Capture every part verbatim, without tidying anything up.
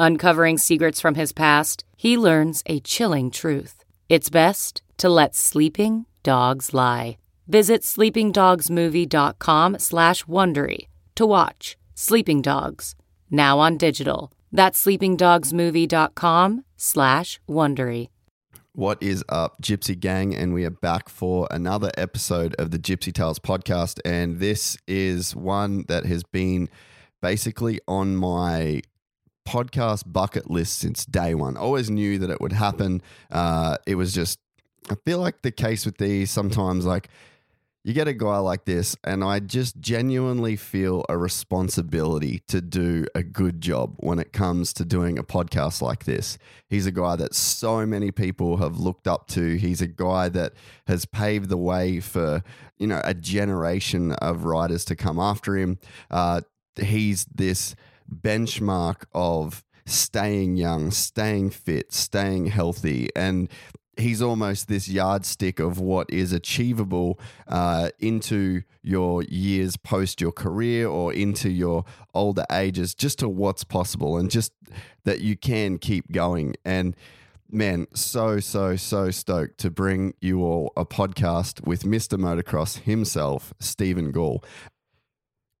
Uncovering secrets from his past, he learns a chilling truth. It's best to let sleeping dogs lie. Visit sleeping dogs movie dot com slash Wondery to watch Sleeping Dogs, now on digital. That's sleeping dogs movie dot com slash Wondery. What is up, Gypsy Gang? And we are back for another episode of the Gypsy Tales podcast. And this is one that has been basically on my podcast bucket list since day one. I always knew that it would happen. Uh, it was just, I feel like the case with these sometimes, like you get a guy like this, and I just genuinely feel a responsibility to do a good job when it comes to doing a podcast like this. He's a guy that so many people have looked up to. He's a guy that has paved the way for, you know, a generation of riders to come after him. Uh, he's this benchmark of staying young, staying fit, staying healthy, and he's almost this yardstick of what is achievable uh, into your years post your career or into your older ages, just to what's possible and just that you can keep going. And man, so, so, so stoked to bring you all a podcast with Mister Motocross himself, Stephen Gall.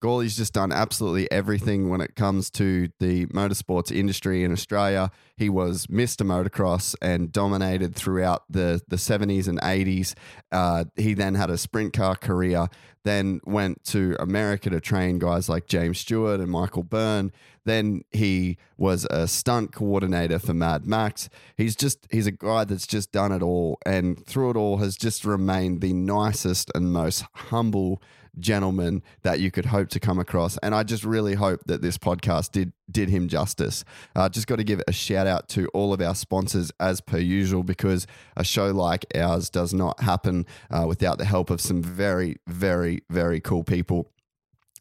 Gawley's just done absolutely everything when it comes to the motorsports industry in Australia. He was Mister Motocross and dominated throughout the, the seventies and eighties. Uh, he then had a sprint car career, then went to America to train guys like James Stewart and Michael Byrne. Then he was a stunt coordinator for Mad Max. He's just he's a guy that's just done it all, and through it all has just remained the nicest and most humble gentleman that you could hope to come across. And I just really hope that this podcast did did him justice. Uh, just got to give a shout out to all of our sponsors as per usual, because a show like ours does not happen uh, without the help of some very, very, very cool people.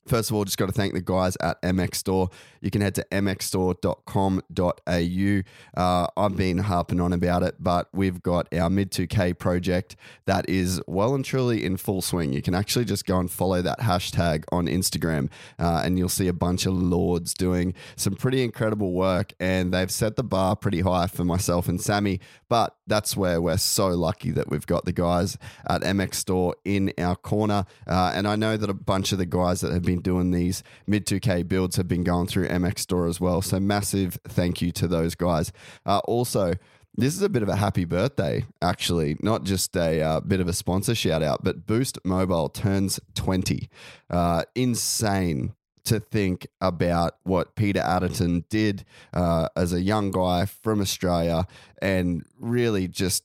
First of all, just got to thank the guys at M X Store. You can head to m x store dot com dot a u. Uh, I've been harping on about it, but we've got our mid two K project that is well and truly in full swing. You can actually just go and follow that hashtag on Instagram, uh, and you'll see a bunch of lords doing some pretty incredible work, and they've set the bar pretty high for myself and Sammy, but that's where we're so lucky that we've got the guys at M X Store in our corner. Uh, and I know that a bunch of the guys that have been doing these mid two K builds have been going through M X Store as well. So massive thank you to those guys. Uh, also, this is a bit of a happy birthday, actually, not just a uh, bit of a sponsor shout out, but Boost Mobile turns twenty. Uh, insane to think about what Peter Adderton did uh, as a young guy from Australia, and really just,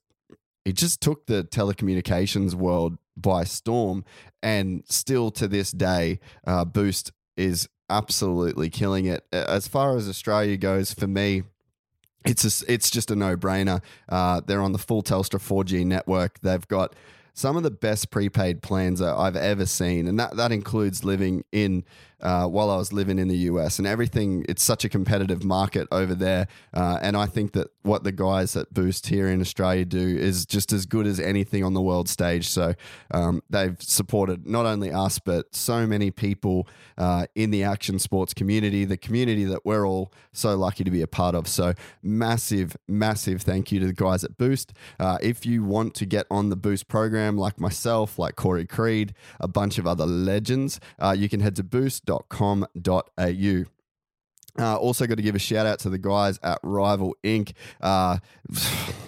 it just took the telecommunications world by storm. And still to this day, uh, Boost is absolutely killing it. As far as Australia goes, for me, it's a, it's just a no-brainer. Uh, they're on the full Telstra four G network. They've got some of the best prepaid plans I've ever seen, and that, that includes living in uh, while I was living in the U S and everything. It's such a competitive market over there, uh, and I think that what the guys at Boost here in Australia do is just as good as anything on the world stage. So um, they've supported not only us, but so many people uh, in the action sports community, the community that we're all so lucky to be a part of. So massive, massive thank you to the guys at Boost. Uh, if you want to get on the Boost program, like myself, like Corey Creed, a bunch of other legends, uh, you can head to boost dot com dot a u. Uh, also got to give a shout out to the guys at Rival Incorporated. Uh,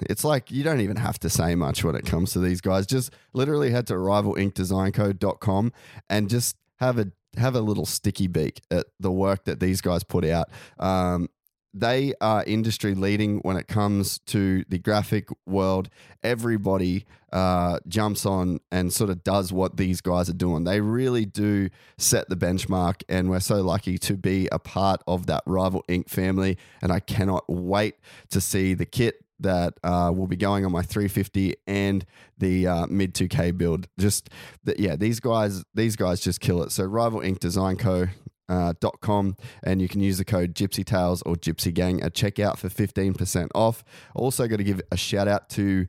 it's like you don't even have to say much when it comes to these guys. Just literally head to rival inc design co dot com and just have a have a little sticky beak at the work that these guys put out. Um, they are industry leading when it comes to the graphic world. Everybody uh, jumps on and sort of does what these guys are doing. They really do set the benchmark, and we're so lucky to be a part of that Rival Inc family. And I cannot wait to see the kit that uh, will be going on my three fifty and the uh, mid two K build. Just that, yeah, these guys, these guys just kill it. So Rival Inc Design Co. Uh, dot com, and you can use the code Gypsy Tales or Gypsy Gang at checkout for fifteen percent off. Also got to give a shout out to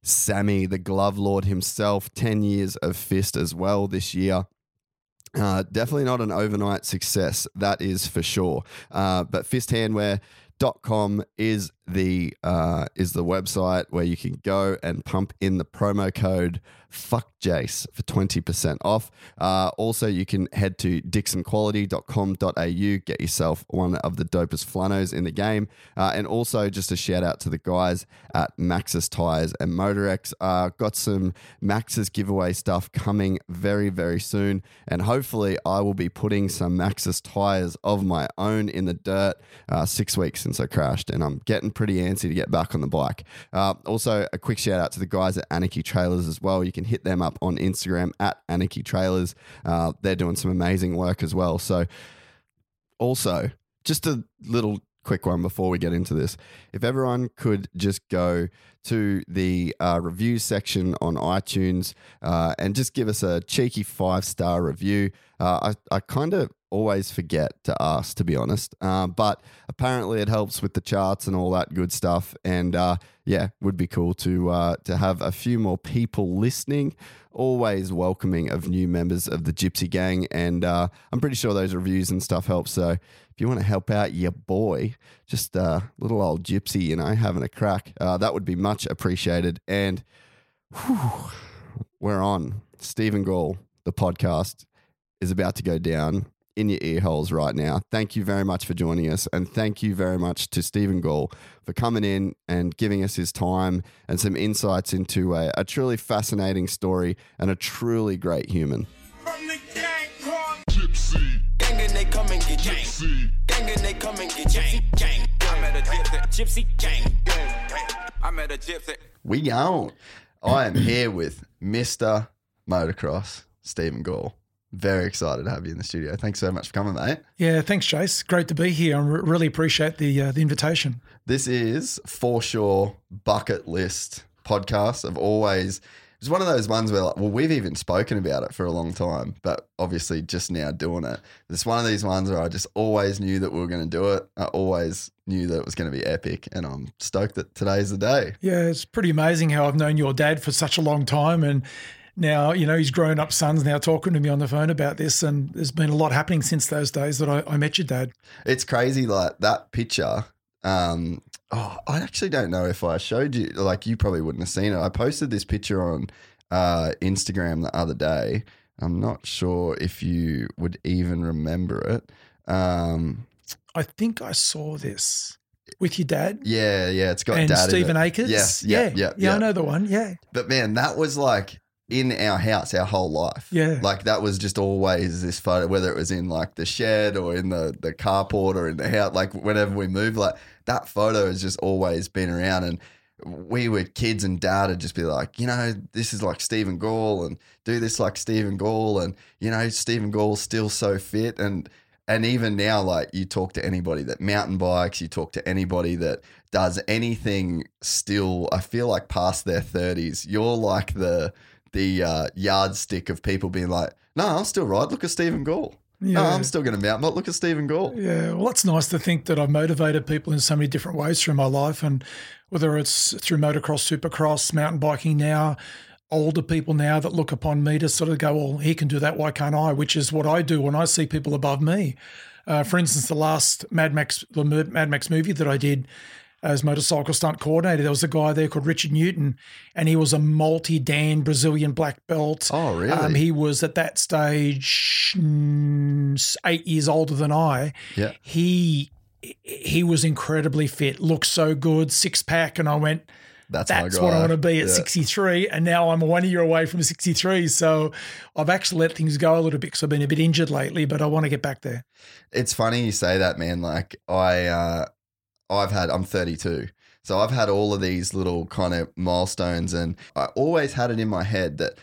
Sammy, the glove lord himself, ten years of fist as well this year. Uh, definitely not an overnight success, that is for sure. Uh, but fist handwear .com is the uh, is the website where you can go and pump in the promo code FUCKJACE for twenty percent off. Uh, also, you can head to dixon quality dot com dot a u, get yourself one of the dopest flanos in the game. Uh, and also, just a shout out to the guys at Maxis Tyres and Motorex. Uh, got some Maxis giveaway stuff coming very, very soon. And hopefully, I will be putting some Maxis Tyres of my own in the dirt. Uh, six weeks since I crashed, and I'm getting pretty antsy to get back on the bike. Uh, also, a quick shout out to the guys at Anarchy Trailers as well. You can hit them up on Instagram at Anarchy Trailers. Uh, they're doing some amazing work as well. So also, just a little quick one before we get into this. If everyone could just go to the uh, review section on iTunes uh, and just give us a cheeky five-star review. Uh, I, I kind of always forget to ask, to be honest, uh, but apparently it helps with the charts and all that good stuff. And uh, yeah, would be cool to uh, to have a few more people listening. Always welcoming of new members of the Gypsy Gang, and uh, I'm pretty sure those reviews and stuff help. So if you want to help out your boy, just a uh, little old gypsy, you know, having a crack, uh, that would be much appreciated. And whew, we're on. Stephen Gall, the podcast, is about to go down in your ear holes right now. Thank you very much for joining us, and thank you very much to Stephen Gall for coming in and giving us his time and some insights into a, a truly fascinating story and a truly great human. From the gang called Gypsy Gang, and they come and get Gypsy Gang, and they come and get Gypsy Gang. I'm at a Gypsy Gang. I'm at a Gypsy. We go. I am here with Mister Motocross, Stephen Gall. Very excited to have you in the studio. Thanks so much for coming, mate. Yeah, thanks, Chase. Great to be here. I re- really appreciate the uh, the invitation. This is for sure bucket list podcast. I've always it's one of those ones where, like, well, we've even spoken about it for a long time, but obviously just now doing it. It's one of these ones where I just always knew that we were going to do it. I always knew that it was going to be epic, and I'm stoked that today's the day. Yeah, it's pretty amazing how I've known your dad for such a long time, and now, you know, his grown-up son's now talking to me on the phone about this, and there's been a lot happening since those days that I, I met your dad. It's crazy, like, that picture. Um, oh, I actually don't know if I showed you. Like, you probably wouldn't have seen it. I posted this picture on uh, Instagram the other day. I'm not sure if you would even remember it. Um, I think I saw this. With your dad? Yeah, yeah. It's got and dad Stephen in it. Akers? Yes, yeah, yeah, yeah, yeah. Yeah, I know the one, yeah. But, man, that was like – in our house our whole life. Yeah. Like, that was just always this photo, whether it was in, like, the shed or in the, the carport or in the house, like, whenever we moved, like, that photo has just always been around. And we were kids, and Dad would just be like, you know, this is like Stephen Gall, and do this like Stephen Gall, and, you know, Stephen Gall's still so fit. And and even now, like, you talk to anybody that mountain bikes, you talk to anybody that does anything still, I feel like past their thirties, you're like the... the uh, yardstick of people being like, no, I'll still ride. Look at Stephen Gall. Yeah. No, I'm still going to mount. Look at Stephen Gall. Yeah, well, it's nice to think that I've motivated people in so many different ways through my life, and whether it's through motocross, supercross, mountain biking now, older people now that look upon me to sort of go, well, he can do that, why can't I? Which is what I do when I see people above me. Uh, for instance, the last Mad Max, the Mad Max movie that I did, as motorcycle stunt coordinator, there was a guy there called Richard Newton, and he was a multi-Dan Brazilian black belt. Oh, really? Um, he was at that stage who's eight years older than I, yeah. he he was incredibly fit, looked so good, six pack, and I went, that's, that's what I want to be at yeah. sixty-three, and now I'm one year away from sixty-three. So I've actually let things go a little bit because I've been a bit injured lately, but I want to get back there. It's funny you say that, man. Like I, uh, I've had, I'm thirty-two. So I've had all of these little kind of milestones, and I always had it in my head that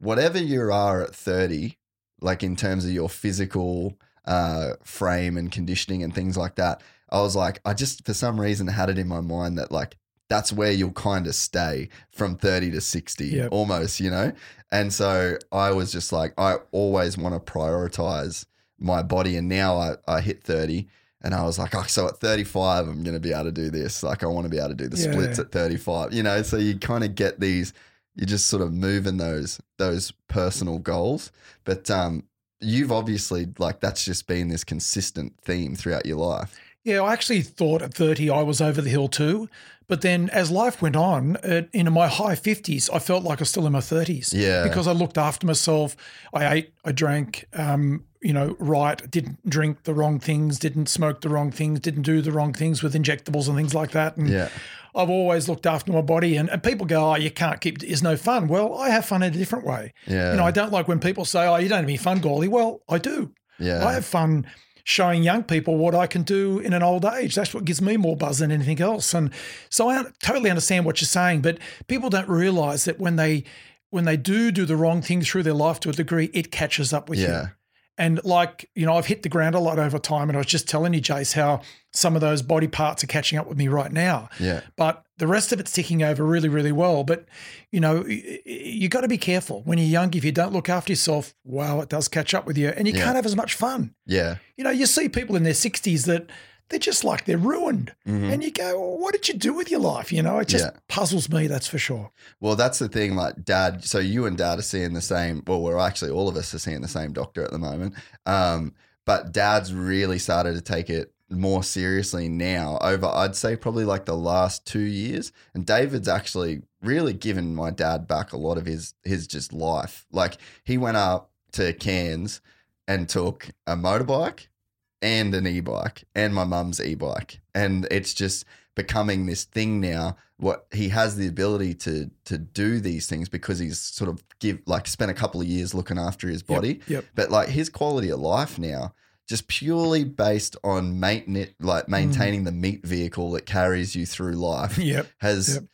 whatever you are at thirty, like in terms of your physical uh, frame and conditioning and things like that, I was like, I just, for some reason, had it in my mind that like, that's where you'll kind of stay from thirty to sixty yep. almost, you know? And so I was just like, I always want to prioritize my body. And now I, I hit thirty and I was like, oh, so at thirty-five, I'm going to be able to do this. Like I want to be able to do the yeah. splits at thirty-five, you know? So you kind of get these, you're just sort of moving those, those personal goals. But um, you've obviously like, that's just been this consistent theme throughout your life. Yeah, I actually thought at thirty I was over the hill too. But then as life went on, uh, in my high fifties, I felt like I was still in my thirties. Yeah. Because I looked after myself. I ate, I drank, um, you know, right, didn't drink the wrong things, didn't smoke the wrong things, didn't do the wrong things with injectables and things like that. And yeah. I've always looked after my body. And, and people go, oh, you can't keep – it's no fun. Well, I have fun in a different way. Yeah. You know, I don't like when people say, oh, you don't have any fun, Gawley. Well, I do. Yeah. I have fun – showing young people what I can do in an old age. That's what gives me more buzz than anything else. And so I totally understand what you're saying, but people don't realise that when they when they do do the wrong thing through their life to a degree, it catches up with yeah. you. And like, you know, I've hit the ground a lot over time, and I was just telling you, Jace, how some of those body parts are catching up with me right now. Yeah. But the rest of it's ticking over really, really well. But, you know, you got to be careful when you're young. If you don't look after yourself, wow, it does catch up with you, and you yeah. can't have as much fun. Yeah. You know, you see people in their sixties that they're just like they're ruined, mm-hmm. and you go, well, what did you do with your life? You know, it just yeah. puzzles me, that's for sure. Well, that's the thing, like Dad. So you and Dad are seeing the same. Well, we're actually all of us are seeing the same doctor at the moment. Um, but Dad's really started to take it more seriously now over, I'd say, probably like the last two years. And David's actually really given my dad back a lot of his, his just life. Like he went up to Cairns and took a motorbike and an e-bike and my mum's e-bike. And it's just becoming this thing now. What he has the ability to, to do these things because he's sort of give like spent a couple of years looking after his body, yep, yep. but like his quality of life now, just purely based on maintain, like maintaining mm. the meat vehicle that carries you through life yep. has yep.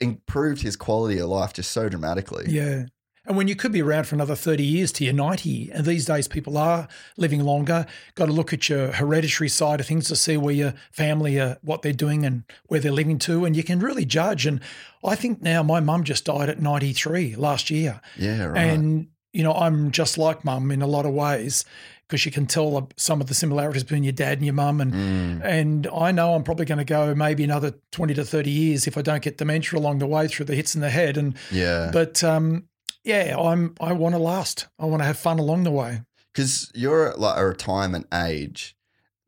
improved his quality of life just so dramatically. Yeah. And when you could be around for another thirty years to your ninety, and these days people are living longer, got to look at your hereditary side of things to see where your family are, what they're doing and where they're living to, and you can really judge. And I think now my mum just died at ninety-three last year. Yeah, right. And, you know, I'm just like Mum in a lot of ways, because you can tell some of the similarities between your dad and your mum. And mm. and I know I'm probably going to go maybe another twenty to thirty years if I don't get dementia along the way through the hits in the head. And yeah. But, um, yeah, I'm, I want to last. I want to have fun along the way. Because you're at like a retirement age,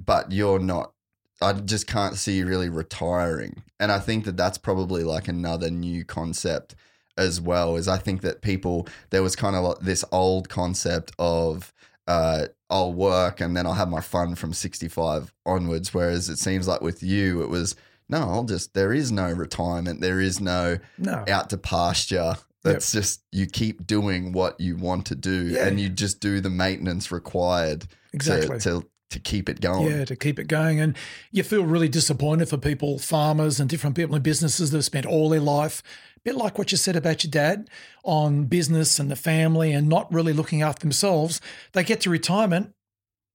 but you're not – I just can't see you really retiring. And I think that that's probably like another new concept as well, is I think that people – there was kind of like this old concept of uh, – I'll work and then I'll have my fun from sixty-five onwards. Whereas it seems like with you, it was, no, I'll just, there is no retirement. There is no, no. out to pasture. That's yep. just, you keep doing what you want to do yeah. and you just do the maintenance required exactly. to, to to keep it going. Yeah, to keep it going. And you feel really disappointed for people, farmers and different people in businesses that have spent all their life, a bit like what you said about your dad, on business and the family and not really looking after themselves. They get to retirement,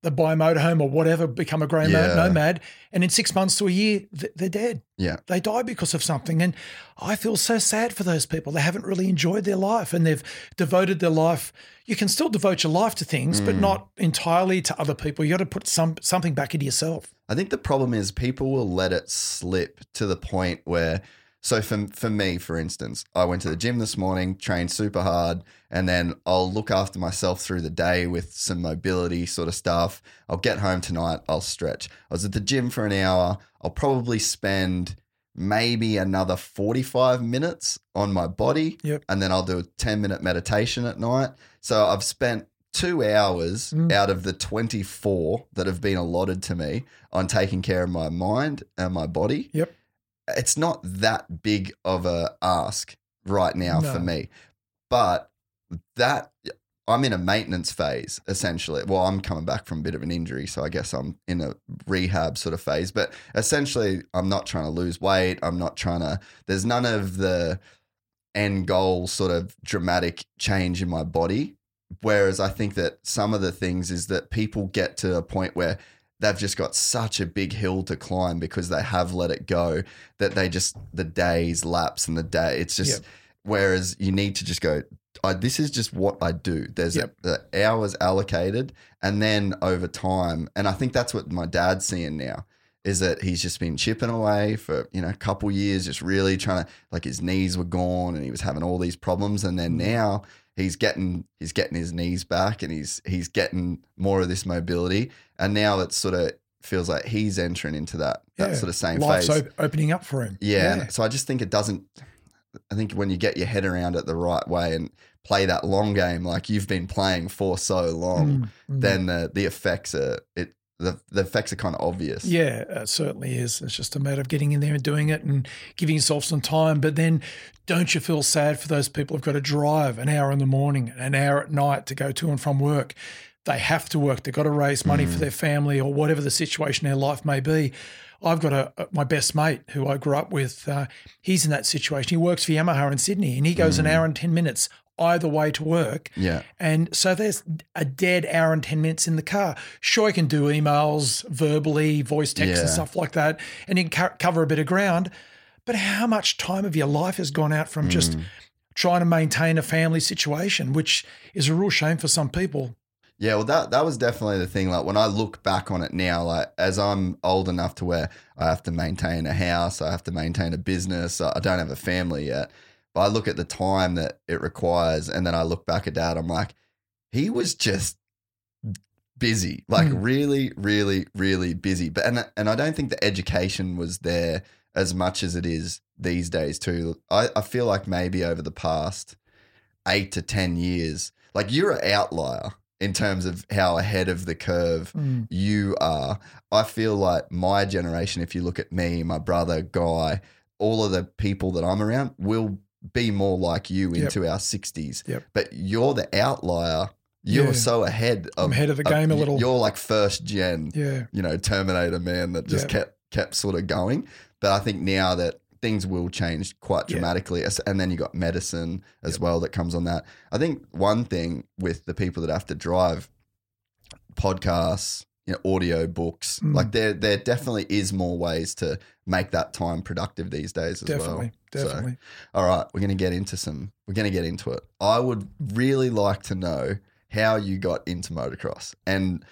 they buy a motorhome or whatever, become a grey yeah. nomad, and in six months to a year, they're dead. Yeah. They die because of something. And I feel so sad for those people. They haven't really enjoyed their life and they've devoted their life. You can still devote your life to things, mm. but not entirely to other people. You got to put some something back into yourself. I think the problem is people will let it slip to the point where – So for, for me, for instance, I went to the gym this morning, trained super hard, and then I'll look after myself through the day with some mobility sort of stuff. I'll get home tonight, I'll stretch. I was at the gym for an hour. I'll probably spend maybe another forty-five minutes on my body, yep. and then I'll do a ten-minute meditation at night. So I've spent two hours mm. out of the twenty-four that have been allotted to me on taking care of my mind and my body. Yep. It's not that big of a ask right now no. for me, but that I'm in a maintenance phase essentially. Well, I'm coming back from a bit of an injury, so I guess I'm in a rehab sort of phase, but essentially I'm not trying to lose weight. I'm not trying to, there's none of the end goal sort of dramatic change in my body. Whereas I think that some of the things is that people get to a point where they've just got such a big hill to climb because they have let it go that they just, the days lapse and the day, it's just, yep. whereas you need to just go, I, this is just what I do. There's yep. a, a hours allocated and then over time. And I think that's what my dad's seeing now is that he's just been chipping away for, you know, a couple years, just really trying to, like his knees were gone and he was having all these problems. And then now He's getting he's getting his knees back and he's he's getting more of this mobility. And now it sort of feels like he's entering into that that yeah. sort of same Life's phase. Life's op- opening up for him. Yeah. yeah. So I just think it doesn't – I think when you get your head around it the right way and play that long game like you've been playing for so long, mm, then yeah. the, the effects are – it. The, the effects are kind of obvious. Yeah, it certainly is. It's just a matter of getting in there and doing it and giving yourself some time. But then don't you feel sad for those people who've got to drive an hour in the morning, an hour at night to go to and from work? They have to work. They've got to raise money mm. for their family or whatever the situation in their life may be. I've got a my best mate who I grew up with. Uh, he's in that situation. He works for Yamaha in Sydney and he goes mm. an hour and ten minutes either way to work. Yeah. And so there's a dead hour and ten minutes in the car. Sure, you can do emails, verbally, voice texts yeah. and stuff like that, and you can cover a bit of ground. But how much time of your life has gone out from mm. just trying to maintain a family situation, which is a real shame for some people. Yeah, well, that that was definitely the thing. Like when I look back on it now, like as I'm old enough to where I have to maintain a house, I have to maintain a business, I don't have a family yet. But I look at the time that it requires and then I look back at Dad, I'm like, he was just busy, like mm. really, really, really busy. But and, and I don't think the education was there as much as it is these days too. I, I feel like maybe over the past eight to ten years, like you're an outlier in terms of how ahead of the curve mm. you are. I feel like my generation, if you look at me, my brother, Guy, all of the people that I'm around will be more like you into yep. our sixties, yep. but you're the outlier. You're yeah. so ahead of, I'm ahead of the game of, a little. You're like first gen, yeah. you know, Terminator man that just yep. kept kept sort of going. But I think now that things will change quite dramatically, yep. and then you got medicine as yep. well that comes on that. I think one thing with the people that have to drive, podcasts, you know, audio books, mm. like there there definitely is more ways to make that time productive these days as definitely, well. Definitely, definitely. All right, we're going to get into some, we're going to get into it. I would really like to know how you got into motocross. And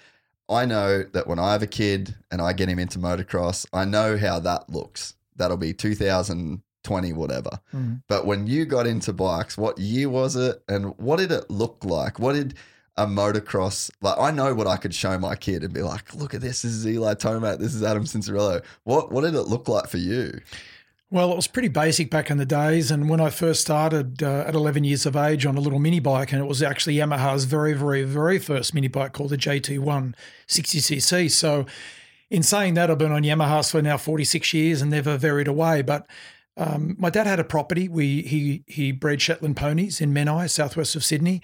I know that when I have a kid and I get him into motocross, I know how that looks. That'll be two thousand twenty, whatever. Mm. But when you got into bikes, what year was it and what did it look like? What did... a motocross, like I know what I could show my kid and be like, look at this, this is Eli Tomac, this is Adam Cincerillo. What what did it look like for you? Well, it was pretty basic back in the days. And when I first started uh, at eleven years of age on a little mini bike, and it was actually Yamaha's very, very, very first mini bike called the J T one sixty c c. So in saying that, I've been on Yamahas for now forty-six years and never varied away. But um, my dad had a property. We he he bred Shetland ponies in Menai, southwest of Sydney.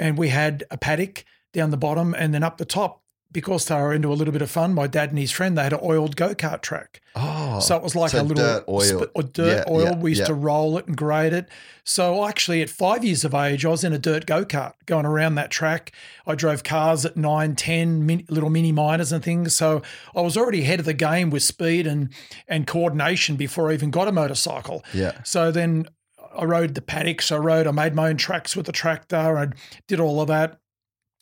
And we had a paddock down the bottom and then up the top. Because they were into a little bit of fun, my dad and his friend, they had an oiled go-kart track. Oh, so it was like so a little dirt oil. Sp- or dirt yeah, oil. Yeah, we used yeah. to roll it and grade it. So actually at five years of age, I was in a dirt go-kart going around that track. I drove cars at nine, ten, mini, little mini minors and things. So I was already ahead of the game with speed and, and coordination before I even got a motorcycle. Yeah. So then... I rode the paddocks, I rode, I made my own tracks with the tractor, I did all of that.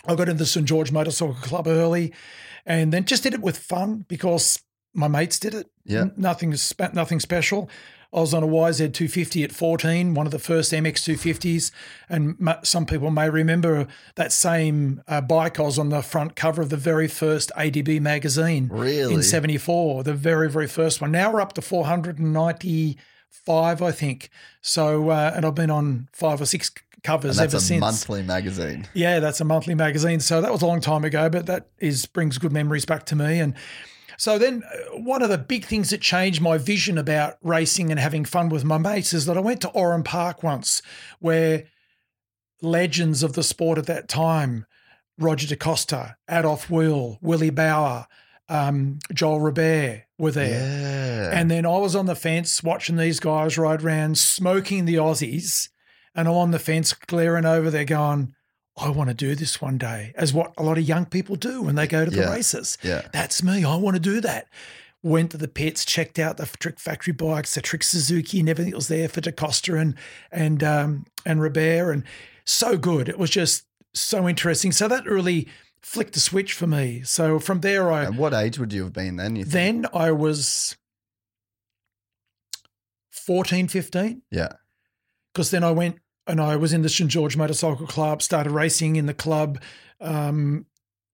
I got into the Saint George Motorcycle Club early and then just did it with fun because my mates did it. Yeah. N- nothing, spe- nothing special. I was on a Y Z two fifty at fourteen, one of the first M X two fifties, and m- some people may remember that same uh, bike. I was on the front cover of the very first A D B magazine really? in seventy-four, the very, very first one. Now we're up to four hundred ninety... Five, I think. So, uh, and I've been on five or six covers ever since. That's a monthly magazine. Yeah, that's a monthly magazine. So that was a long time ago, but that is brings good memories back to me. And so then one of the big things that changed my vision about racing and having fun with my mates is that I went to Oran Park once where legends of the sport at that time, Roger DeCosta, Adolf Weil, Willie Bauer, um, Joel Robert were there. Yeah. And then I was on the fence watching these guys ride around smoking the Aussies, and I'm on the fence glaring over there going, I want to do this one day, as what a lot of young people do when they go to the yeah. races. Yeah. That's me. I want to do that. Went to the pits, checked out the Trick Factory bikes, the Trick Suzuki and everything that was there for DeCosta and and um, and Robert, and so good. It was just so interesting. So that really flicked the switch for me. So from there I – And what age would you have been then? You think? Then I was fourteen, fifteen. Yeah. Because then I went and I was in the Saint George Motorcycle Club, started racing in the club. Um,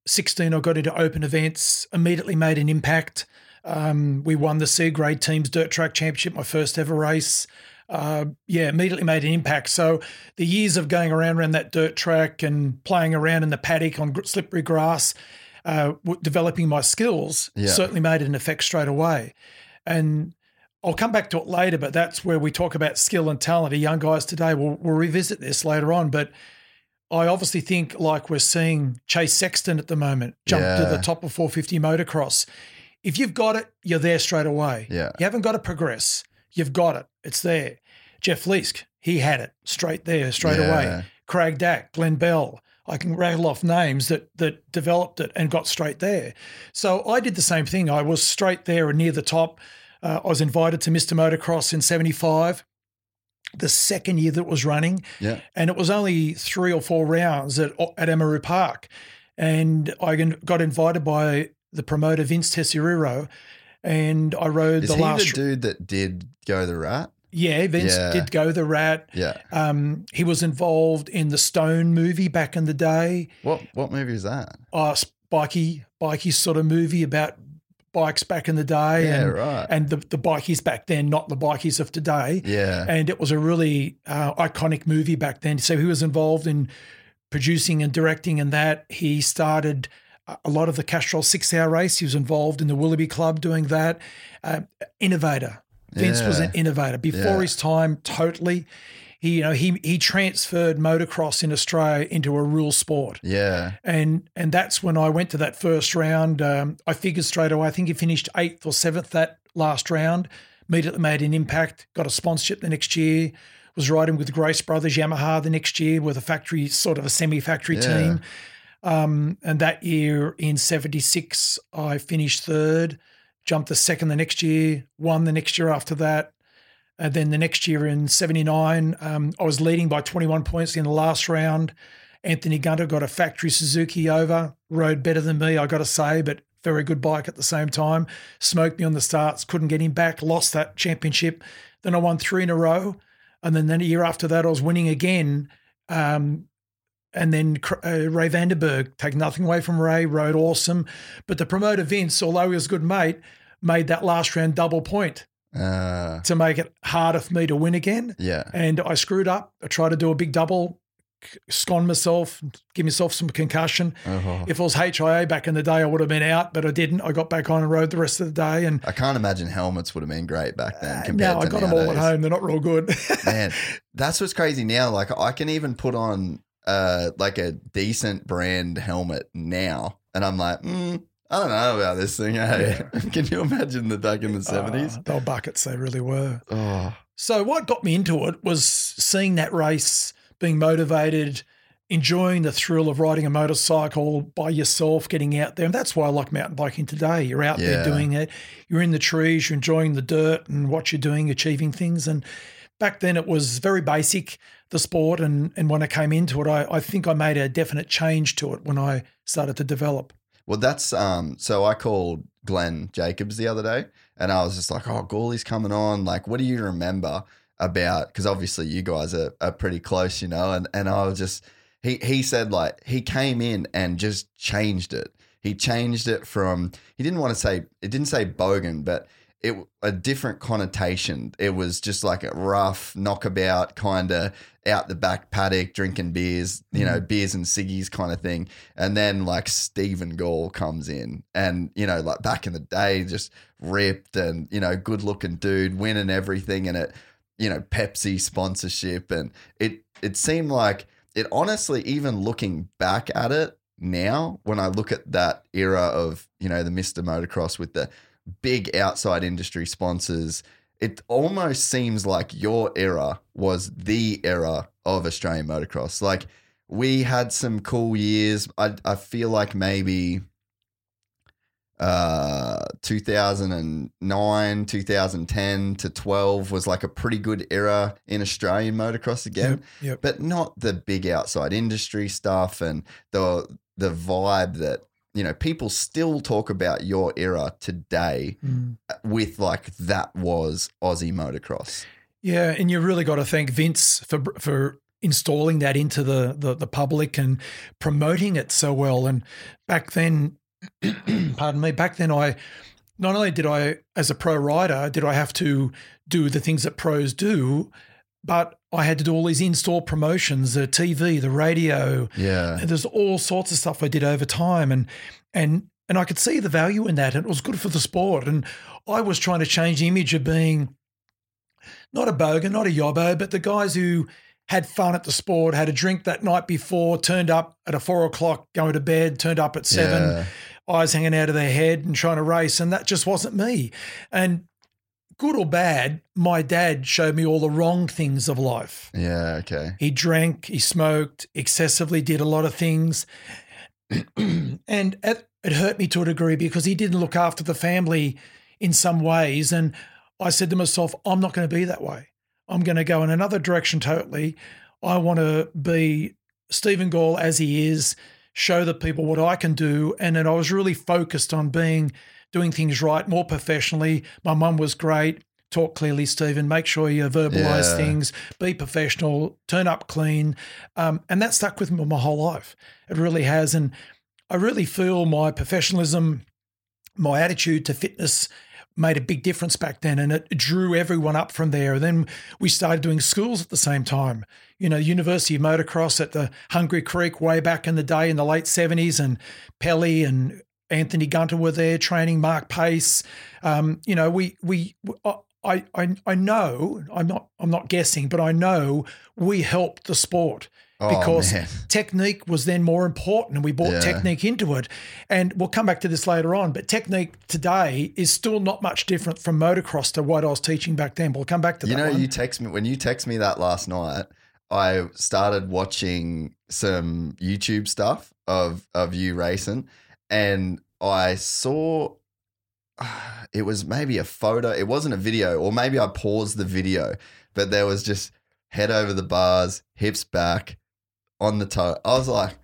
sixteen, I got into open events, immediately made an impact. Um, we won the C-grade team's dirt track championship, my first ever race. Uh, yeah, immediately made an impact. So the years of going around around that dirt track and playing around in the paddock on slippery grass, uh, developing my skills yeah. certainly made an effect straight away. And I'll come back to it later, but that's where we talk about skill and talent. Young guys today, we'll, we'll revisit this later on. But I obviously think, like we're seeing Chase Sexton at the moment jump yeah. to the top of four fifty motocross. If you've got it, you're there straight away. Yeah. You haven't got to progress. You've got it. It's there. Jeff Leisk, he had it straight there, straight yeah. away. Craig Dack, Glenn Bell. I can rattle off names that that developed it and got straight there. So I did the same thing. I was straight there and near the top. Uh, I was invited to Mister Motocross in seventy-five, the second year that it was running. Yeah. And it was only three or four rounds at, at Amaru Park. And I got invited by the promoter, Vince Tesseriro, and I rode Is the last – Is he the dude that did Go the Rat? Yeah, Vince yeah. did Go the Rat. Yeah. Um, he was involved in the Stone movie back in the day. What what movie is that? Uh, bikey, bikey sort of movie about bikes back in the day. Yeah, and, right. And the, the bikies back then, not the bikies of today. Yeah. And it was a really uh, iconic movie back then. So he was involved in producing and directing and that. He started – a lot of the Castrol six-hour race. He was involved in the Willoughby Club doing that. Uh, innovator. Vince yeah. was an innovator. Before yeah. his time, totally. He, you know, he he transferred motocross in Australia into a real sport. Yeah. And and that's when I went to that first round. Um, I figured straight away, I think he finished eighth or seventh that last round, immediately made an impact, got a sponsorship the next year, was riding with Grace Brothers, Yamaha the next year with a factory, sort of a semi-factory yeah. team. Um, and that year in seventy-six, I finished third, jumped the second the next year, won the next year after that. And then the next year in seventy-nine, um, I was leading by twenty-one points in the last round. Anthony Gunter got a factory Suzuki over, rode better than me, I got to say, but very good bike at the same time. Smoked me on the starts, couldn't get him back, lost that championship. Then I won three in a row. And then the year after that, I was winning again, um, and then uh, Ray Vandenberg, take nothing away from Ray, rode awesome. But the promoter, Vince, although he was a good mate, made that last round double point uh, to make it harder for me to win again. Yeah. And I screwed up. I tried to do a big double, sconed myself, give myself some concussion. Uh-huh. If it was H I A back in the day, I would have been out, but I didn't. I got back on and rode the rest of the day. And I can't imagine helmets would have been great back then compared uh, no, to nowadays. No, I got nowadays. Them all at home. They're not real good. Man, that's what's crazy now. Like I can even put on – uh like a decent brand helmet now and I'm like mm, I don't know about this thing, hey? Yeah. Can you imagine the back in the seventies? Uh, they were buckets, they really were. Oh. So what got me into it was seeing that race, being motivated, enjoying the thrill of riding a motorcycle by yourself, getting out there. And that's why I like mountain biking today. You're out yeah. there doing it, you're in the trees, you're enjoying the dirt and what you're doing, achieving things. And back then it was very basic, the sport, and, and when I came into it, I, I think I made a definite change to it when I started to develop. Well, that's um. so I called Glenn Jacobs the other day and I was just like, oh, Gawley's coming on. Like, what do you remember about, because obviously you guys are, are pretty close, you know, and, and I was just, he, he said like he came in and just changed it. He changed it from, he didn't want to say, it didn't say bogan, but it a different connotation. It was just like a rough knockabout kind of out the back paddock drinking beers, you know, mm. beers and ciggies kind of thing. And then like Stephen Gall comes in and, you know, like back in the day, just ripped and, you know, good looking dude winning everything. And it, you know, Pepsi sponsorship. And it, it seemed like it honestly, even looking back at it now, when I look at that era of, you know, the Mister Motocross with the big outside industry sponsors, it almost seems like your era was the era of Australian motocross. Like we had some cool years. I, I feel like maybe uh, two thousand nine, two thousand ten to twelve was like a pretty good era in Australian motocross again, yep, yep. but not the big outside industry stuff and the the vibe that, you know, people still talk about your era today mm. with like that was Aussie motocross. Yeah, and you really got to thank Vince for for installing that into the, the the public and promoting it so well. And back then, pardon me, back then I not only did I, as a pro rider, did I have to do the things that pros do, but I had to do all these in-store promotions, the T V, the radio. Yeah. And there's all sorts of stuff I did over time. And and and I could see the value in that. And it was good for the sport. And I was trying to change the image of being not a bogan, not a yobbo, but the guys who had fun at the sport, had a drink that night before, turned up at a four o'clock, going to bed, turned up at seven, yeah. eyes hanging out of their head and trying to race. And that just wasn't me. And good or bad, my dad showed me all the wrong things of life. Yeah, okay. He drank, he smoked, excessively did a lot of things. And it, it hurt me to a degree because he didn't look after the family in some ways. And I said to myself, I'm not going to be that way. I'm going to go in another direction totally. I want to be Stephen Gall as he is, show the people what I can do. And then I was really focused on being doing things right, more professionally. My mum was great. Talk clearly, Stephen. Make sure you verbalise yeah. things. Be professional. Turn up clean. Um, and that stuck with me my whole life. It really has. And I really feel my professionalism, my attitude to fitness made a big difference back then, and it drew everyone up from there. And then we started doing schools at the same time. You know, University of Motocross at the Hungry Creek way back in the day in the late seventies, and Pelly and Anthony Gunter were there training, Mark Pace. Um, you know, we we I I I know I'm not I'm not guessing, but I know we helped the sport oh, because man. technique was then more important, and we brought yeah. technique into it. And we'll come back to this later on, but technique today is still not much different from motocross to what I was teaching back then. We'll come back to you that. You know, one. you text me when you text me that last night. I started watching some YouTube stuff of of you racing. And I saw uh, it was maybe a photo. It wasn't a video, or maybe I paused the video, but there was just head over the bars, hips back on the toe. I was like,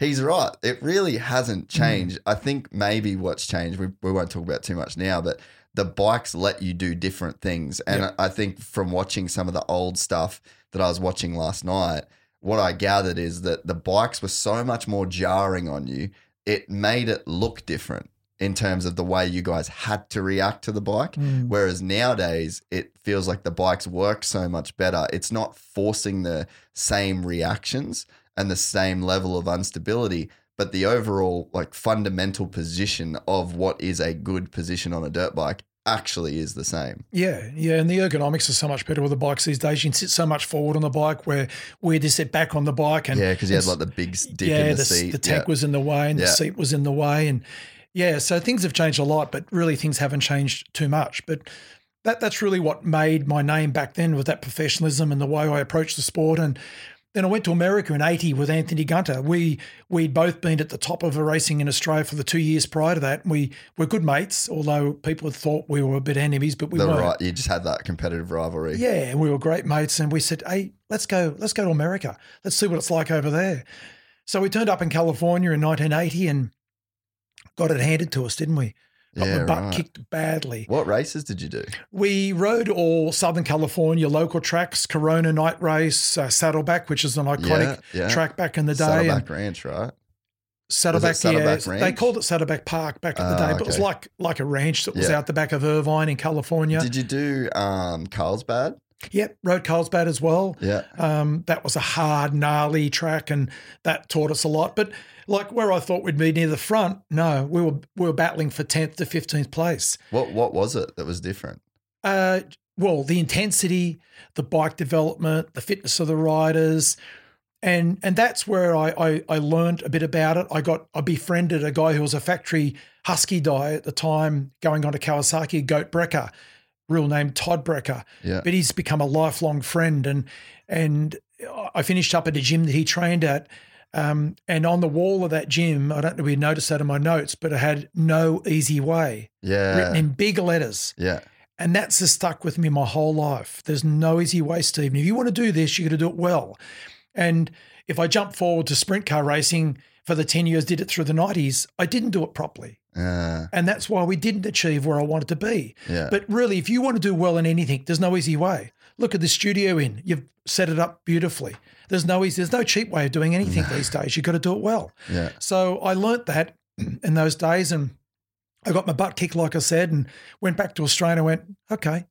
he's right. It really hasn't changed. Mm. I think maybe what's changed, we, we won't talk about too much now, but the bikes let you do different things. And yep. I think from watching some of the old stuff that I was watching last night, what I gathered is that the bikes were so much more jarring on you. It made it look different in terms of the way you guys had to react to the bike. Mm. Whereas nowadays it feels like the bikes work so much better. It's not forcing the same reactions and the same level of instability, but the overall like fundamental position of what is a good position on a dirt bike actually is the same. Yeah, yeah, and the ergonomics are so much better with the bikes these days. You can sit so much forward on the bike where we had to sit back on the bike. And yeah, because you had like the big dick yeah, in the, the seat. The tank yeah. was in the way and yeah. the seat was in the way. And yeah, so things have changed a lot, but really things haven't changed too much. But that that's really what made my name back then, with that professionalism and the way I approached the sport. And then I went to America in eighty with Anthony Gunter. We, we'd both been at the top of a racing in Australia for the two years prior to that. We were good mates, although people had thought we were a bit enemies, but we weren't. Right. You just had that competitive rivalry. Yeah, and we were great mates. And we said, hey, let's go, let's go to America. Let's see what it's like over there. So we turned up in California in nineteen eighty and got it handed to us, didn't we? But yeah, we butt right. kicked badly. What races did you do? We rode all Southern California local tracks, Corona Night Race, uh, Saddleback, which is an iconic yeah, yeah. track back in the day. Saddleback and Ranch, right? Saddleback, Saddleback yeah, they called it Saddleback Park back in uh, the day, but okay. it was like like a ranch that was yeah. out the back of Irvine in California. Did you do um, Carlsbad? Yep, rode Carlsbad as well. Yeah, um, that was a hard, gnarly track, and that taught us a lot. But like where I thought we'd be near the front, no, we were we were battling for tenth to fifteenth place. What what was it that was different? Uh, well, the intensity, the bike development, the fitness of the riders. And and that's where I, I I learned a bit about it. I got I befriended a guy who was a factory husky dye at the time, going on to Kawasaki, Goat Brecker, real name Todd Brecker. Yeah. But he's become a lifelong friend. And and I finished up at a gym that he trained at. Um, and on the wall of that gym, I don't know if you noticed that in my notes, but it had "No Easy Way" yeah. written in big letters. Yeah. And that's just stuck with me my whole life. There's no easy way, Stephen. If you want to do this, you've got to do it well. And if I jump forward to sprint car racing for the ten years, did it through the nineties, I didn't do it properly. Uh, and that's why we didn't achieve where I wanted to be. Yeah. But really, if you want to do well in anything, there's no easy way. Look at the studio in. You've set it up beautifully. There's no easy, there's no cheap way of doing anything these days. You've got to do it well. Yeah. So I learnt that in those days, and I got my butt kicked, like I said, and went back to Australia and went, okay,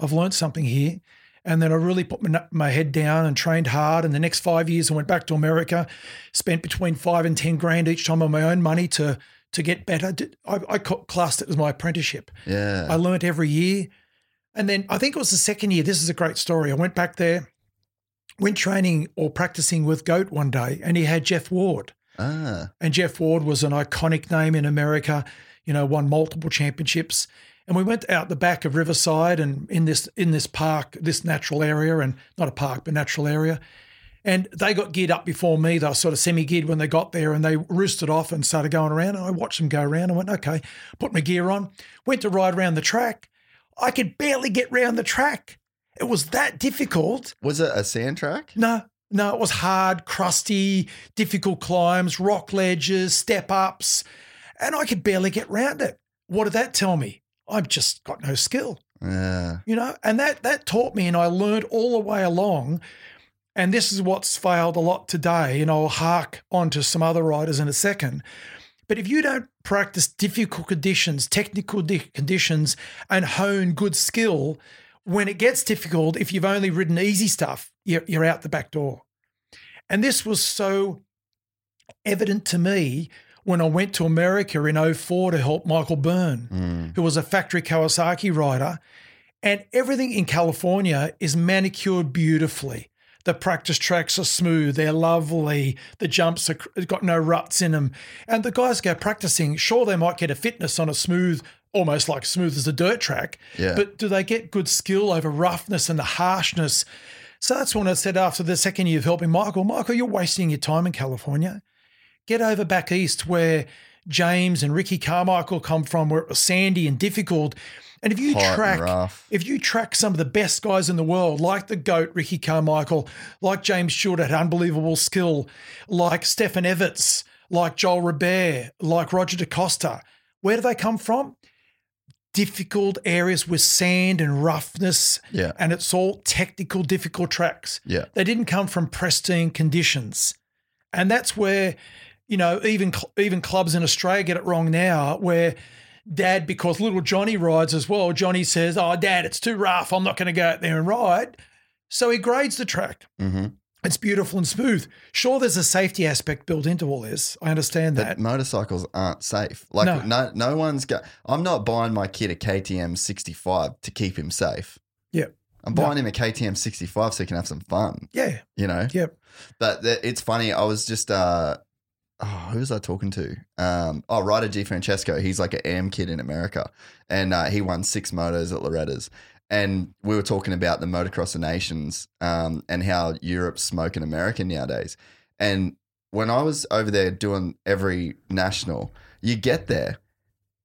I've learnt something here. And then I really put my, my head down and trained hard. And the next five years I went back to America, spent between five and ten grand each time on my own money to to get better. I, I classed it as my apprenticeship. Yeah, I learned every year. And then I think it was the second year. This is a great story. I went back there, went training or practicing with Goat one day, and he had Jeff Ward. Ah. And Jeff Ward was an iconic name in America, you know, won multiple championships. And we went out the back of Riverside and in this in this park, this natural area, and not a park, but natural area. And they got geared up before me. They were sort of semi-geared when they got there, and they roosted off and started going around. And I watched them go around. I went, okay, put my gear on, went to ride around the track. I could barely get round the track. It was that difficult. Was it a sand track? No, no, it was hard, crusty, difficult climbs, rock ledges, step-ups, and I could barely get round it. What did that tell me? I've just got no skill, yeah. you know, and that that taught me, and I learned all the way along. And this is what's failed a lot today, and I'll hark on to some other riders in a second. But if you don't practice difficult conditions, technical di- conditions, and hone good skill, when it gets difficult, if you've only ridden easy stuff, you're, you're out the back door. And this was so evident to me when I went to America in oh four to help Michael Byrne, mm. who was a factory Kawasaki rider. And everything in California is manicured beautifully. The practice tracks are smooth. They're lovely. The jumps have got no ruts in them. And the guys go practicing. Sure, they might get a fitness on a smooth, almost like smooth as a dirt track, yeah. but do they get good skill over roughness and the harshness? So that's when I said after the second year of helping Michael, Michael, you're wasting your time in California. Get over back east where James and Ricky Carmichael come from, where it was sandy and difficult. And if you Hot track, if you track some of the best guys in the world, like the GOAT, Ricky Carmichael, like James Stewart had unbelievable skill, like Stefan Evans, like Joel Robert, like Roger DeCosta, where do they come from? Difficult areas with sand and roughness, yeah. and it's all technical, difficult tracks. Yeah. They didn't come from pristine conditions. And that's where, you know, even even clubs in Australia get it wrong now, where dad, because little Johnny rides as well, Johnny says, oh, dad, it's too rough. I'm not going to go out there and ride. So he grades the track. Mm-hmm. It's beautiful and smooth. Sure, there's a safety aspect built into all this. I understand that. But motorcycles aren't safe. Like no, no, no one's got – I'm not buying my kid a K T M sixty-five to keep him safe. Yeah. I'm buying no. him a K T M sixty-five so he can have some fun. Yeah. You know? Yep. But th- it's funny. I was just, uh, oh, who was I talking to? Um, oh, Ryder G. Francesco. He's like an A M kid in America. And uh, he won six motos at Loretta's. And we were talking about the Motocross of Nations um, and how Europe's smoking American nowadays. And when I was over there doing every national, you get there,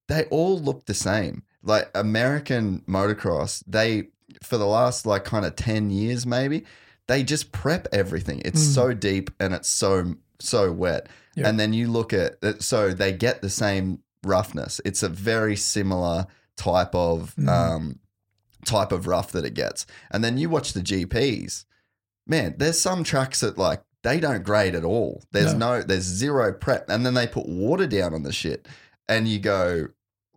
they all look the same. Like American motocross, they – for the last like kind of ten years maybe, they just prep everything. It's mm. so deep and it's so, so wet. Yep. And then you look at it, so they get the same roughness. It's a very similar type of mm. um, type of rough that it gets. And then you watch the G Ps. Man, there's some tracks that like they don't grade at all. There's no. no, there's zero prep. And then they put water down on the shit and you go,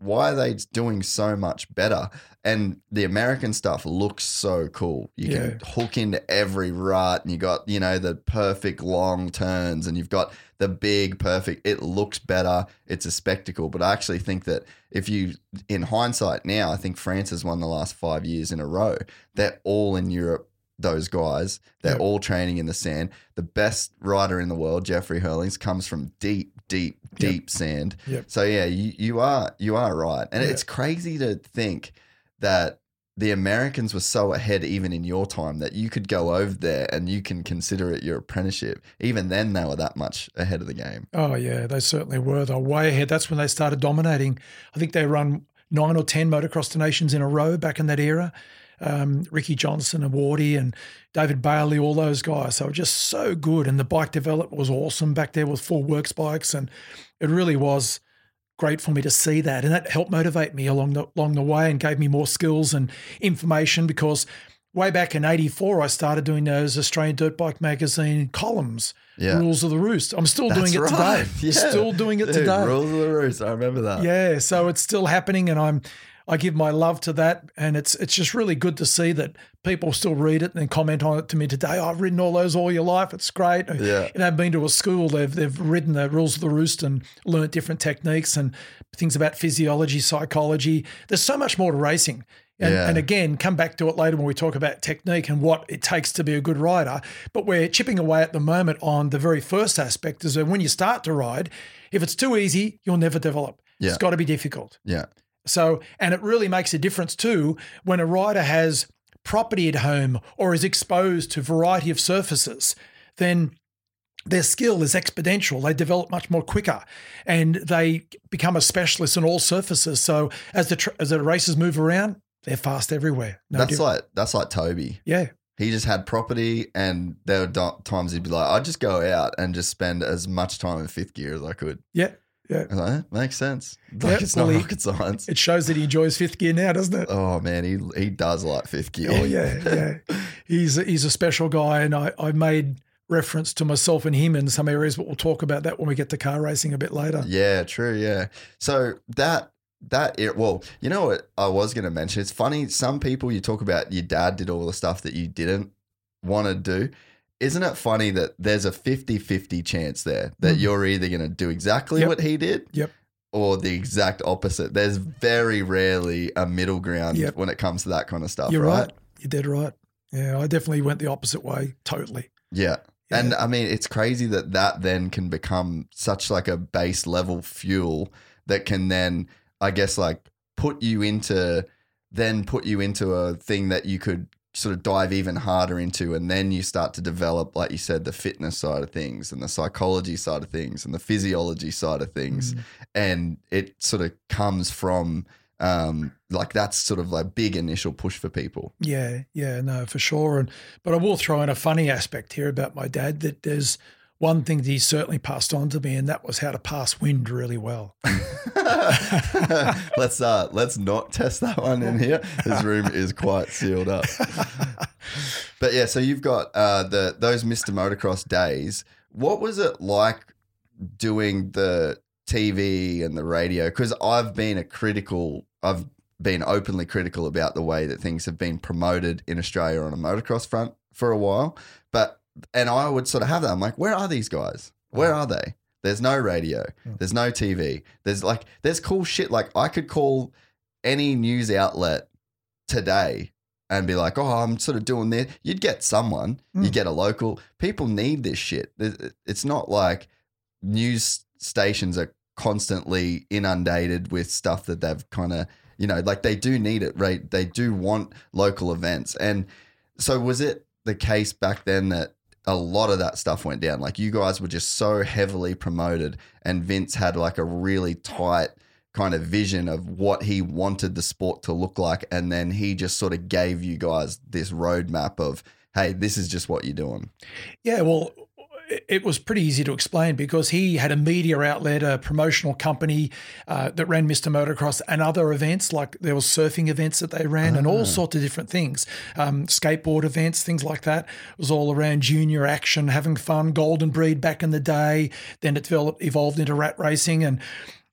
why are they doing so much better? And the American stuff looks so cool. You yeah. can hook into every rut and you got, you know, the perfect long turns and you've got the big perfect. It looks better. It's a spectacle. But I actually think that if you, in hindsight now, I think France has won the last five years in a row. They're all in Europe, those guys. They're yep. all training in the sand. The best rider in the world, Jeffrey Hurlings, comes from deep, deep, deep yep. sand. Yep. So, yeah, you, you are you are right. And yep. it's crazy to think that the Americans were so ahead even in your time that you could go over there and you can consider it your apprenticeship. Even then they were that much ahead of the game. Oh, yeah, they certainly were. They were way ahead. That's when they started dominating. I think they run nine or ten motocross nations in a row back in that era. Um, Ricky Johnson and Wardy and David Bailey, all those guys. They were just so good. And the bike development was awesome back there with full works bikes. And it really was great for me to see that. And that helped motivate me along the, along the way and gave me more skills and information, because way back in eighty-four, I started doing those Australian Dirt Bike Magazine columns, yeah. Rules of the Roost. I'm still That's doing it right. today. Yeah. Still doing it Dude, today. Rules of the Roost. I remember that. Yeah. So it's still happening and I'm, I give my love to that, and it's it's just really good to see that people still read it and then comment on it to me today. Oh, I've ridden all those all your life. It's great. Yeah. And I've been to a school. They've they've ridden the Rules of the Roost and learnt different techniques and things about physiology, psychology. There's so much more to racing. And, yeah. and again, come back to it later when we talk about technique and what it takes to be a good rider. But we're chipping away at the moment on the very first aspect is that when you start to ride, if it's too easy, you'll never develop. Yeah. It's got to be difficult. Yeah. So, and it really makes a difference too when a rider has property at home or is exposed to a variety of surfaces, then their skill is exponential. They develop much more quicker and they become a specialist in all surfaces. So as the as the races move around, they're fast everywhere. No that's different. like that's like Toby. Yeah. He just had property and there were times he'd be like, I'd just go out and just spend as much time in fifth gear as I could. Yeah. Yeah, like, makes sense. Like yep. It's not well, rocket science. It shows that he enjoys fifth gear now, doesn't it? Oh man, he he does like fifth gear. Oh yeah, yeah. He's a, he's a special guy, and I, I made reference to myself and him in some areas, but we'll talk about that when we get to car racing a bit later. Yeah, true. Yeah. So that that it well, you know what I was going to mention. It's funny. Some people you talk about your dad did all the stuff that you didn't want to do. Isn't it funny that there's a fifty-fifty chance there that mm-hmm. you're either going to do exactly yep. what he did yep. or the exact opposite? There's very rarely a middle ground yep. when it comes to that kind of stuff, You're right? right? You're dead right. Yeah, I definitely went the opposite way totally. Yeah. yeah. And, I mean, it's crazy that that then can become such like a base level fuel that can then, I guess, like put you into then put you into a thing that you could sort of dive even harder into, and then you start to develop, like you said, the fitness side of things and the psychology side of things and the physiology side of things. Mm. And it sort of comes from um, like that's sort of like big initial push for people. Yeah, yeah, no, for sure. And but I will throw in a funny aspect here about my dad, that there's one thing that he certainly passed on to me, and that was how to pass wind really well. let's uh, let's not test that one in here. His room is quite sealed up. But yeah, so you've got uh, the those Mister Motocross days. What was it like doing the T V and the radio? Because I've been a critical, I've been openly critical about the way that things have been promoted in Australia on a motocross front for a while, but. And I would sort of have that. I'm like, where are these guys? Where are they? There's no radio. There's no T V. There's like, there's cool shit. Like I could call any news outlet today and be like, oh, I'm sort of doing this. You'd get someone, mm. you get a local. People need this shit. It's not like news stations are constantly inundated with stuff that they've kind of, you know, like they do need it, right? They do want local events. And so was it the case back then that a lot of that stuff went down? Like you guys were just so heavily promoted, and Vince had like a really tight kind of vision of what he wanted the sport to look like. And then he just sort of gave you guys this roadmap of, hey, this is just what you're doing. Yeah. Well, it was pretty easy to explain because he had a media outlet, a promotional company uh, that ran Mister Motocross and other events, like there was surfing events that they ran oh. and all sorts of different things, um, skateboard events, things like that. It was all around junior action, having fun, Golden Breed back in the day. Then it developed, evolved into rat racing. and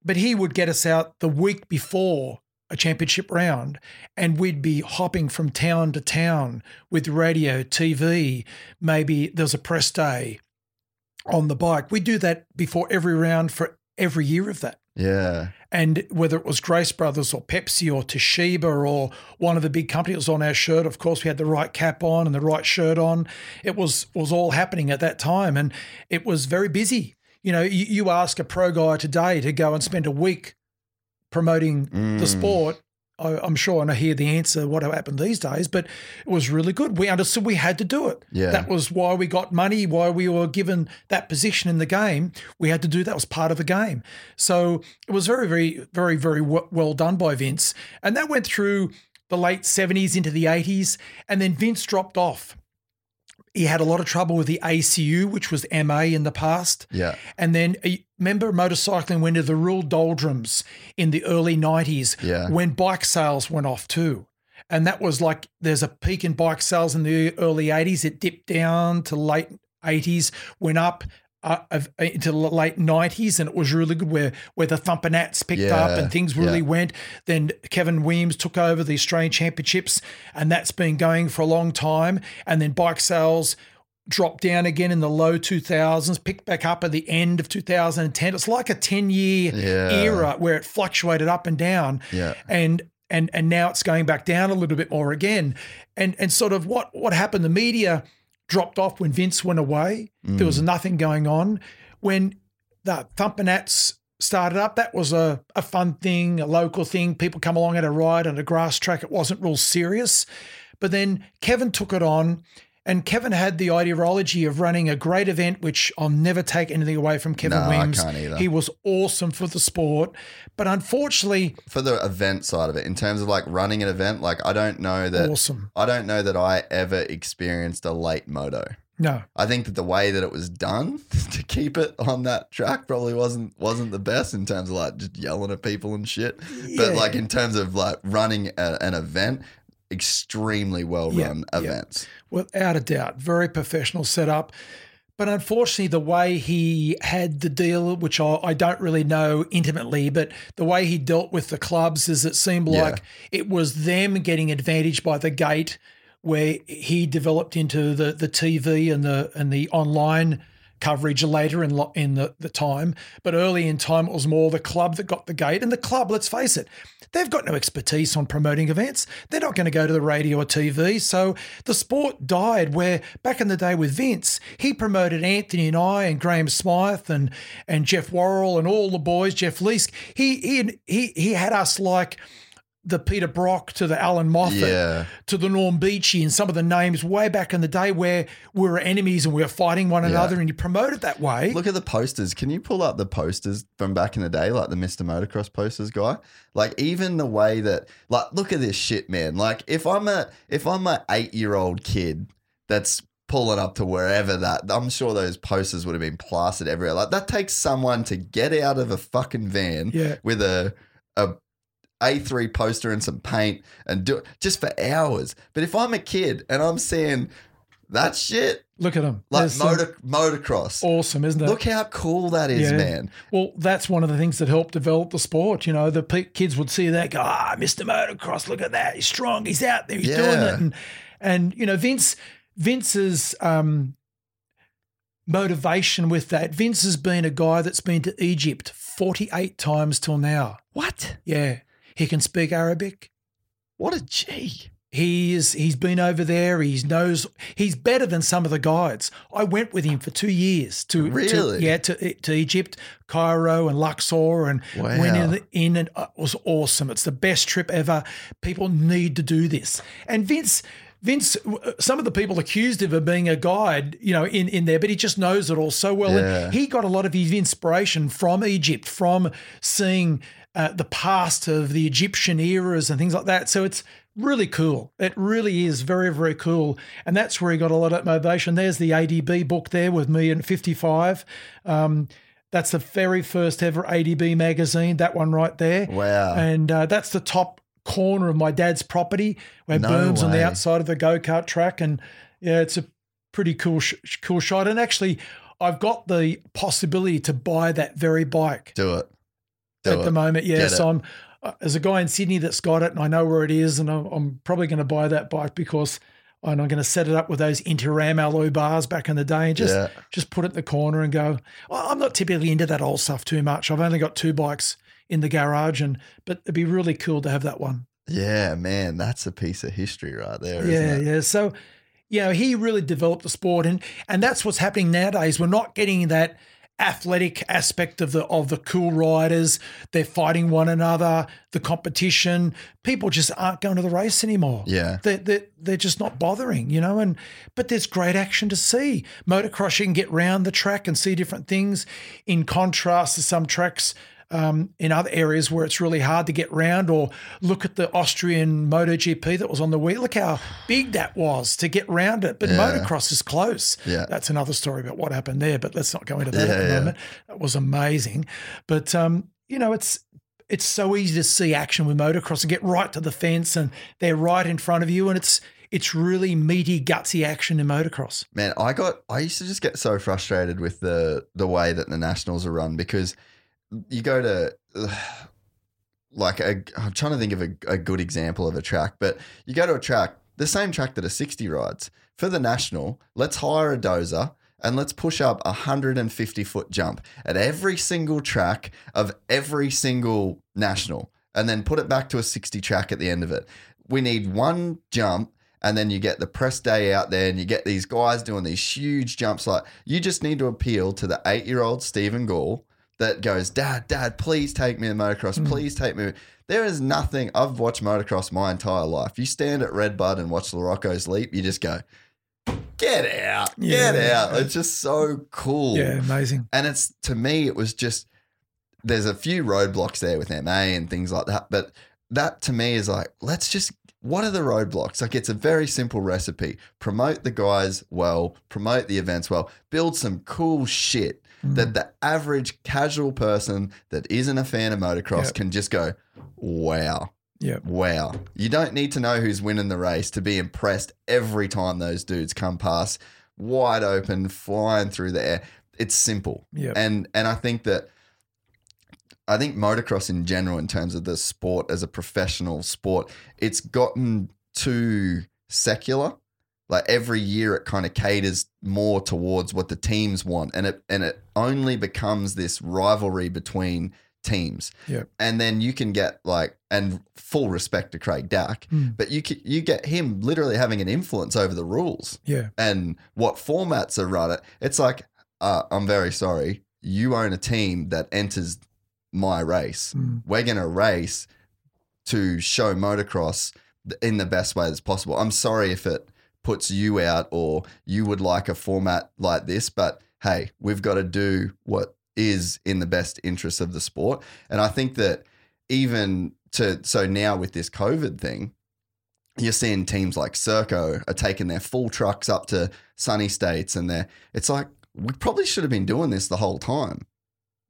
But he would get us out the week before a championship round, and we'd be hopping from town to town with radio, T V. Maybe there's a press day on the bike. We do that before every round for every year of that. Yeah. And whether it was Grace Brothers or Pepsi or Toshiba or one of the big companies, it was on our shirt. Of course, we had the right cap on and the right shirt on. It was was all happening at that time, and it was very busy. You know, you, you ask a pro guy today to go and spend a week promoting mm. the sport, I, I'm sure, and I hear the answer, what happened these days, but it was really good. We understood we had to do it. Yeah. That was why we got money, why we were given that position in the game. We had to do that. It was part of the game. So it was very, very, very, very w- well done by Vince. And that went through the late seventies into the eighties, and then Vince dropped off. He had a lot of trouble with the A C U, which was M A in the past. Yeah. And then remember motorcycling went into the real doldrums in the early nineties yeah. when bike sales went off too. And that was like there's a peak in bike sales in the early eighties. It dipped down to late eighties, went up uh, into the late nineties, and it was really good where, where the Thumpin' Hats picked yeah. up and things really yeah. went. Then Kevin Williams took over the Australian Championships, and that's been going for a long time. And then bike sales dropped down again in the low two thousands, picked back up at the end of two thousand ten. It's like a ten-year yeah. era where it fluctuated up and down, yeah. and and and now it's going back down a little bit more again. And and sort of what what happened, the media dropped off when Vince went away. Mm. There was nothing going on. When the Thumpin' Hats started up, that was a, a fun thing, a local thing. People come along at a ride on a grass track. It wasn't real serious. But then Kevin took it on, and Kevin had the ideology of running a great event, which I'll never take anything away from Kevin no, Williams. I can't either. He was awesome for the sport. But unfortunately, for the event side of it, in terms of like running an event, like I don't know that awesome. I don't know that I ever experienced a late moto. No. I think that the way that it was done to keep it on that track probably wasn't wasn't the best in terms of like just yelling at people and shit. Yeah. But like in terms of like running a, an event, extremely well-run yeah, events. Yeah. Without a doubt, very professional setup. But unfortunately, the way he had the deal, which I, I don't really know intimately, but the way he dealt with the clubs is it seemed yeah. like it was them getting advantage by the gate where he developed into the, the T V and the and the online coverage later in lo- in the, the time. But early in time, it was more the club that got the gate. And the club, let's face it, they've got no expertise on promoting events. They're not going to go to the radio or T V. So the sport died where back in the day with Vince, he promoted Anthony and I and Graham Smythe and and Jeff Worrell and all the boys, Jeff Leask. He he he, he had us like the Peter Brock to the Alan Moffat yeah. to the Norm Beachy and some of the names way back in the day where we were enemies and we were fighting one yeah. another, and you promote it that way. Look at the posters. Can you pull up the posters from back in the day, like the Mister Motocross posters guy? Like even the way that – like look at this shit, man. Like if I'm a if I'm an eight-year-old kid that's – pull it up to wherever that, I'm sure those posters would have been plastered everywhere. Like that takes someone to get out of a fucking van yeah. with a a A three poster and some paint and do it just for hours. But if I'm a kid and I'm seeing that shit. Look at them. Like motor, motocross. Awesome, isn't it? Look how cool that is, yeah. man. Well, that's one of the things that helped develop the sport. You know, the pe- kids would see that, go, ah, oh, Mister Motocross, look at that. He's strong. He's out there. He's yeah. doing it. And, and, you know, Vince... Vince's um, motivation with that, Vince has been a guy that's been to Egypt forty-eight times till now. What? Yeah. He can speak Arabic. What a G. He is, he's been over there. He knows – he's better than some of the guides. I went with him for two years to – Really? To, yeah, to to Egypt, Cairo and Luxor and wow. went in, in and it was awesome. It's the best trip ever. People need to do this. And Vince – Vince, some of the people accused him of being a guide, you know, in, in there, but he just knows it all so well. Yeah. And he got a lot of his inspiration from Egypt, from seeing uh, the past of the Egyptian eras and things like that. So it's really cool. It really is very, very cool. And that's where he got a lot of motivation. There's the A D B book there with me in fifty-five. Um, that's the very first ever A D B magazine, that one right there. Wow. And uh, that's the top corner of my dad's property where no booms way. on the outside of the go-kart track. And, yeah, it's a pretty cool, sh- cool shot. And actually, I've got the possibility to buy that very bike. Do it. Do at it. the moment, yeah. Get so it. I'm uh, there's a guy in Sydney that's got it, and I know where it is, and I'm, I'm probably going to buy that bike because, and I'm going to set it up with those Interam alloy bars back in the day, and just yeah. just put it in the corner and go. Well, I'm not typically into that old stuff too much. I've only got two bikes in the garage, and but it'd be really cool to have that one. Yeah, man, that's a piece of history right there. Yeah, isn't it? yeah. So. You know, he really developed the sport, and and that's what's happening nowadays. We're not getting that athletic aspect of the of the cool riders. They're fighting one another, the competition. People just aren't going to the race anymore. Yeah, they're, they're, they're just not bothering, you know. And but there's great action to see. Motocross, you can get round the track and see different things, in contrast to some tracks Um, in other areas where it's really hard to get round. Or look at the Austrian MotoGP that was on the wheel. Look how big that was to get round it. But yeah. motocross is close. Yeah. That's another story about what happened there, but let's not go into that yeah, at the yeah. moment. That was amazing. But, um, you know, it's it's so easy to see action with motocross and get right to the fence and they're right in front of you, and it's it's really meaty, gutsy action in motocross. Man, I got I used to just get so frustrated with the the way that the Nationals are run, because – you go to like a, I'm trying to think of a, a good example of a track, but you go to a track, the same track that a sixty rides for the National. Let's hire a dozer and let's push up a one hundred fifty foot jump at every single track of every single National, and then put it back to a sixty track at the end of it. We need one jump. And then you get the press day out there and you get these guys doing these huge jumps. Like, you just need to appeal to the eight year old Stephen Gall that goes, Dad, Dad, please take me to motocross. Mm. Please take me. There is nothing. I've watched motocross my entire life. You stand at Red Bud and watch LaRocco's leap, you just go, get out, yeah. get out. It's just so cool. Yeah, amazing. And it's, to me, it was just, there's a few roadblocks there with M A and things like that. But that to me is like, let's just, what are the roadblocks? Like, it's a very simple recipe. Promote the guys well, promote the events well, build some cool shit that the average casual person that isn't a fan of motocross yep. can just go, wow, yeah, wow. You don't need to know who's winning the race to be impressed every time those dudes come past, wide open, flying through the air. It's simple. Yep. And and I think that I think motocross in general, in terms of the sport as a professional sport, it's gotten too secular. Like, every year it kind of caters more towards what the teams want, and it and it only becomes this rivalry between teams. Yeah. And then you can get like, and full respect to Craig Dack, mm. but you can, you get him literally having an influence over the rules. Yeah. And what formats are run. It's like, uh, I'm very sorry, you own a team that enters my race. Mm. We're going to race to show motocross in the best way that's possible. I'm sorry if it puts you out or you would like a format like this, but hey, we've got to do what is in the best interest of the sport. And I think that even to, so now with this COVID thing, you're seeing teams like Serco are taking their full trucks up to sunny states, and they're, it's like, we probably should have been doing this the whole time,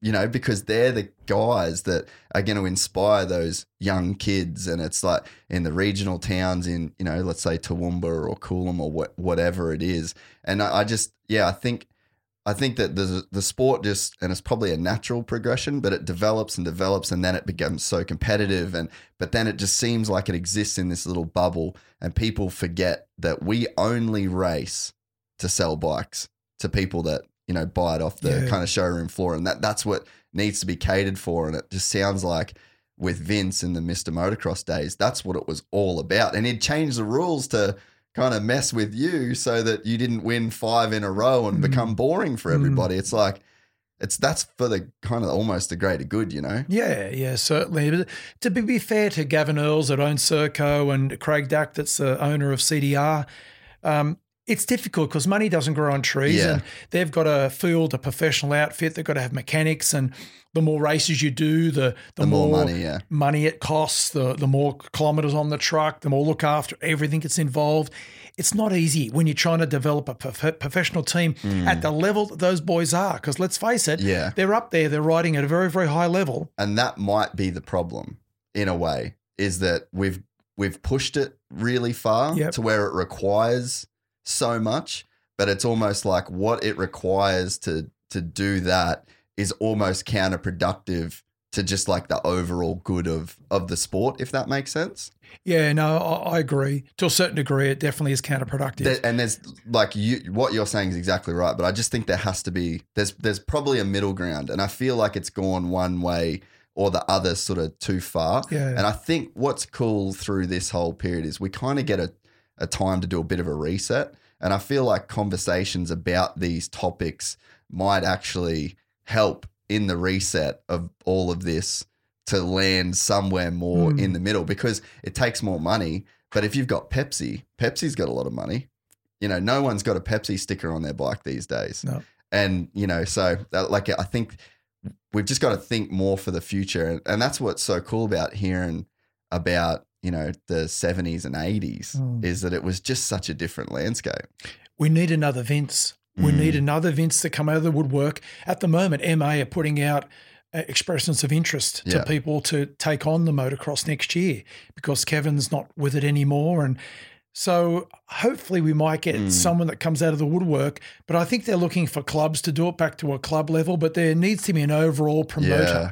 you know, because they're the guys that are going to inspire those young kids. And it's like, in the regional towns in, you know, let's say Toowoomba or Coolum or what, whatever it is. And I, I just, yeah, I think, I think that the the sport just, and it's probably a natural progression, but it develops and develops, and then it becomes so competitive. And, but then it just seems like it exists in this little bubble, and people forget that we only race to sell bikes to people that, you know, buy it off the yeah. kind of showroom floor. And that that's what needs to be catered for. And it just sounds like with Vince and the Mister Motocross days, that's what it was all about. And he'd change the rules to kind of mess with you so that you didn't win five in a row and mm. become boring for everybody. Mm. It's like, it's, that's for the kind of almost the greater good, you know? Yeah, yeah, certainly. But to be fair to Gavin Earls that owns Serco and Craig Dack that's the owner of C D R, um, it's difficult because money doesn't grow on trees, yeah. and they've got to field a professional outfit. They've got to have mechanics, and the more races you do, the the, the more, more money, yeah. money it costs, the the more kilometers on the truck, the more look after everything that's involved. It's not easy when you're trying to develop a prof- professional team mm. at the level that those boys are, because let's face it, yeah. they're up there, they're riding at a very, very high level. And that might be the problem in a way, is that we've we've pushed it really far yep. to where it requires so much, but it's almost like what it requires to to do that is almost counterproductive to just like the overall good of of the sport, if that makes sense. Yeah, no, I, I agree. To a certain degree, it definitely is counterproductive. There, and there's like you, what you're saying is exactly right, but I just think there has to be, there's there's probably a middle ground, and I feel like it's gone one way or the other sort of too far. Yeah. And I think what's cool through this whole period is we kind of get a a time to do a bit of a reset. And I feel like conversations about these topics might actually help in the reset of all of this to land somewhere more mm. in the middle, because it takes more money. But if you've got Pepsi, Pepsi's got a lot of money. You know, no one's got a Pepsi sticker on their bike these days. No. And, you know, so that, like, I think we've just got to think more for the future. And, and that's what's so cool about hearing about, you know, the seventies and eighties mm. is that it was just such a different landscape. We need another Vince. We mm. need another Vince to come out of the woodwork. At the moment, M A are putting out expressions of interest yeah. to people to take on the motocross next year because Kevin's not with it anymore. And so hopefully we might get mm. someone that comes out of the woodwork, but I think they're looking for clubs to do it back to a club level, but there needs to be an overall promoter. Yeah.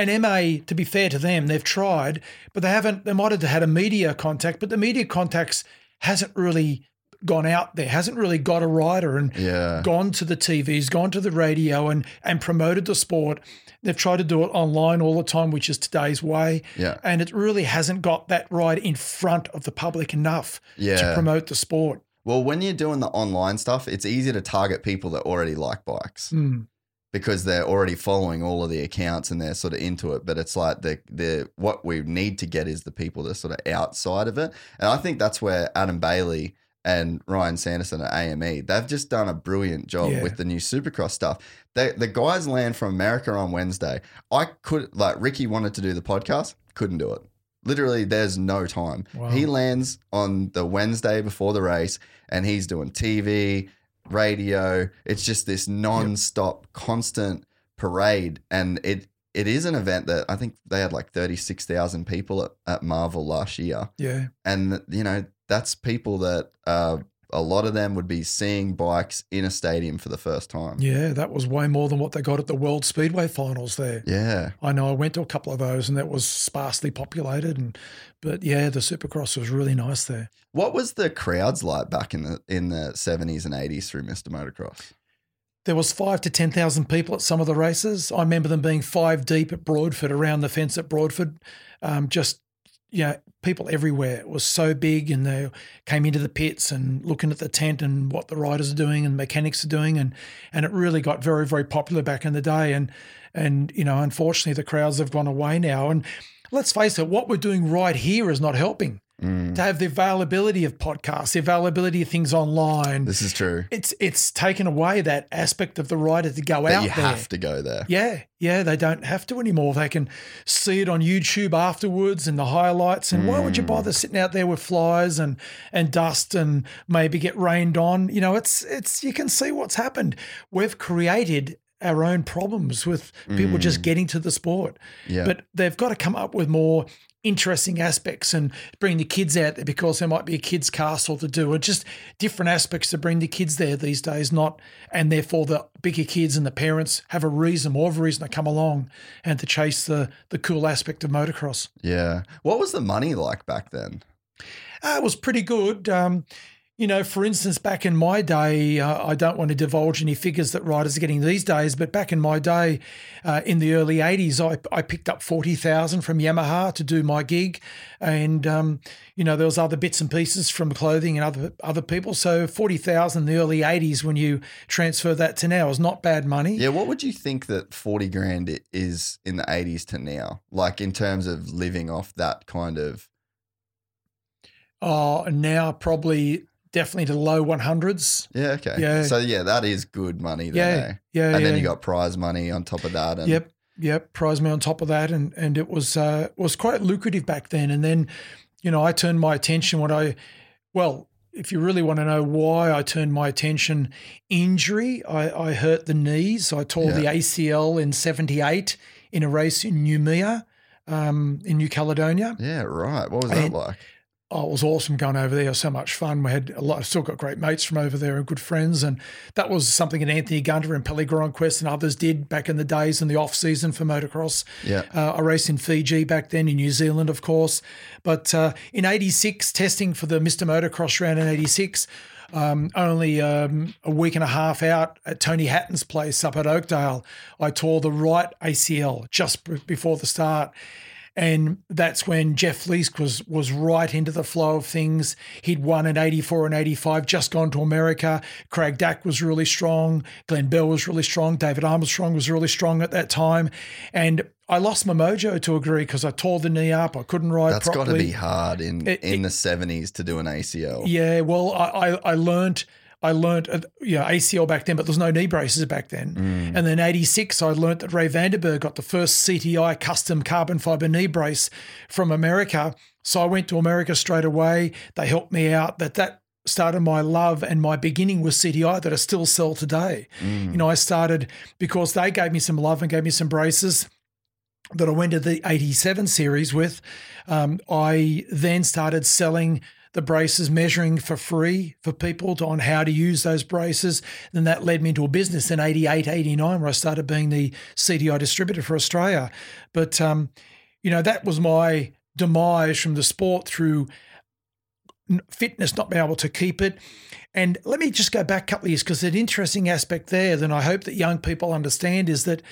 And M A, to be fair to them, they've tried, but they haven't, they might have had a media contact, but the media contacts hasn't really gone out there, hasn't really got a rider and yeah. gone to the T Vs, gone to the radio and and promoted the sport. They've tried to do it online all the time, which is today's way. Yeah. And it really hasn't got that ride in front of the public enough yeah. to promote the sport. Well, when you're doing the online stuff, it's easier to target people that already like bikes. Mm. Because they're already following all of the accounts and they're sort of into it. But it's like the the what we need to get is the people that are sort of outside of it. And I think that's where Adam Bailey and Ryan Sanderson at A M E, they've just done a brilliant job yeah. with the new Supercross stuff. They, the guys land from America on Wednesday. I could, like Ricky wanted to do the podcast, couldn't do it. Literally, there's no time. Wow. He lands on the Wednesday before the race and he's doing T V, radio. It's just this nonstop, yep. constant parade, and it it is an event that I think they had like thirty-six thousand people at, at Marvel last year. Yeah, and you know that's people that uh, a lot of them would be seeing bikes in a stadium for the first time. Yeah, that was way more than what they got at the World Speedway Finals there. Yeah, I know. I went to a couple of those, and that was sparsely populated, and but yeah, the Supercross was really nice there. What was the crowds like back in the in the seventies and eighties through Mister Motocross? There was five to ten thousand people at some of the races. I remember them being five deep at Broadford, around the fence at Broadford, um, just. Yeah, people everywhere. It was so big, and they came into the pits and looking at the tent and what the riders are doing and mechanics are doing, and and it really got very, very popular back in the day. And and you know, unfortunately, the crowds have gone away now. And let's face it, what we're doing right here is not helping. Mm. To have the availability of podcasts, the availability of things online. This is true. It's it's taken away that aspect of the rider to go that out there. You have to go there. Yeah. Yeah, they don't have to anymore. They can see it on YouTube afterwards and the highlights. And mm. why would you bother sitting out there with flies and, and dust and maybe get rained on? You know, it's it's you can see what's happened. We've created our own problems with people mm. just getting to the sport. Yeah. But they've got to come up with more interesting aspects and bring the kids out there, because there might be a kids' castle to do, or just different aspects to bring the kids there these days, not and therefore the bigger kids and the parents have a reason, more of a reason to come along and to chase the the cool aspect of motocross. Yeah. What was the money like back then? Uh, it was pretty good. Um, You know, for instance, back in my day, uh, I don't want to divulge any figures that riders are getting these days, but back in my day, uh, in the early eighties, I, I picked up forty thousand dollars from Yamaha to do my gig, and um, you know there was other bits and pieces from clothing and other other people. So forty thousand dollars in the early eighties, when you transfer that to now, is not bad money. Yeah, what would you think that forty grand is in the eighties to now, like in terms of living off that kind of? Oh, now probably. definitely to the low one hundreds. Yeah, okay. Yeah. So, yeah, that is good money there. Yeah, yeah. And yeah. then you got prize money on top of that. And- yep, yep, prize money on top of that. And and it was uh, was quite lucrative back then. And then, you know, I turned my attention when I – well, if you really want to know why I turned my attention, injury, I, I hurt the knees. I tore yeah. the A C L in seventy-eight in a race in Noumea um, in New Caledonia. Yeah, right. What was that and, like? Oh, it was awesome going over there. It was so much fun. We had a lot, still got great mates from over there and good friends. And that was something that Anthony Gunter and Pelle Gronquist and others did back in the days in the off season for motocross. Yeah. Uh, I raced in Fiji back then, in New Zealand, of course. But uh, in eighty-six, testing for the Mister Motocross round in eighty-six, um, only um, a week and a half out at Tony Hatton's place up at Oakdale, I tore the right A C L just b- before the start. And that's when Jeff Leask was was right into the flow of things. He'd won in eighty-four and eighty-five, just gone to America. Craig Dack was really strong. Glenn Bell was really strong. David Armstrong was really strong at that time. And I lost my mojo to a degree because I tore the knee up. I couldn't ride that's properly. That's got to be hard in, it, in it, the seventies to do an A C L. Yeah, well, I, I, I learned... I learned, you know, A C L back then, but there's no knee braces back then. Mm. And then eighty-six, I learned that Ray Vanderberg got the first C T I custom carbon fiber knee brace from America. So I went to America straight away. They helped me out. That that started my love and my beginning with C T I that I still sell today. Mm. You know, I started because they gave me some love and gave me some braces that I went to the eighty-seven series with. Um, I then started selling the braces, measuring for free for people to, on how to use those braces. Then that led me into a business in eighty-eight, eighty-nine where I started being the C T I distributor for Australia. But, um, you know, that was my demise from the sport through fitness, not being able to keep it. And let me just go back a couple of years because an interesting aspect there that I hope that young people understand is that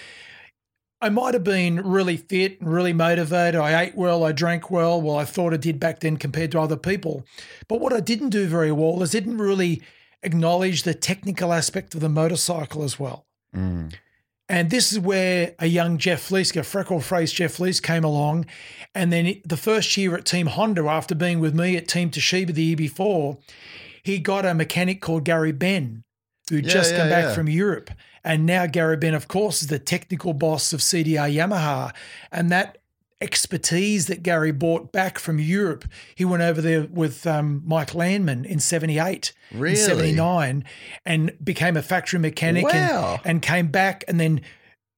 I might have been really fit and really motivated. I ate well, I drank well. Well, I thought I did back then compared to other people. But what I didn't do very well is didn't really acknowledge the technical aspect of the motorcycle as well. Mm. And this is where a young Jeff Leask, a freckle-faced Jeff Leask came along. And then the first year at Team Honda, after being with me at Team Toshiba the year before, he got a mechanic called Gary Benn, who'd yeah, just yeah, come back yeah. from Europe. And now Gary Benn, of course, is the technical boss of C D R Yamaha. And that expertise that Gary brought back from Europe, he went over there with um, Mike Landman in seventy-eight, really? In seventy-nine, and became a factory mechanic. Wow. and, and came back and then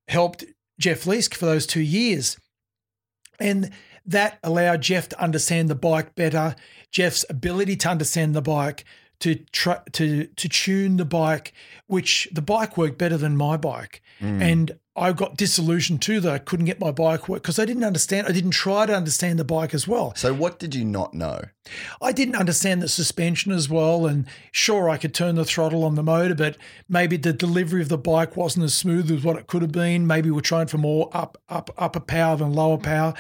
helped Jeff Leask for those two years. And that allowed Jeff to understand the bike better, Jeff's ability to understand the bike, to try, to to tune the bike, which the bike worked better than my bike. Mm. And I got disillusioned too that I couldn't get my bike work because I didn't understand, I didn't try to understand the bike as well. So what did you not know? I didn't understand the suspension as well, and sure I could turn the throttle on the motor, but maybe the delivery of the bike wasn't as smooth as what it could have been. Maybe we're trying for more up, up, upper power than lower power.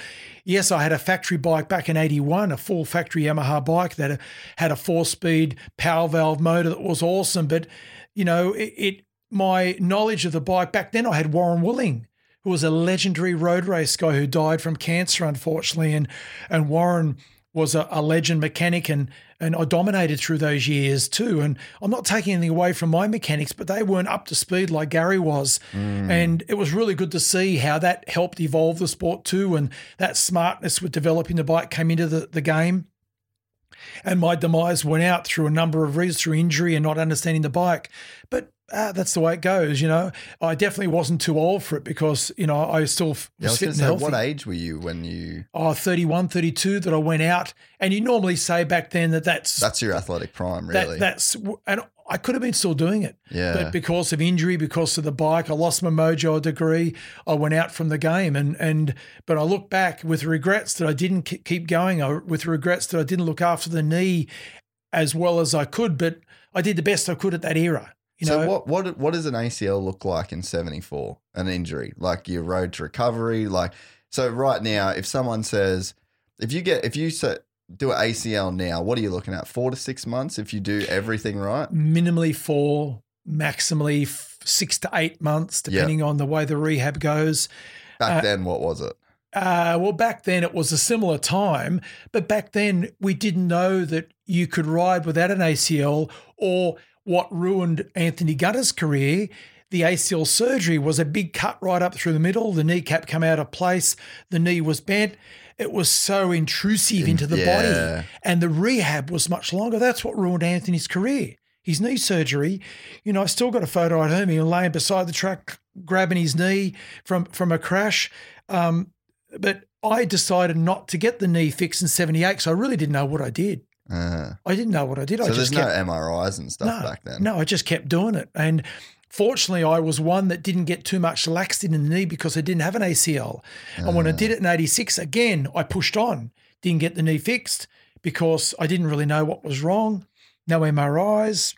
Yes, I had a factory bike back in eighty-one, a full factory Yamaha bike that had a four-speed power valve motor that was awesome, but, you know, it, it my knowledge of the bike, back then I had Warren Willing, who was a legendary road race guy who died from cancer, unfortunately, and and Warren was a, a legend mechanic, and and I dominated through those years too. And I'm not taking anything away from my mechanics, but they weren't up to speed like Gary was. Mm. And it was really good to see how that helped evolve the sport too, and that smartness with developing the bike came into the, the game. And my demise went out through a number of reasons, through injury and not understanding the bike. But ah, that's the way it goes, you know. I definitely wasn't too old for it because, you know, I still was, yeah, I was fit and say, healthy. What age were you when you – Oh, thirty-one, thirty-two that I went out. And you normally say back then that that's – That's your athletic prime, really. That, that's – and I could have been still doing it. Yeah. But because of injury, because of the bike, I lost my mojo a degree. I went out from the game. and and But I look back with regrets that I didn't keep going, I, with regrets that I didn't look after the knee as well as I could, but I did the best I could at that era. You know, so what, what what does an A C L look like in seventy-four, an injury, like your road to recovery? Like, so right now, if someone says, if you get, if you say, do an A C L now, what are you looking at? Four to six months if you do everything right? Minimally four, maximally f- six to eight months, depending yep. on the way the rehab goes. Back uh, then, what was it? Uh, well, back then it was a similar time, but back then we didn't know that you could ride without an A C L, or what ruined Anthony Gunter's career, the A C L surgery was a big cut right up through the middle, the kneecap come out of place, the knee was bent. It was so intrusive into the yeah. body, and the rehab was much longer. That's what ruined Anthony's career, his knee surgery. You know, I still got a photo at home. He was laying beside the truck, grabbing his knee from, from a crash. Um, but I decided not to get the knee fixed in seventy-eight because I really didn't know what I did. Uh, I didn't know what I did. So I just there's kept, no M R Is and stuff no, back then? No, I just kept doing it. And fortunately, I was one that didn't get too much laxed in the knee because I didn't have an A C L. And uh, when I did it in eighty-six, again, I pushed on, didn't get the knee fixed because I didn't really know what was wrong. No M R Is,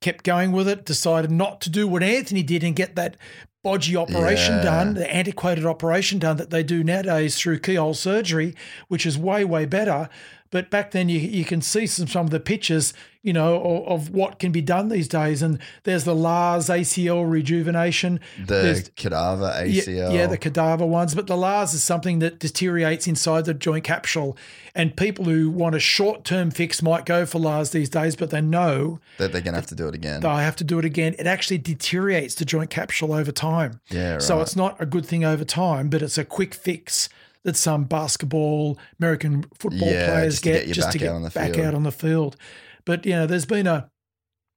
kept going with it, decided not to do what Anthony did and get that bodgy operation yeah. done, the antiquated operation done that they do nowadays through keyhole surgery, which is way, way better. But back then you you can see some, some of the pictures, you know, of, of what can be done these days. And there's the Lars A C L rejuvenation. The there's, cadaver A C L. Yeah, yeah, the cadaver ones. But the Lars is something that deteriorates inside the joint capsule. And people who want a short-term fix might go for Lars these days, but they know that they're going to have to do it again. They'll have to do it again. It actually deteriorates the joint capsule over time. Yeah, right. So it's not a good thing over time, but it's a quick fix that some basketball, American football yeah, players get just to get, just back, to get out back out on the field. But, you know, there's been a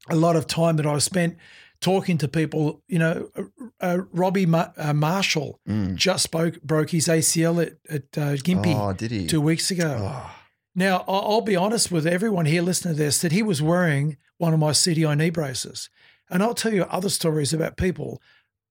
a lot of time that I've spent talking to people. You know, uh, uh, Robbie Ma- uh, Marshall mm. just spoke, broke his A C L at, at uh, Gympie oh, did he? two weeks ago. Oh. Now, I'll, I'll be honest with everyone here listening to this, that he was wearing one of my C D I knee braces. And I'll tell you other stories about people,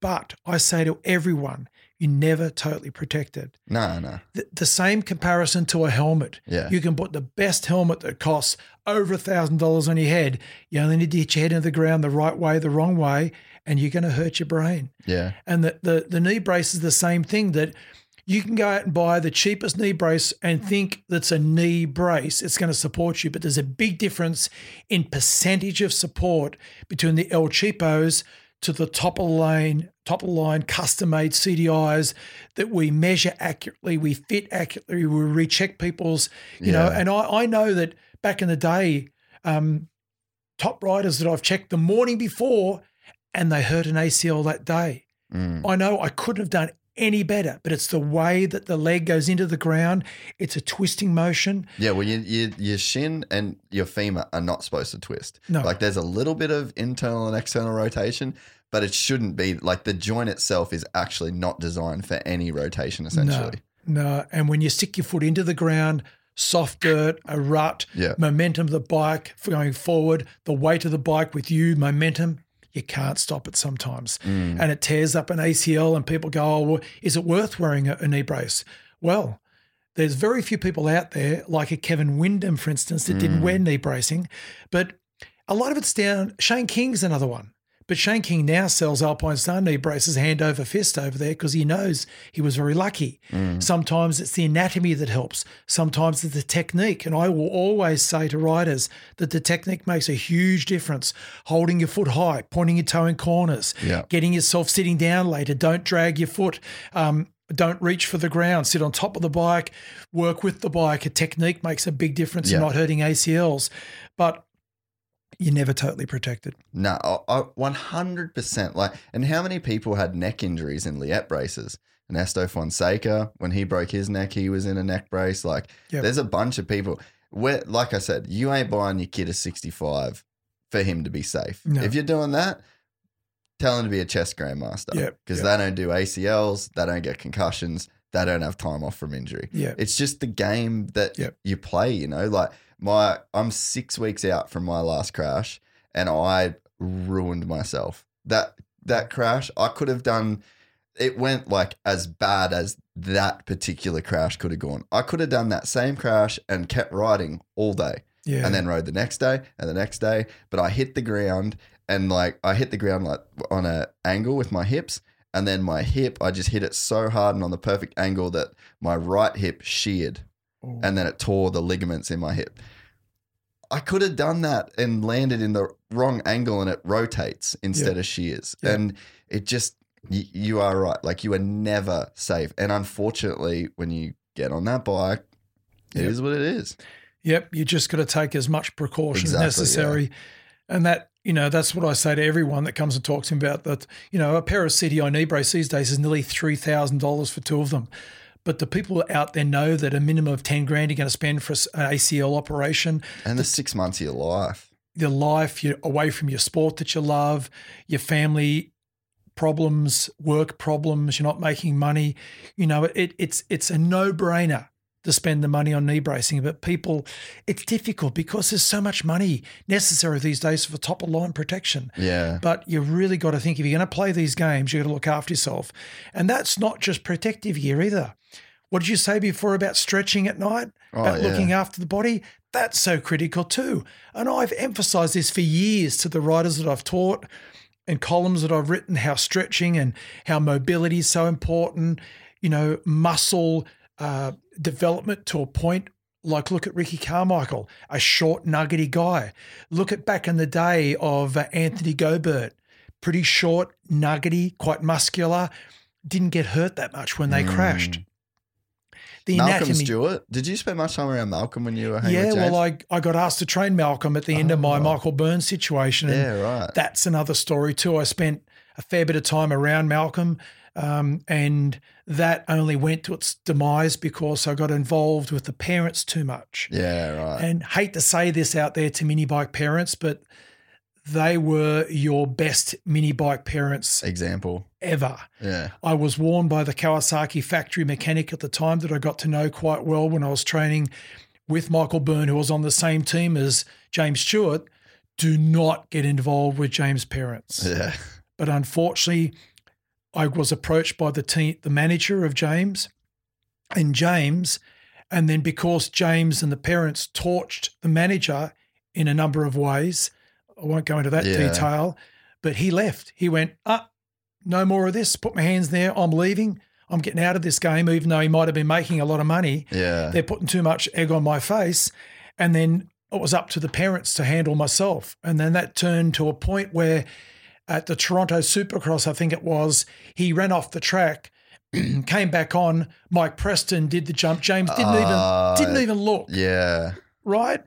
but I say to everyone, you're never totally protected. No, no. The, the same comparison to a helmet. Yeah. You can put the best helmet that costs over one thousand dollars on your head. You only need to hit your head into the ground the right way, the wrong way, and you're going to hurt your brain. Yeah. And the, the, the knee brace is the same thing, that you can go out and buy the cheapest knee brace and think that's a knee brace. It's going to support you, but there's a big difference in percentage of support between the El Cheapos to the top of the lane, top of the line, custom-made C D Is that we measure accurately, we fit accurately, we recheck people's, you yeah. know. And I, I know that back in the day, um, top riders that I've checked the morning before and they hurt an A C L that day. Mm. I know I couldn't have done any better, but it's the way that the leg goes into the ground. It's a twisting motion. Yeah, well, you, you, your shin and your femur are not supposed to twist. No. Like there's a little bit of internal and external rotation, but it shouldn't be. Like the joint itself is actually not designed for any rotation essentially. No, no. And when you stick your foot into the ground, soft dirt, a rut, yeah. momentum of the bike going forward, the weight of the bike with you, momentum, you can't stop it sometimes. Mm. And it tears up an A C L and people go, oh, well, is it worth wearing a, a knee brace? Well, there's very few people out there like a Kevin Windham, for instance, that mm. didn't wear knee bracing. But a lot of it's down – Shane King's another one. But Shane King now sells Alpine Star knee braces hand over fist over there because he knows he was very lucky. Mm. Sometimes it's the anatomy that helps. Sometimes it's the technique. And I will always say to riders that the technique makes a huge difference. Holding your foot high, pointing your toe in corners, yeah. getting yourself sitting down later. Don't drag your foot. Um, don't reach for the ground. Sit on top of the bike. Work with the bike. A technique makes a big difference yeah. in not hurting A C Ls. But you're never totally protected. No, I, one hundred percent. Like, and how many people had neck injuries in Liette braces? Ernesto Fonseca, when he broke his neck, he was in a neck brace. Like, yep. there's a bunch of people. Where, like I said, you ain't buying your kid a sixty-five for him to be safe. No. If you're doing that, tell him to be a chess grandmaster because yep. yep. they don't do A C Ls, they don't get concussions, they don't have time off from injury. Yep. It's just the game that yep. you play, you know, like – My, I'm six weeks out from my last crash and I ruined myself. That that crash, I could have done, it went like as bad as that particular crash could have gone. I could have done that same crash and kept riding all day yeah. and then rode the next day and the next day. But I hit the ground and like I hit the ground like on an angle with my hips and then my hip, I just hit it so hard and on the perfect angle that my right hip sheared. Ooh. And then it tore the ligaments in my hip. I could have done that and landed in the wrong angle and it rotates instead yeah. of shears. Yeah. And it just, you, you are right. Like you are never safe. And unfortunately, when you get on that bike, it yeah. is what it is. Yep, you just got to take as much precaution exactly, as necessary. Yeah. And that, you know, that's what I say to everyone that comes and talks to me about that. You know, a pair of C T I knee brace these days is nearly three thousand dollars for two of them. But the people out there know that a minimum of ten grand you're going to spend for an A C L operation. And the six months of your life. Your life, you're away from your sport that you love, your family problems, work problems, you're not making money. You know, it, it's it's a no-brainer to spend the money on knee bracing. But people, it's difficult because there's so much money necessary these days for top-of-line protection. Yeah. But you really got to think, if you're going to play these games, you've got to look after yourself. And that's not just protective gear either. What did you say before about stretching at night, oh, about yeah. looking after the body? That's so critical too. And I've emphasised this for years to the riders that I've taught and columns that I've written, how stretching and how mobility is so important, you know, muscle uh, development to a point. Like, look at Ricky Carmichael, a short, nuggety guy. Look at back in the day of uh, Anthony Gobert, pretty short, nuggety, quite muscular, didn't get hurt that much when they mm. crashed. The Malcolm anatomy. Stewart. Did you spend much time around Malcolm when you were hanging yeah, with James? Well, I, I got asked to train Malcolm at the oh, end of my right. Michael Burns situation. And yeah, right. That's another story too. I spent a fair bit of time around Malcolm um, and that only went to its demise because I got involved with the parents too much. Yeah, right. And hate to say this out there to mini bike parents, but they were your best mini bike parents example ever. Yeah. I was warned by the Kawasaki factory mechanic at the time that I got to know quite well when I was training with Michael Byrne, who was on the same team as James Stewart, do not get involved with James' parents. Yeah. But unfortunately, I was approached by the team, the manager of James and James, and then because James and the parents torched the manager in a number of ways, I won't go into that yeah. detail, but he left. He went, ah, no more of this. Put my hands there. I'm leaving. I'm getting out of this game, even though he might have been making a lot of money. Yeah. They're putting too much egg on my face. And then it was up to the parents to handle myself. And then that turned to a point where at the Toronto Supercross, I think it was, he ran off the track, came back on. Mike Preston did the jump. James didn't uh, even didn't even look. Yeah. Right?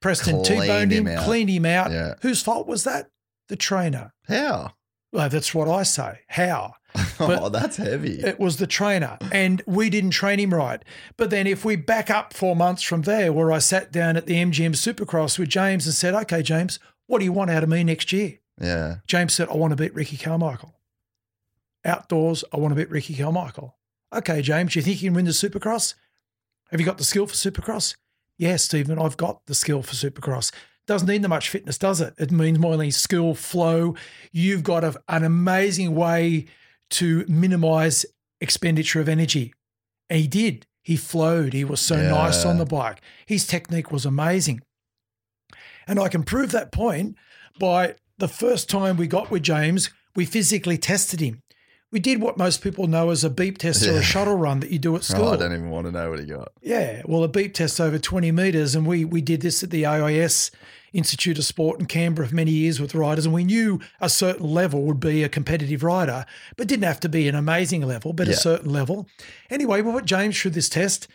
Preston T-boned him, him cleaned him out. Yeah. Whose fault was that? The trainer. How? Well, that's what I say. How? But oh, that's heavy. It was the trainer, and we didn't train him right. But then if we back up four months from there, where I sat down at the M G M Supercross with James and said, okay, James, what do you want out of me next year? Yeah. James said, I want to beat Ricky Carmichael. Outdoors, I want to beat Ricky Carmichael. Okay, James, you think you can win the Supercross? Have you got the skill for Supercross? Yeah, Stephen, I've got the skill for Supercross. Doesn't need that much fitness, does it? It means more than skill, flow. You've got a, an amazing way to minimize expenditure of energy. And he did. He flowed. He was so yeah. nice on the bike. His technique was amazing. And I can prove that point by the first time we got with James, we physically tested him. We did what most people know as a beep test yeah. or a shuttle run that you do at school. Oh, I don't even want to know what he got. Yeah, well, a beep test over twenty metres, and we we did this at the A I S, Institute of Sport in Canberra for many years with riders, and we knew a certain level would be a competitive rider, but didn't have to be an amazing level, but yeah. a certain level. Anyway, we put James through this test,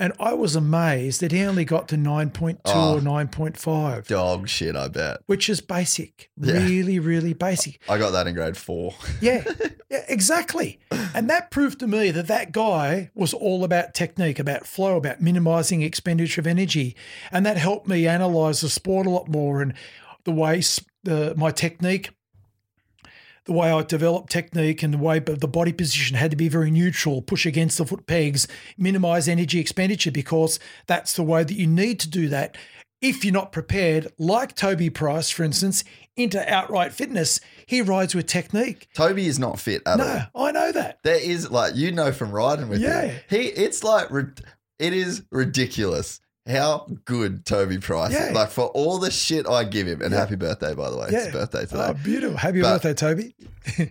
and I was amazed that he only got to nine point two oh, or nine point five. Dog shit, I bet. Which is basic, yeah. really, really basic. I got that in grade four. yeah. Yeah, exactly. And that proved to me that that guy was all about technique, about flow, about minimizing expenditure of energy. And that helped me analyze the sport a lot more and the way uh, my technique, the way I developed technique and the way the body position had to be very neutral, push against the foot pegs, minimize energy expenditure, because that's the way that you need to do that. If you're not prepared, like Toby Price, for instance, into outright fitness, he rides with technique. Toby is not fit at no, all. No, I know that. There is, like, you know from riding with yeah. him. He, it's like, it is ridiculous how good Toby Price yeah. is. Like, for all the shit I give him, and yeah. happy birthday, by the way. Yeah. It's his birthday today. Oh, beautiful. Happy but, birthday, Toby.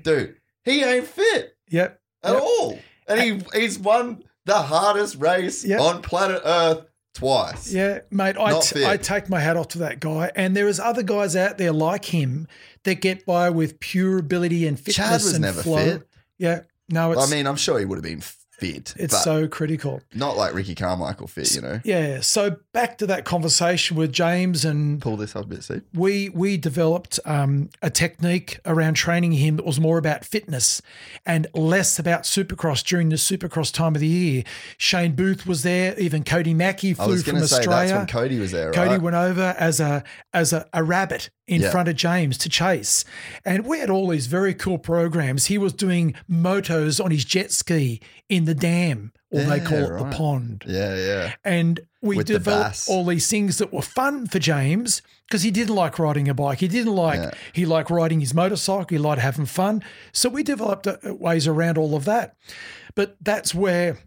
Dude, he ain't fit. Yep. At yep. all. And he, he's won the hardest race yep. on planet Earth. Twice. Yeah, mate, I, t- I take my hat off to that guy. And there is other guys out there like him that get by with pure ability and fitness Chad was and never flow. Fit. Yeah, no, it's. I mean, I'm sure he would have been fit. It's so critical. Not like Ricky Carmichael fit, you know. Yeah. So back to that conversation with James and pull this up a bit, see. We we developed um, a technique around training him that was more about fitness and less about Supercross during the Supercross time of the year. Shane Booth was there. Even Cody Mackey flew I was from say, Australia. That's when Cody was there. Cody right? went over as a as a, a rabbit in yeah. front of James to chase, and we had all these very cool programs. He was doing motos on his jet ski in the dam, or yeah, they call it right. the pond. Yeah, yeah. And we With developed the all these things that were fun for James because he didn't like riding a bike. He didn't like yeah. he liked riding his motorcycle. He liked having fun. So we developed ways around all of that. But that's where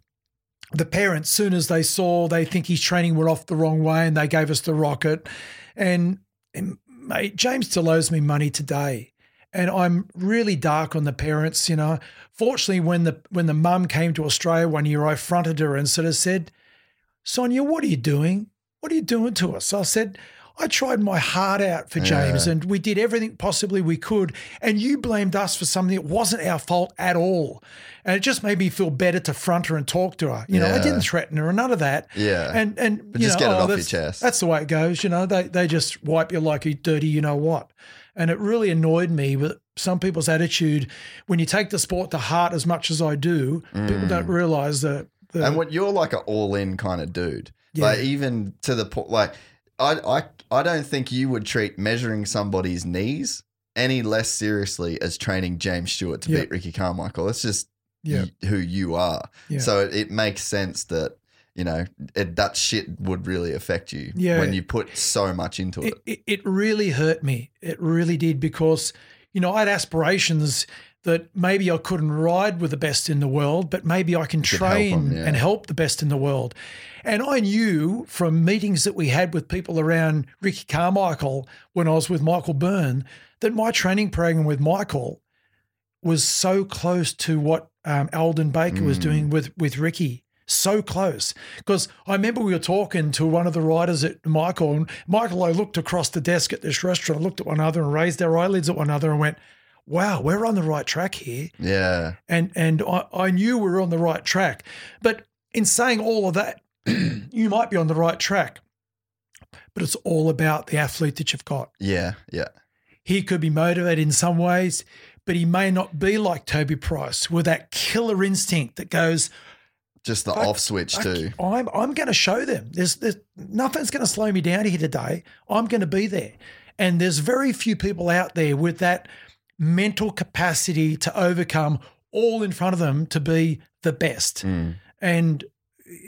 the parents, soon as they saw, they think his training went off the wrong way, and they gave us the rocket. And, and mate, James still owes me money today, and I'm really dark on the parents, you know. Fortunately, when the when the mum came to Australia one year, I fronted her and sort of said, Sonia, what are you doing? What are you doing to us? So I said, I tried my heart out for James yeah. and we did everything possibly we could, and you blamed us for something that wasn't our fault at all. And it just made me feel better to front her and talk to her. You yeah. know, I didn't threaten her or none of that. Yeah. And, and but you just know, get it oh, off your chest. That's the way it goes. You know, they, they just wipe you like a dirty you-know-what. And it really annoyed me with some people's attitude. When you take the sport to heart as much as I do, mm. people don't realise that. The, and what you're like an all-in kind of dude. Yeah. Like even to the point, like – I, I I don't think you would treat measuring somebody's knees any less seriously as training James Stewart to yep. beat Ricky Carmichael. That's just yep. y- who you are. Yep. So it, it makes sense that, you know, it, that shit would really affect you yeah. when you put so much into it, it. It really hurt me. It really did, because, you know, I had aspirations that maybe I couldn't ride with the best in the world, but maybe I can train help them, yeah. and help the best in the world. And I knew from meetings that we had with people around Ricky Carmichael when I was with Michael Byrne that my training program with Michael was so close to what um, Alden Baker mm. was doing with, with Ricky. So close, because I remember we were talking to one of the riders at Michael, and Michael, I looked across the desk at this restaurant, looked at one another and raised our eyelids at one another and went, wow, we're on the right track here. Yeah. And and I, I knew we were on the right track. But in saying all of that, you might be on the right track, but it's all about the athlete that you've got. Yeah, yeah. He could be motivated in some ways, but he may not be like Toby Price with that killer instinct that goes – just the off switch too. I'm I'm going to show them. There's, there's nothing's going to slow me down here today. I'm going to be there. And there's very few people out there with that mental capacity to overcome all in front of them to be the best. Mm. And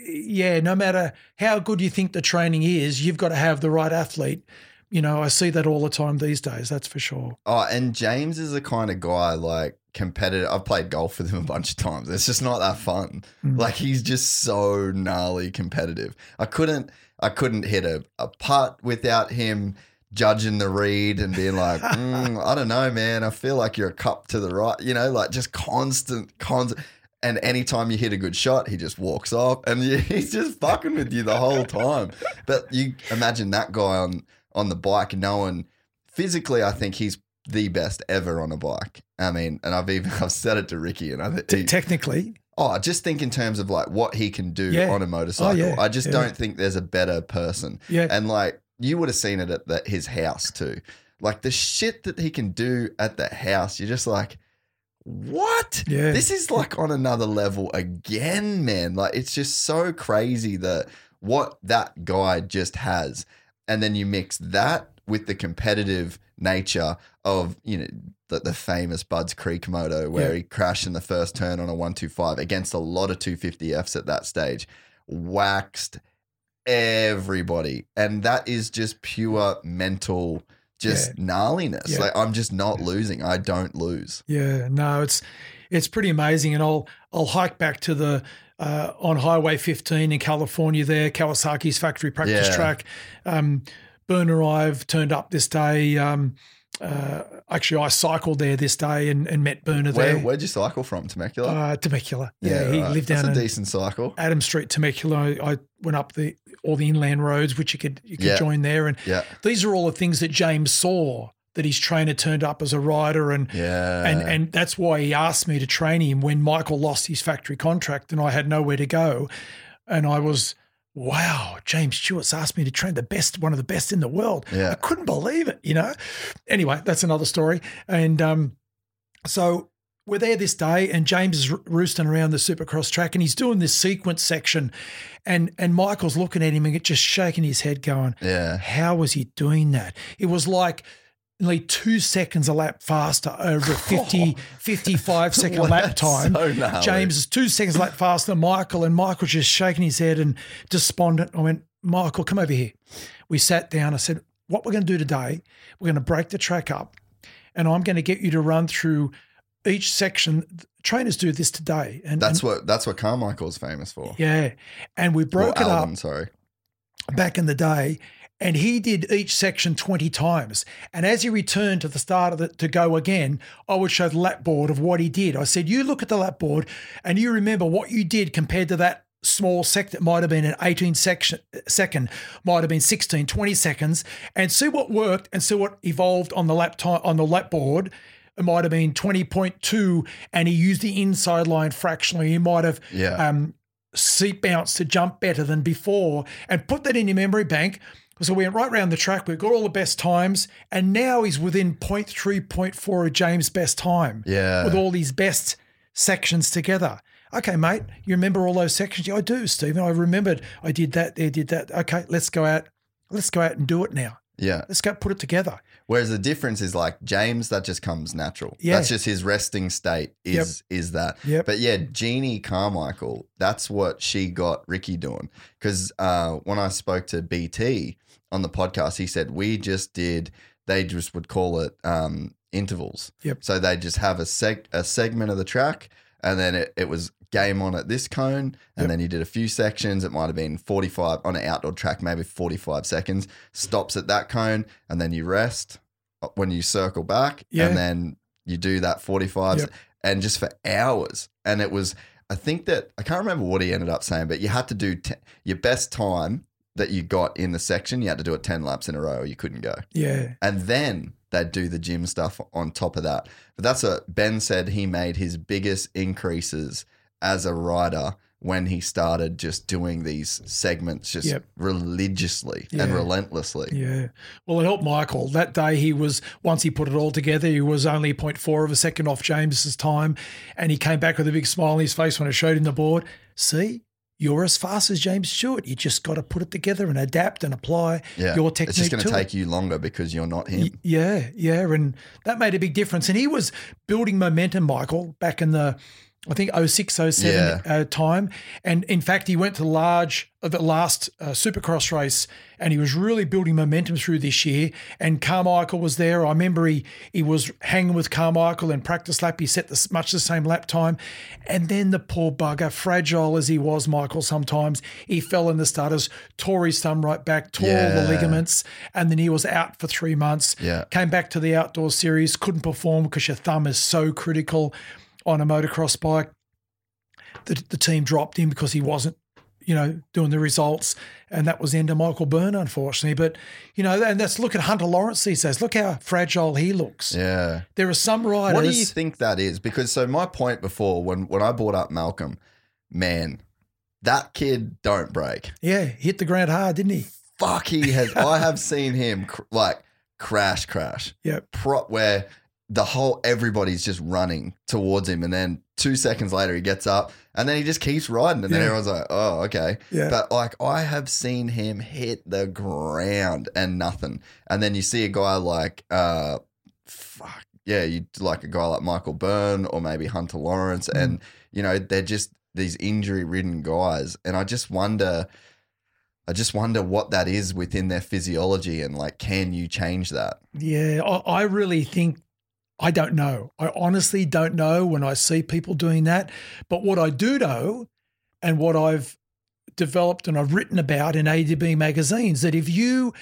yeah, no matter how good you think the training is, you've got to have the right athlete. You know, I see that all the time these days, that's for sure. Oh, and James is the kind of guy, like, competitive. I've played golf with him a bunch of times. It's just not that fun. Mm. Like, he's just so gnarly competitive. I couldn't I couldn't hit a, a putt without him judging the read and being like, mm, I don't know, man, I feel like you're a cup to the right. You know, like, just constant, constant. And anytime you hit a good shot, he just walks off and he's just fucking with you the whole time. But you imagine that guy on, on the bike, knowing physically, I think he's the best ever on a bike. I mean, and I've even I've said it to Ricky, and I think technically, oh, just think in terms of like what he can do yeah. on a motorcycle. Oh, yeah. I just yeah. don't think there's a better person. Yeah. And like you would have seen it at the, his house too, like the shit that he can do at the house. You're just like, what? Yeah. This is like on another level again, man. Like it's just so crazy that what that guy just has, and then you mix that with the competitive nature of, you know, the, the famous Bud's Creek moto where yeah. he crashed in the first turn on a one twenty-five against a lot of two fifty Fs at that stage, waxed everybody. And that is just pure mental, just yeah. gnarliness. Yeah. Like I'm just not yeah. losing. I don't lose. Yeah, no, it's it's pretty amazing. And I'll I'll hike back to the uh, on Highway fifteen in California there, Kawasaki's factory practice yeah. track. Um Bern and I have turned up this day. Um, uh, actually, I cycled there this day and, and met Berner there. Where, where'd you cycle from, Temecula? Uh, Temecula. Yeah, yeah he right. lived down That's a decent cycle. Adam Street, Temecula. I, I went up the all the inland roads, which you could you could yeah. join there. And yeah. these are all the things that James saw that his trainer turned up as a rider, and yeah. and and that's why he asked me to train him when Michael lost his factory contract and I had nowhere to go. And I was, wow, James Stewart's asked me to train the best, one of the best in the world. Yeah. I couldn't believe it, you know. Anyway, that's another story. And um, so we're there this day, and James is roosting around the Supercross track, and he's doing this sequence section, and and Michael's looking at him and just shaking his head, going, "Yeah, how was he doing that?" It was like only two seconds a lap faster over a fifty, fifty-five second well, lap time. So James is two seconds a lap faster than Michael, and Michael's just shaking his head and despondent. I went, "Michael, come over here." We sat down. I said, "What we're going to do today, we're going to break the track up, and I'm going to get you to run through each section." Trainers do this today. And that's and, what that's what Carmichael's famous for. Yeah. And we broke or it Alan, up sorry. back in the day. And he did each section twenty times. And as he returned to the start of it to go again, I would show the lap board of what he did. I said, "You look at the lap board and you remember what you did compared to that small sector. It might have been an eighteen section, second, might have been sixteen, twenty seconds, and see what worked and see what evolved on the lap time on the lap board. It might have been twenty point two, and he used the inside line fractionally. He might have yeah. um, seat bounce to jump better than before, and put that in your memory bank." So we went right around the track. We got all the best times, and now he's within point three, point four of James' best time yeah. with all these best sections together. "Okay, mate, you remember all those sections?" "Yeah, I do, Stephen. I remembered I did that, there, did that. Okay, let's go out. Let's go out and do it now. Yeah. Let's go put it together." Whereas the difference is like James, that just comes natural. Yeah. That's just his resting state is yep. is that. Yep. But yeah, Jeannie Carmichael, that's what she got Ricky doing. Because uh, when I spoke to B T on the podcast, he said, we just did, they just would call it um, intervals. Yep. So they just have a seg- a segment of the track, and then it, it was game on at this cone, and yep. then you did a few sections. It might have been forty-five on an outdoor track, maybe forty-five seconds, stops at that cone, and then you rest when you circle back, yeah. and then you do that forty-five yep. and just for hours. And it was, I think that, I can't remember what he ended up saying, but you had to do t- your best time that you got in the section, you had to do it ten laps in a row or you couldn't go. Yeah. And then they'd do the gym stuff on top of that. But that's what Ben said, he made his biggest increases as a rider when he started just doing these segments just yep. religiously yeah. and relentlessly. Yeah. Well, it helped Michael. That day he was, once he put it all together, he was only point four of a second off James's time, and he came back with a big smile on his face when I showed him the board. "See, you're as fast as James Stewart. You just got to put it together and adapt and apply yeah. your technique." It's just going to take it. you longer because you're not him. Yeah, yeah, and that made a big difference. And he was building momentum, Michael, back in the, I think oh six, oh seven yeah. uh, time. And in fact, he went to large uh, the last uh, Supercross race, and he was really building momentum through this year. And Carmichael was there. I remember he he was hanging with Carmichael in practice lap. He set the, much the same lap time. And then the poor bugger, fragile as he was, Michael, sometimes he fell in the starters, tore his thumb right back, tore yeah. all the ligaments, and then he was out for three months. Yeah. Came back to the outdoor series, couldn't perform because your thumb is so critical on a motocross bike. The, the team dropped him because he wasn't, you know, doing the results, and that was the end of Michael Byrne, unfortunately. But, you know, and that's, look at Hunter Lawrence these days. Look how fragile he looks. Yeah. There are some riders. What do you think that is? Because so my point before, when, when I brought up Malcolm, man, that kid don't break. Yeah, hit the ground hard, didn't he? Fuck, he has. I have seen him cr- like crash, crash. Yeah. Prop where the whole, everybody's just running towards him, and then two seconds later he gets up, and then he just keeps riding, and yeah. then everyone's like, oh, okay. Yeah. But, like, I have seen him hit the ground and nothing. And then you see a guy like, uh, fuck, yeah, you like a guy like Michael Byrne or maybe Hunter Lawrence, mm. and, you know, they're just these injury-ridden guys. And I just wonder I just wonder what that is within their physiology, and, like, can you change that? Yeah, I, I really think I don't know. I honestly don't know when I see people doing that. But what I do know, and what I've developed and I've written about in A D B magazines, that if you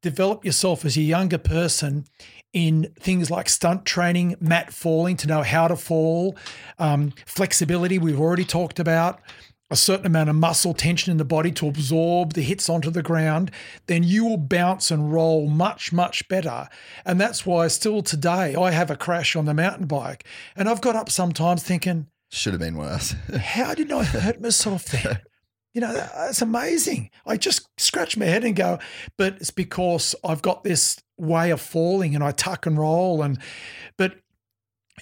develop yourself as a younger person in things like stunt training, mat falling, to know how to fall, um, flexibility we've already talked about, a certain amount of muscle tension in the body to absorb the hits onto the ground, then you will bounce and roll much, much better. And that's why still today I have a crash on the mountain bike. And I've got up sometimes thinking, should have been worse. How did I hurt myself then? You know, that's amazing. I just scratch my head and go, but it's because I've got this way of falling and I tuck and roll. And but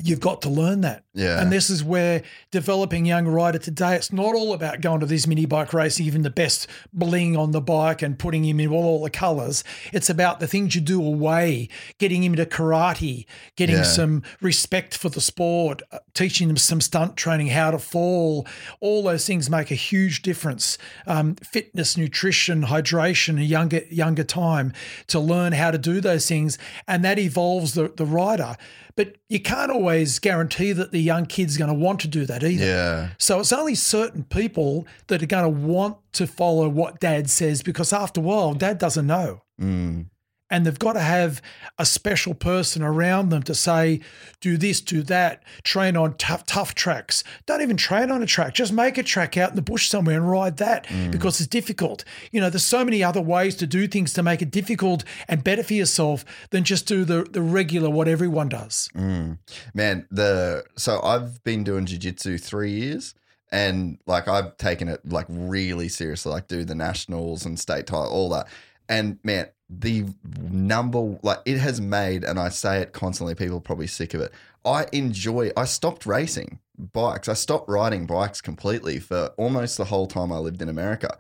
you've got to learn that. Yeah. And this is where developing young rider today, it's not all about going to this mini bike race, even the best bling on the bike and putting him in all, all the colours. It's about the things you do away, getting him into karate, getting yeah. some respect for the sport, teaching them some stunt training, how to fall. All those things make a huge difference. Um, fitness, nutrition, hydration, a younger, younger time to learn how to do those things. And that evolves the, the rider. But you can't always guarantee that the young kid's going to want to do that either. Yeah. So it's only certain people that are going to want to follow what dad says, because after a while, dad doesn't know. Mm. And they've got to have a special person around them to say, do this, do that, train on tough, tough tracks. Don't even train on a track. Just make a track out in the bush somewhere and ride that mm. because it's difficult. You know, there's so many other ways to do things to make it difficult and better for yourself than just do the, the regular what everyone does. Mm. Man, the so I've been doing jiu-jitsu three years. And, like, I've taken it, like, really seriously, like do the nationals and state title, all that. And, man, the number, like, it has made, and I say it constantly, people are probably sick of it. I enjoy, I stopped racing bikes. I stopped riding bikes completely for almost the whole time I lived in America.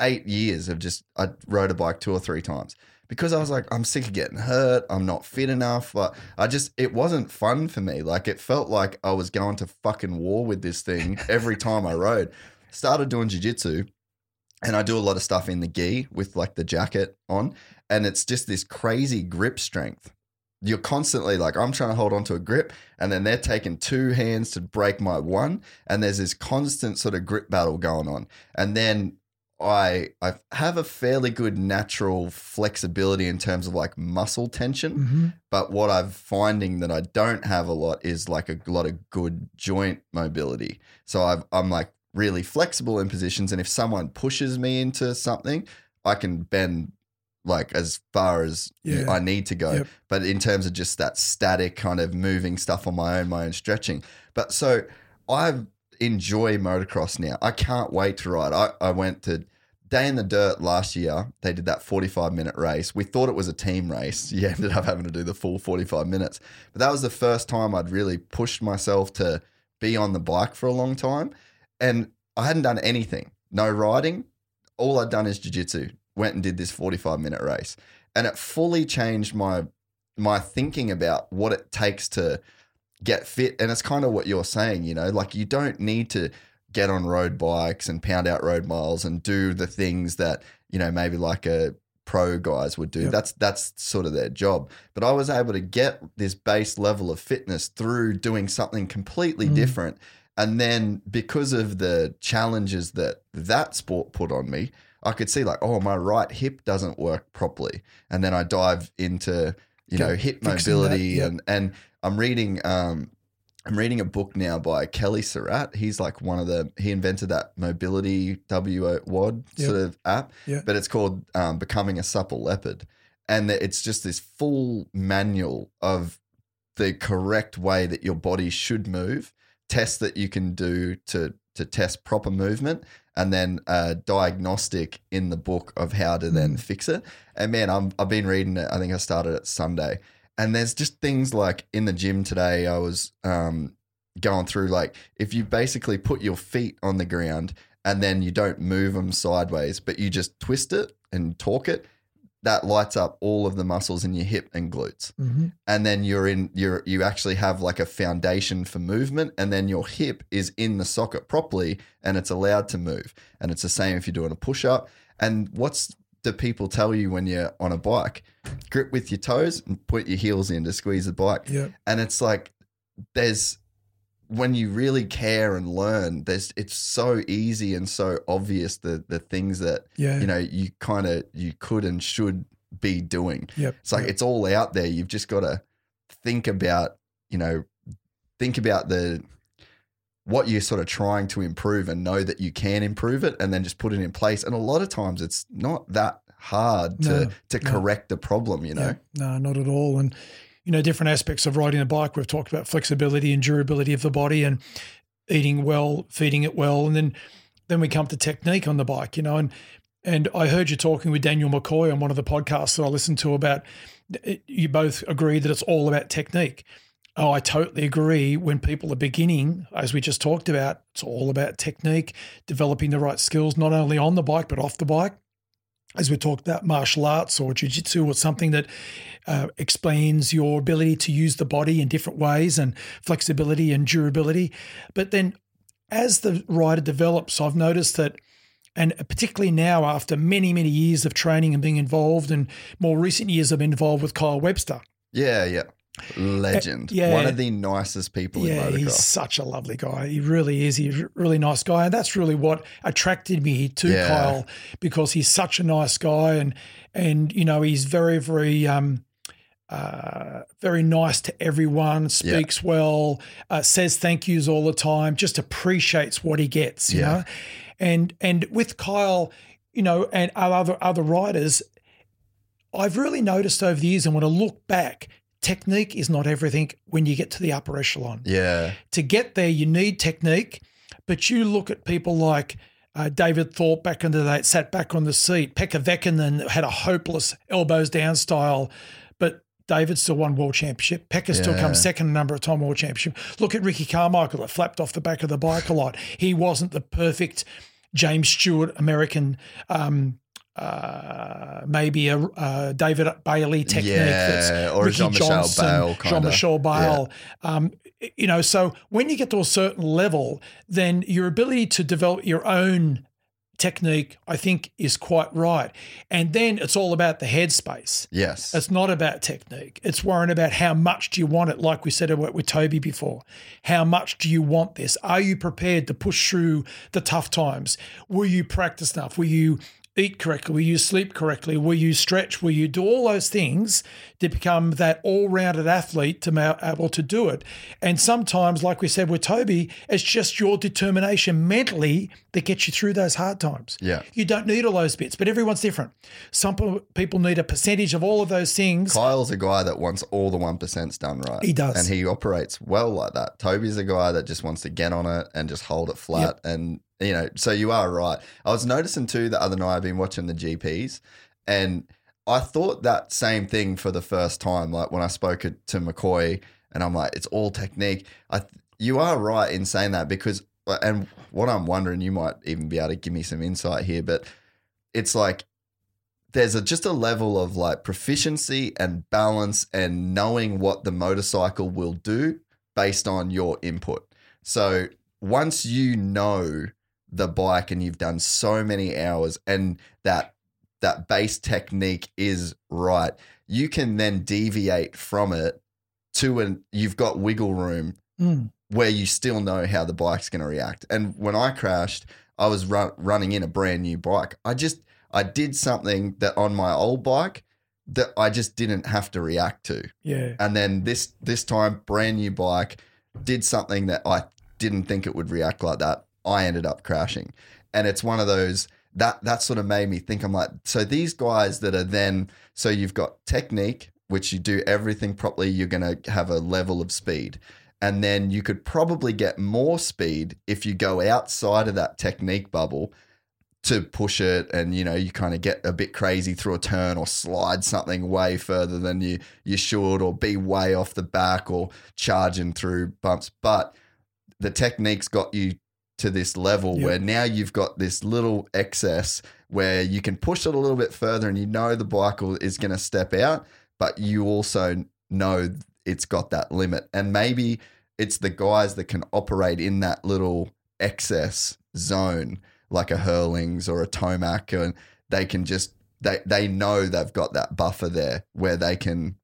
Eight years of just, I rode a bike two or three times because I was like, I'm sick of getting hurt. I'm not fit enough. Like, I just, it wasn't fun for me. Like, it felt like I was going to fucking war with this thing every time I rode. Started doing jiu-jitsu. And I do a lot of stuff in the gi with like the jacket on, and it's just this crazy grip strength. You're constantly like, I'm trying to hold on to a grip, and then they're taking two hands to break my one, and there's this constant sort of grip battle going on. And then I I have a fairly good natural flexibility in terms of like muscle tension, mm-hmm. but what I'm finding that I don't have a lot is like a lot of good joint mobility. So I've, I'm like, really flexible in positions, and if someone pushes me into something, I can bend like as far as yeah. I need to go. Yep. But in terms of just that static kind of moving stuff on my own, my own stretching. But so I enjoy motocross now. I can't wait to ride. I, I went to Day in the Dirt last year. They did that forty-five minute race. We thought it was a team race. You ended up having to do the full forty-five minutes. But that was the first time I'd really pushed myself to be on the bike for a long time. And I hadn't done anything, no riding. All I'd done is jiu-jitsu, went and did this forty-five minute race. And it fully changed my my thinking about what it takes to get fit. And it's kind of what you're saying, you know, like you don't need to get on road bikes and pound out road miles and do the things that, you know, maybe like a pro guys would do. Yep. That's that's sort of their job. But I was able to get this base level of fitness through doing something completely mm. different. And then because of the challenges that that sport put on me, I could see like, oh, my right hip doesn't work properly. And then I dive into, you know, hip mobility. That, yeah. And, and I'm reading um, I'm reading a book now by Kelly Surratt. He's like one of the – he invented that mobility W O D yep. sort of app. Yep. But it's called um, Becoming a Supple Leopard. And it's just this full manual of the correct way that your body should move, tests that you can do to to test proper movement, and then a diagnostic in the book of how to then fix it. And man, I'm, I've been reading it. I think I started it Sunday. And there's just things like in the gym today, I was um, going through like if you basically put your feet on the ground and then you don't move them sideways, but you just twist it and torque it, that lights up all of the muscles in your hip and glutes. Mm-hmm. And then you're in, you're, you actually have like a foundation for movement, and then your hip is in the socket properly and it's allowed to move. And it's the same if you're doing a push up. And what's do people tell you when you're on a bike? Grip with your toes and put your heels in to squeeze the bike. Yeah. And it's like, there's, when you really care and learn, there's, it's so easy and so obvious the the things that yeah. you know you kind of you could and should be doing. Yep. It's like yep. it's all out there. You've just got to think about you know think about the what you're sort of trying to improve and know that you can improve it, and then just put it in place. And a lot of times it's not that hard to no, to correct no. the problem, you know? Yeah. No, not at all. And, you know, different aspects of riding a bike, we've talked about flexibility and durability of the body and eating well, feeding it well. And then, then we come to technique on the bike, you know, and, and I heard you talking with Daniel McCoy on one of the podcasts that I listened to about, you both agree that it's all about technique. Oh, I totally agree. When people are beginning, as we just talked about, it's all about technique, developing the right skills, not only on the bike, but off the bike. As we talked about martial arts or jiu-jitsu or something that uh, explains your ability to use the body in different ways and flexibility and durability. But then as the rider develops, I've noticed that, and particularly now after many, many years of training and being involved, and more recent years I've been involved with Kyle Webster. Yeah, yeah. Legend. Uh, yeah. One of the nicest people yeah, in motocross. He's such a lovely guy. He really is. He's a really nice guy. And that's really what attracted me to yeah. Kyle, because he's such a nice guy, and, and you know, he's very, very um, uh, very nice to everyone, speaks yeah. well, uh, says thank yous all the time, just appreciates what he gets, you yeah. know. And and with Kyle, you know, and other other riders, I've really noticed over the years, and when I look back, technique is not everything when you get to the upper echelon. Yeah. To get there, you need technique, but you look at people like uh, David Thorpe back in the day, sat back on the seat. Pekka Vähämäki had a hopeless elbows down style, but David still won world championship. Pekka yeah. still comes second a number of time world championship. Look at Ricky Carmichael that flapped off the back of the bike a lot. He wasn't the perfect James Stewart American um Uh, maybe a uh, David Bailey technique, yeah, that's or Ricky Johnson, Bale, Jean-Michel Bale. Yeah. Um, you know, so when you get to a certain level, then your ability to develop your own technique, I think, is quite right. And then it's all about the headspace. Yes. It's not about technique. It's worrying about how much do you want it, like we said with Toby before. How much do you want this? Are you prepared to push through the tough times? Will you practice enough? Will you eat correctly? Will you sleep correctly? Will you stretch? Will you do all those things to become that all-rounded athlete to be able to do it? And sometimes, like we said with Toby, it's just your determination mentally that gets you through those hard times. Yeah. You don't need all those bits, but everyone's different. Some people need a percentage of all of those things. Kyle's a guy that wants all the one percent done right. He does. And he operates well like that. Toby's a guy that just wants to get on it and just hold it flat yep. and you know, so you are right. I was noticing too the other night, I've been watching the G Ps, and I thought that same thing for the first time. Like when I spoke to McCoy, and I'm like, it's all technique. I, you are right in saying that, because, and what I'm wondering, you might even be able to give me some insight here, but it's like there's a, just a level of like proficiency and balance and knowing what the motorcycle will do based on your input. So once you know the bike and you've done so many hours and that that base technique is right, you can then deviate from it to an you've got wiggle room mm. where you still know how the bike's going to react. And when I crashed, I was run, running in a brand new bike. I just I did something that on my old bike that I just didn't have to react to. Yeah. And then this this time, brand new bike, did something that I didn't think it would react like that. I ended up crashing. And it's one of those that that sort of made me think, I'm like, so these guys that are then, so you've got technique, which you do everything properly, you're going to have a level of speed. And then you could probably get more speed if you go outside of that technique bubble to push it. And, you know, you kind of get a bit crazy through a turn or slide something way further than you, you should, or be way off the back or charging through bumps. But the technique's got you to this level yep. where now you've got this little excess where you can push it a little bit further, and you know the bike is going to step out, but you also know it's got that limit. And maybe it's the guys that can operate in that little excess zone, like a Hurlings or a Tomac, and they can just, they, they know they've got that buffer there where they can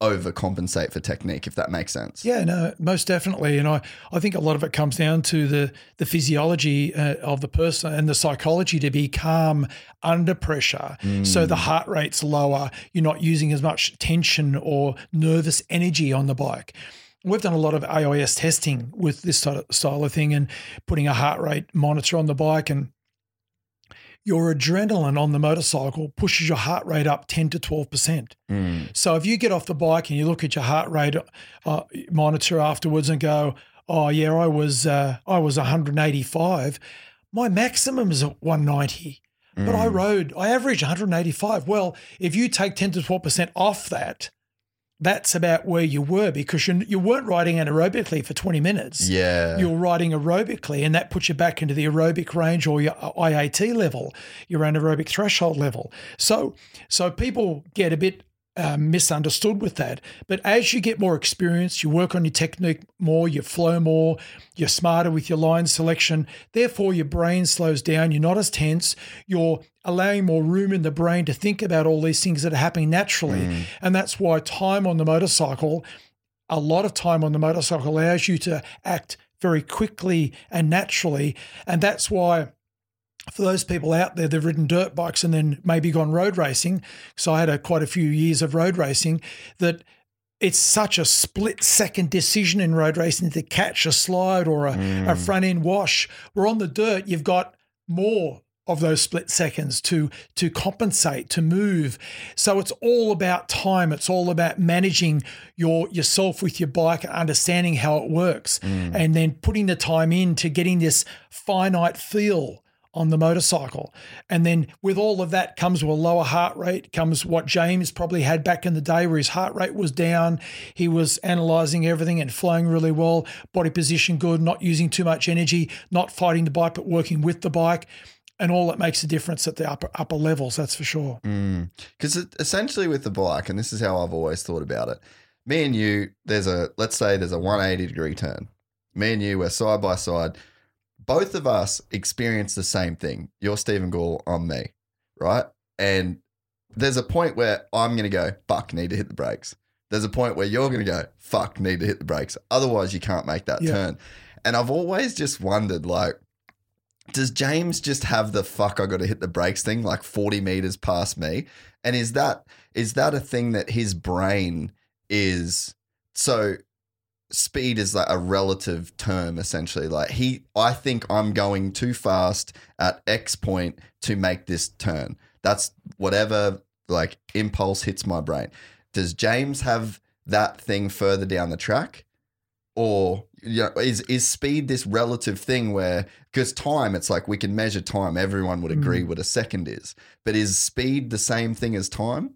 overcompensate for technique, if that makes sense. Yeah, no, most definitely. And I, I think a lot of it comes down to the the physiology uh, of the person and the psychology to be calm under pressure. Mm. So the heart rate's lower. You're not using as much tension or nervous energy on the bike. We've done a lot of A I S testing with this style of thing and putting a heart rate monitor on the bike, and your adrenaline on the motorcycle pushes your heart rate up ten to twelve percent. Mm. So if you get off the bike and you look at your heart rate uh, monitor afterwards and go, oh, yeah, I was uh, I was one eighty-five, my maximum is one ninety, mm. but I rode, I averaged one eighty-five. Well, if you take ten to twelve percent off that, that's about where you were, because you, you weren't riding anaerobically for twenty minutes. Yeah. You're riding aerobically, and that puts you back into the aerobic range, or your I A T level, your anaerobic threshold level. So so people get a bit uh, misunderstood with that. But as you get more experience, you work on your technique more, you flow more, you're smarter with your line selection. Therefore, your brain slows down. You're not as tense. You're allowing more room in the brain to think about all these things that are happening naturally. Mm. And that's why time on the motorcycle, a lot of time on the motorcycle allows you to act very quickly and naturally. And that's why for those people out there, they've ridden dirt bikes and then maybe gone road racing. So I had a, quite a few years of road racing, that it's such a split second decision in road racing to catch a slide or a, mm. a front end wash. Where on the dirt, you've got more of those split seconds to to compensate, to move. So it's all about time. It's all about managing your yourself with your bike and understanding how it works, mm. and then putting the time in to getting this finite feel on the motorcycle. And then with all of that comes a lower heart rate, comes what James probably had back in the day, where his heart rate was down, he was analysing everything and flowing really well, body position good, not using too much energy, not fighting the bike but working with the bike. And all that makes a difference at the upper upper levels, that's for sure. Because mm. essentially with the bike, and this is how I've always thought about it, me and you, there's a, let's say there's a one eighty degree turn. Me and you, we're side by side. Both of us experience the same thing. You're Stephen Gall, I'm me, right? And there's a point where I'm going to go, fuck, need to hit the brakes. There's a point where you're going to go, fuck, need to hit the brakes. Otherwise, you can't make that yeah. turn. And I've always just wondered, like, does James just have the fuck I got to hit the brakes thing like forty meters past me? And is that is that a thing that his brain is so speed is like a relative term essentially? Like he I think I'm going too fast at X point to make this turn. That's whatever like impulse hits my brain. Does James have that thing further down the track? Or you know, is is speed this relative thing where, because time, it's like we can measure time. Everyone would agree mm. what a second is. But is speed the same thing as time?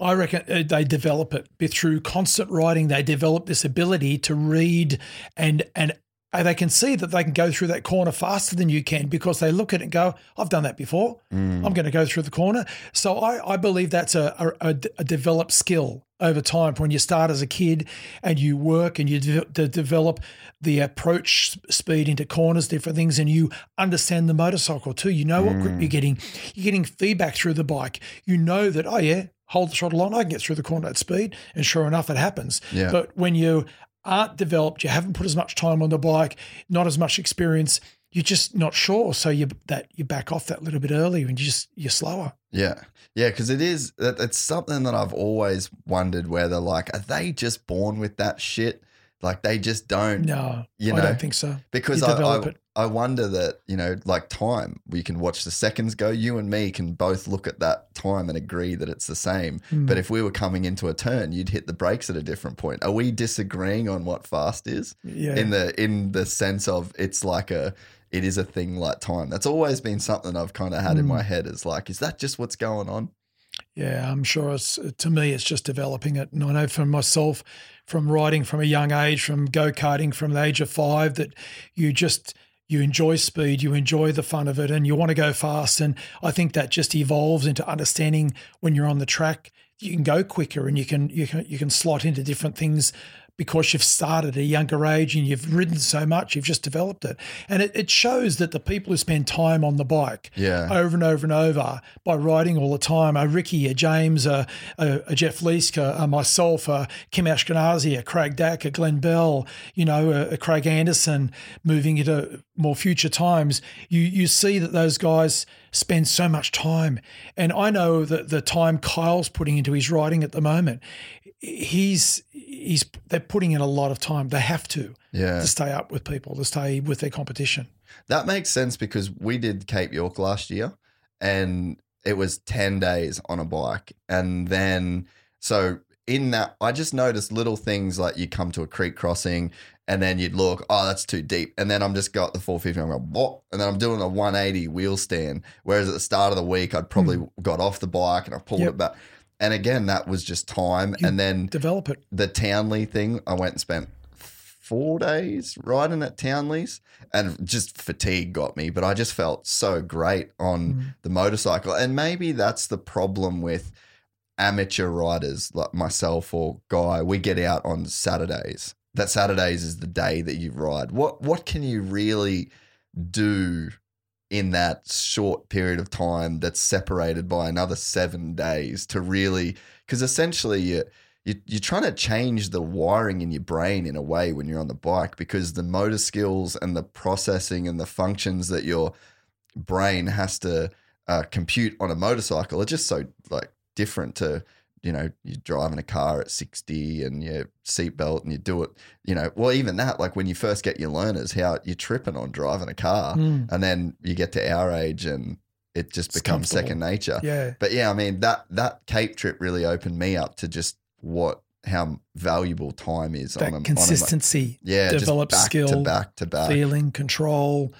I reckon they develop it. Through constant riding, they develop this ability to read, and and they can see that they can go through that corner faster than you can, because they look at it and go, I've done that before. Mm. I'm going to go through the corner. So I, I believe that's a, a, a developed skill over time, when you start as a kid and you work and you de- de- develop the approach speed into corners, different things, and you understand the motorcycle too. You know what mm. grip you're getting. You're getting feedback through the bike. You know that, oh, yeah, hold the throttle on, I can get through the corner at speed, and sure enough, it happens. Yeah. But when you aren't developed, you haven't put as much time on the bike, not as much experience, you're just not sure, so you that you back off that little bit earlier and you just you're slower. Yeah, yeah, because it is that it's something that I've always wondered, whether like, are they just born with that shit? Like they just don't. No, you know, I don't think so. Because I I, I wonder that, you know, like time, we can watch the seconds go. You and me can both look at that time and agree that it's the same. Mm. But if we were coming into a turn, you'd hit the brakes at a different point. Are we disagreeing on what fast is? Yeah. In the in the sense of it's like a. It is a thing like time. That's always been something I've kind of had mm. in my head, is like, is that just what's going on? Yeah, I'm sure it's, to me, it's just developing it. And I know for myself, from riding from a young age, from go-karting from the age of five, that you just, you enjoy speed, you enjoy the fun of it, and you want to go fast. And I think that just evolves into understanding when you're on the track, you can go quicker and you can you can, you can slot into different things, because you've started at a younger age and you've ridden so much, you've just developed it. And it, it shows that the people who spend time on the bike yeah. over and over and over by riding all the time, a Ricky, a James, a, a, a Jeff Leiska, a myself, a Kim Ashkenazi, a Craig Dack, a Glenn Bell, you know, a, a Craig Anderson, moving into more future times, you you see that those guys spend so much time. And I know that the time Kyle's putting into his riding at the moment, he's he's they're putting in a lot of time. They have to yeah. to stay up with people, to stay with their competition. That makes sense, because we did Cape York last year and it was ten days on a bike. And then so in that, I just noticed little things like you come to a creek crossing and then you'd look, oh, that's too deep. And then I'm just got the four fifty and I'm like, what? And then I'm doing a one eighty wheel stand. Whereas at the start of the week, I'd probably mm. got off the bike and I pulled yep. it back. And again, that was just time. You and then develop it. The Townley thing, I went and spent four days riding at Townley's and just fatigue got me, but I just felt so great on mm. the motorcycle. And maybe that's the problem with amateur riders like myself or Guy. We get out on Saturdays. That Saturdays is the day that you ride. What what can you really do in that short period of time that's separated by another seven days to really, because essentially you You, you're trying to change the wiring in your brain in a way when you're on the bike, because the motor skills and the processing and the functions that your brain has to uh, compute on a motorcycle are just so like different to, you know, you're driving a car at sixty and your seatbelt and you do it, you know, well, even that, like when you first get your learners, how you're tripping on driving a car mm. and then you get to our age and it just it's becomes second nature. Yeah. But yeah, I mean, that, that Cape trip really opened me up to just, what how valuable time is that on a consistency on a, yeah develop just back skill to back to back feeling control.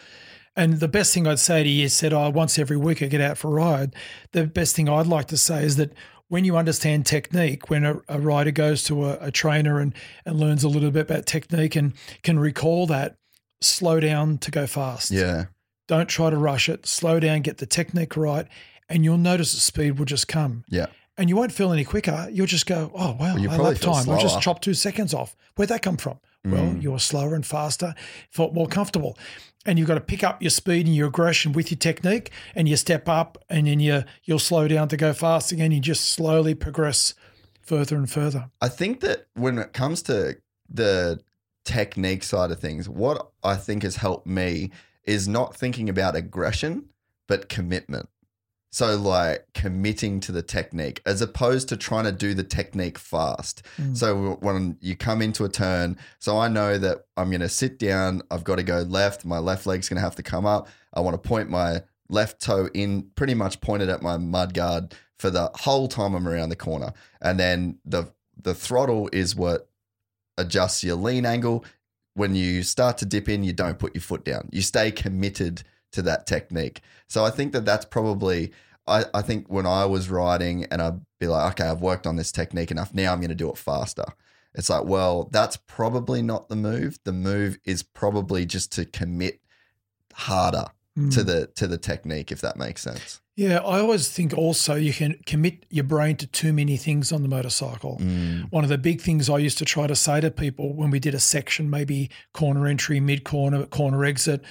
And the best thing I'd say to you said I oh, once every week I get out for a ride. The best thing I'd like to say is that when you understand technique, when a, a rider goes to a, a trainer and and learns a little bit about technique and can recall that, slow down to go fast. Yeah, don't try to rush it. Slow down, get the technique right, and you'll notice the speed will just come. Yeah. And you won't feel any quicker. You'll just go, oh, wow, well, I love time. Slower. I'll just chop two seconds off. Where'd that come from? Mm. Well, you were slower and faster, felt more comfortable. And you've got to pick up your speed and your aggression with your technique, and you step up and then you, you'll slow down to go fast again. You just slowly progress further and further. I think that when it comes to the technique side of things, what I think has helped me is not thinking about aggression but commitment. So like committing to the technique as opposed to trying to do the technique fast. Mm. So when you come into a turn, so I know that I'm going to sit down, I've got to go left, my left leg's going to have to come up. I want to point my left toe in, pretty much pointed at my mudguard for the whole time I'm around the corner. And then the the throttle is what adjusts your lean angle. When you start to dip in, you don't put your foot down. You stay committed to that technique. So I think that that's probably, I, I think when I was riding and I'd be like, okay, I've worked on this technique enough. Now I'm going to do it faster. It's like, well, that's probably not the move. The move is probably just to commit harder mm. to the, to the technique, if that makes sense. Yeah. I always think also you can commit your brain to too many things on the motorcycle. Mm. One of the big things I used to try to say to people when we did a section, maybe corner entry, mid corner, corner exit,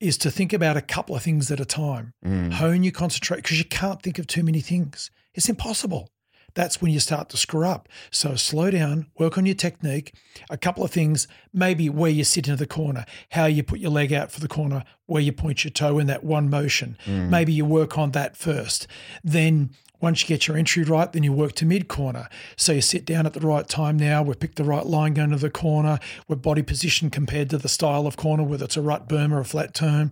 is to think about a couple of things at a time. Mm. Hone your concentration, because you can't think of too many things. It's impossible. That's when you start to screw up. So slow down, work on your technique, a couple of things, maybe where you sit into the corner, how you put your leg out for the corner, where you point your toe in that one motion. Mm. Maybe you work on that first. Then once you get your entry right, then you work to mid-corner. So you sit down at the right time now. We've picked the right line going to the corner. We're body position compared to the style of corner, whether it's a rut berm or a flat turn.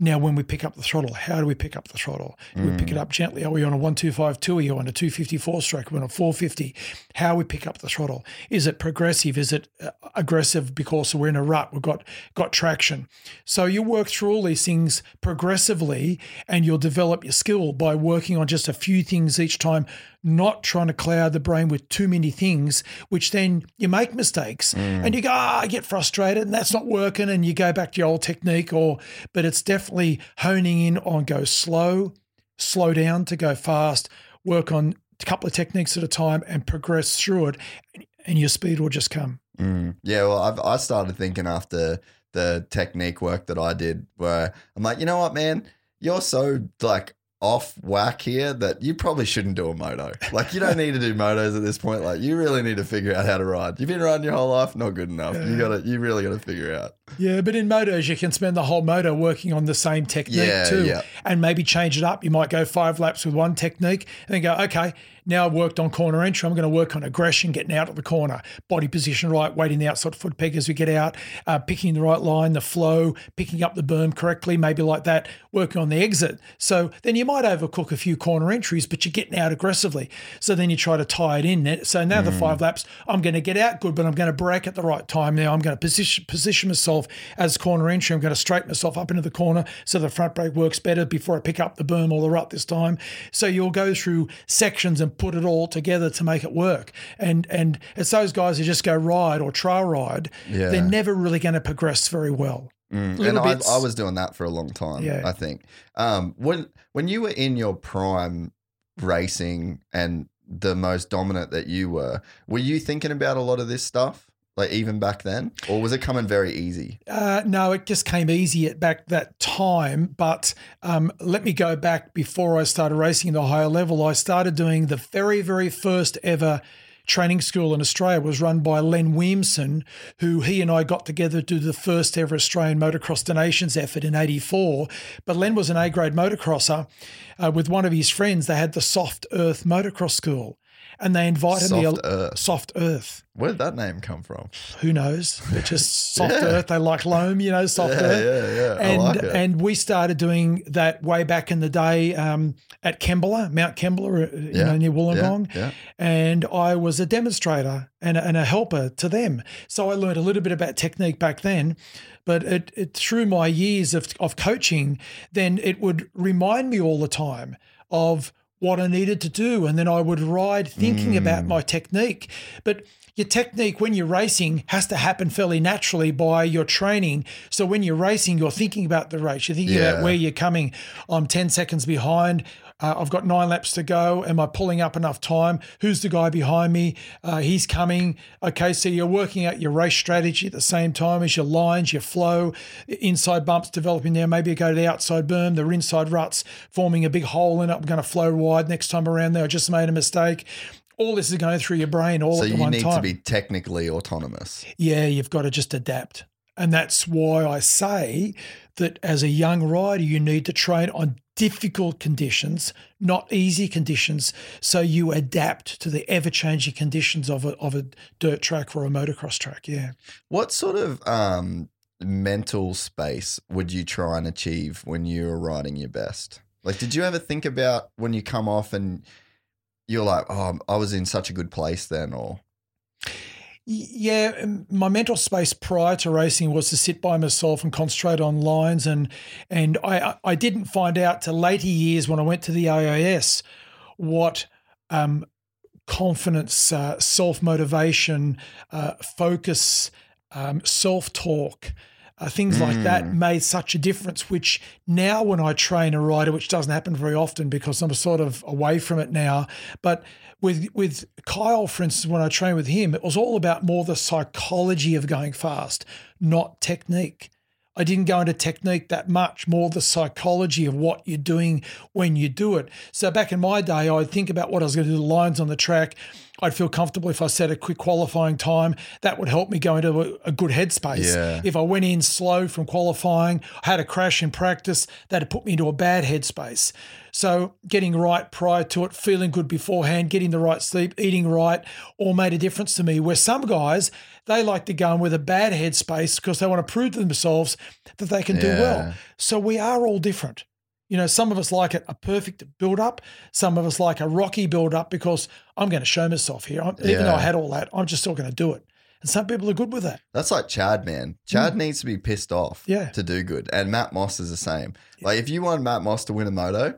Now, when we pick up the throttle, how do we pick up the throttle? Do mm. we pick it up gently? Are we on a one two five two? Are you on a two fifty four stroke? Are we on a four fifty? How we pick up the throttle? Is it progressive? Is it aggressive because we're in a rut? We've got, got traction. So you work through all these things progressively and you'll develop your skill by working on just a few things each time, not trying to cloud the brain with too many things, which then you make mistakes mm. and you go, ah, I get frustrated and that's not working and you go back to your old technique. Or, but it's definitely honing in on go slow, slow down to go fast, work on a couple of techniques at a time and progress through it, and your speed will just come. Mm. Yeah, well, I've, I started thinking after the technique work that I did where I'm like, you know what, man, you're so like off whack here that you probably shouldn't do a moto. Like you don't need to do motos at this point. Like you really need to figure out how to ride. You've been riding your whole life, not good enough. Yeah. You gotta you really gotta figure out. Yeah, but in motos you can spend the whole moto working on the same technique yeah, too. Yeah. And maybe change it up. You might go five laps with one technique and then go, okay, Now I've worked on corner entry. I'm going to work on aggression, getting out of the corner, body position right, weighting the outside foot peg as we get out, uh, picking the right line, the flow, picking up the berm correctly, maybe like that, working on the exit. So then you might overcook a few corner entries, but you're getting out aggressively. So then you try to tie it in. So now mm. the five laps, I'm going to get out good, but I'm going to brake at the right time. Now I'm going to position position myself as corner entry. I'm going to straighten myself up into the corner so the front brake works better before I pick up the berm or the rut this time. So you'll go through sections and put it all together to make it work. And and it's those guys who just go ride or trail ride, yeah. they're never really going to progress very well. Mm. And I, I was doing that for a long time, yeah. I think. Um, when when you were in your prime racing and the most dominant that you were, were you thinking about a lot of this stuff? Like even back then, or was it coming very easy? Uh, no, it just came easy at back that time. But um, let me go back before I started racing at the higher level. I started doing the very, very first ever training school in Australia. Was run by Len Williamson, who he and I got together to do the first ever Australian motocross donations effort in eighty-four. But Len was an A-grade motocrosser uh, with one of his friends. They had the Soft Earth Motocross School. And they invited soft me a earth. Soft Earth. Where did that name come from? Who knows? They're just soft yeah. earth. They like loam, you know, soft yeah, earth. Yeah, yeah, and, I like it. And we started doing that way back in the day um, at Kembla, Mount Kembla, you yeah. know, near Wollongong. Yeah, yeah. And I was a demonstrator and a, and a helper to them. So I learned a little bit about technique back then. But it, it through my years of, of coaching, then it would remind me all the time of what I needed to do, and then I would ride thinking mm. about my technique. But your technique when you're racing has to happen fairly naturally by your training. So when you're racing, you're thinking about the race. You're thinking yeah. about where you're coming. I'm ten seconds behind. Uh, I've got nine laps to go. Am I pulling up enough time? Who's the guy behind me? Uh, he's coming. Okay, so you're working out your race strategy at the same time as your lines, your flow, inside bumps developing there. Maybe you go to the outside berm, the inside ruts, forming a big hole in it. I'm going to flow wide next time around there. I just made a mistake. All this is going through your brain all so at the one time. So you need to be technically autonomous. Yeah, you've got to just adapt. And that's why I say that as a young rider, you need to train on difficult conditions, not easy conditions, so you adapt to the ever-changing conditions of a, of a dirt track or a motocross track, yeah. What sort of um, mental space would you try and achieve when you were riding your best? Like, did you ever think about when you come off and you're like, oh, I was in such a good place then, or... Yeah, my mental space prior to racing was to sit by myself and concentrate on lines, and and I, I didn't find out till later years when I went to the A I S what um, confidence, uh, self-motivation, uh, focus, um, self-talk, Uh, things like mm. that made such a difference, which now when I train a rider, which doesn't happen very often because I'm sort of away from it now, but with with Kyle, for instance, when I trained with him, it was all about more the psychology of going fast, not technique. I didn't go into technique that much, more the psychology of what you're doing when you do it. So back in my day, I'd think about what I was going to do, the lines on the track. I'd feel comfortable if I set a quick qualifying time. That would help me go into a, a good headspace. Yeah. If I went in slow from qualifying, had a crash in practice, that'd put me into a bad headspace. So getting right prior to it, feeling good beforehand, getting the right sleep, eating right, all made a difference to me. Where some guys, they like to go in with a bad headspace because they want to prove to themselves that they can yeah. do well. So we are all different. You know, some of us like it a perfect build-up. Some of us like a rocky build-up because I'm going to show myself here. I'm, yeah. Even though I had all that, I'm just still going to do it. And some people are good with that. That's like Chad, man. Chad mm. needs to be pissed off yeah. to do good. And Matt Moss is the same. Yeah. Like if you want Matt Moss to win a moto,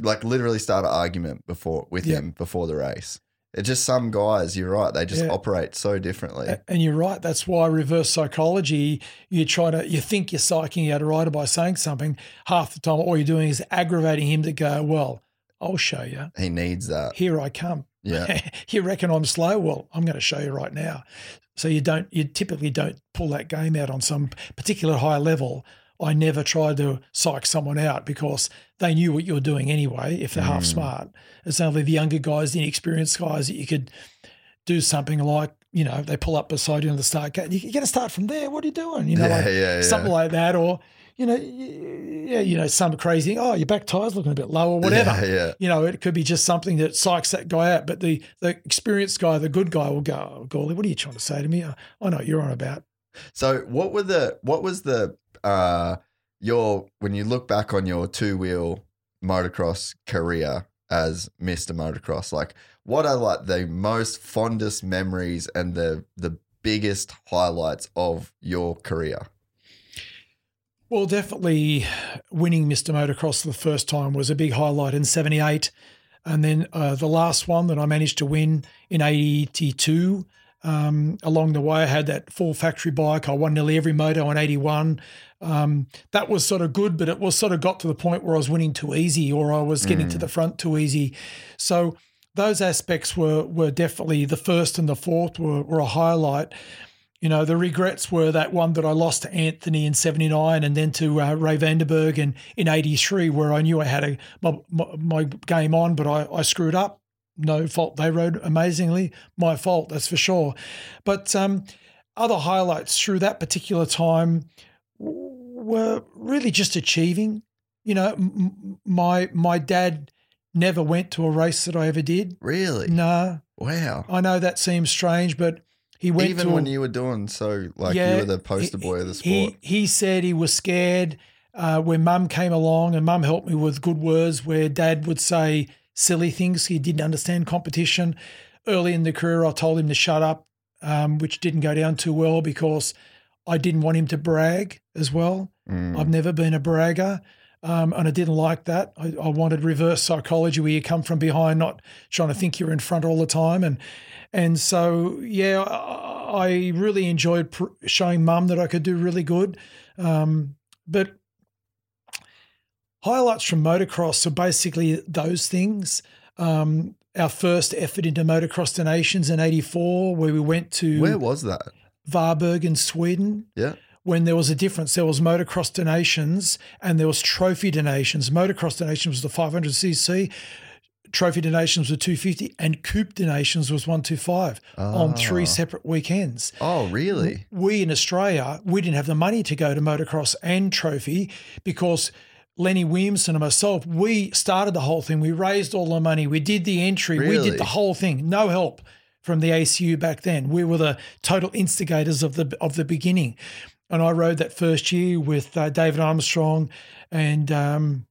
like literally start an argument before with yeah. him before the race. It's just some guys, you're right, they just yeah. operate so differently. And you're right. That's why reverse psychology, you try to, you think you're psyching out a rider by saying something. Half the time, all you're doing is aggravating him to go, well, I'll show you. He needs that. Here I come. Yeah. You reckon I'm slow? Well, I'm going to show you right now. So you don't, you typically don't pull that game out on some particular high level. I never tried to psych someone out because they knew what you were doing anyway if they're mm. half smart. It's only the younger guys, the inexperienced guys that you could do something like, you know, they pull up beside you on the start gate. You're going to start from there. What are you doing? You know, yeah, like yeah, something yeah. like that. Or, you know, yeah, you know, some crazy, oh, your back tire's looking a bit low or whatever. Yeah, yeah. You know, it could be just something that psychs that guy out. But the the experienced guy, the good guy, will go, oh, golly, what are you trying to say to me? I, I know what you're on about. So what were the what was the uh, your when you look back on your two wheel motocross career as Mister Motocross, like what are like the most fondest memories and the the biggest highlights of your career? Well, definitely winning Mister Motocross for the first time was a big highlight in seventy-eight, and then uh, the last one that I managed to win in eighty-two. Um, along the way, I had that full factory bike. I won nearly every moto on eighty-one. Um, that was sort of good, but it was sort of got to the point where I was winning too easy, or I was getting mm. to the front too easy. So those aspects were were definitely the first and the fourth were, were a highlight. You know, the regrets were that one that I lost to Anthony in seventy-nine and then to uh, Ray Vandenberg in, in eighty-three, where I knew I had a, my, my, my game on, but I, I screwed up. No fault. They rode amazingly. My fault, that's for sure. But um, other highlights through that particular time were really just achieving. You know, m- my my dad never went to a race that I ever did. Really? No. Wow. I know that seems strange, but he went even to when a, you were doing so, like yeah, you were the poster he, boy of the sport. He, he said he was scared uh, when Mum came along, and Mum helped me with good words where Dad would say silly things. He didn't understand competition. Early in the career, I told him to shut up, um, which didn't go down too well because I didn't want him to brag as well. Mm. I've never been a bragger, um, and I didn't like that. I, I wanted reverse psychology where you come from behind, not trying to think you're in front all the time. And and so, yeah, I, I really enjoyed pr- showing Mum that I could do really good. Um, but highlights from motocross are basically those things. Um, our first effort into motocross donations in eighty-four, where we went to... Where was that? Varberg in Sweden. Yeah. When there was a difference, there was motocross donations and there was trophy donations. Motocross donations was the five hundred c c, trophy donations were two fifty, and coupe donations was one twenty-five ah. on three separate weekends. Oh, really? We in Australia, we didn't have the money to go to motocross and trophy because... Lenny Williamson and myself, we started the whole thing. We raised all the money. We did the entry. Really? We did the whole thing. No help from the A C U back then. We were the total instigators of the of the beginning. And I rode that first year with uh, David Armstrong and um,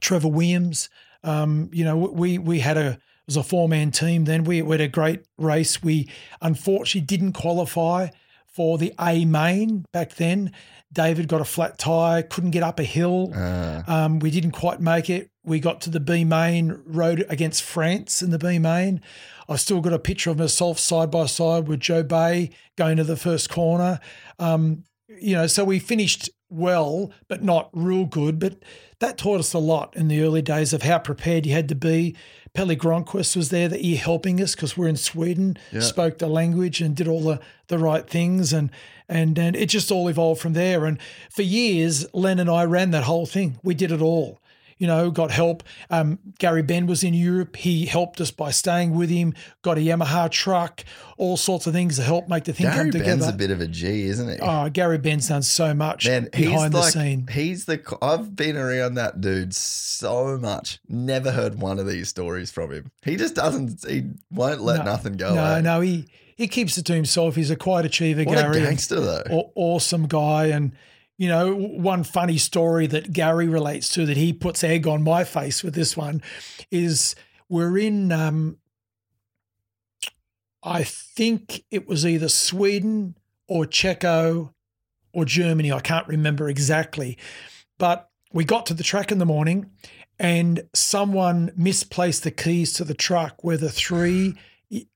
Trevor Williams. Um, you know, we we had a it was a four man team. Then we, we had a great race. We unfortunately didn't qualify for the A main back then. David got a flat tire, couldn't get up a hill. Uh, um, we didn't quite make it. We got to the B main, rode against France in the B main. I still got a picture of myself side by side with Joe Bay going to the first corner. Um, you know, so we finished well, but not real good. But that taught us a lot in the early days of how prepared you had to be. Pelle Gronquist was there that year helping us because we're in Sweden, yeah. spoke the language and did all the, the right things. And, and and it just all evolved from there. And for years, Len and I ran that whole thing. We did it all, you know, got help. Um, Gary Benn was in Europe. He helped us by staying with him, got a Yamaha truck, all sorts of things to help make the thing Gary come Benn's together. Gary Benn's a bit of a G, isn't he? Oh, Gary Benn's done so much Man, behind the like, scene. He's the I've been around that dude so much. Never heard one of these stories from him. He just doesn't, he won't let no, nothing go. No, no, he, he keeps it to himself. He's a quiet achiever, what Gary. What a gangster though. An awesome guy. And you know, one funny story that Gary relates to that he puts egg on my face with this one is we're in, um, I think it was either Sweden or Checo or Germany. I can't remember exactly. But we got to the track in the morning and someone misplaced the keys to the truck where the three,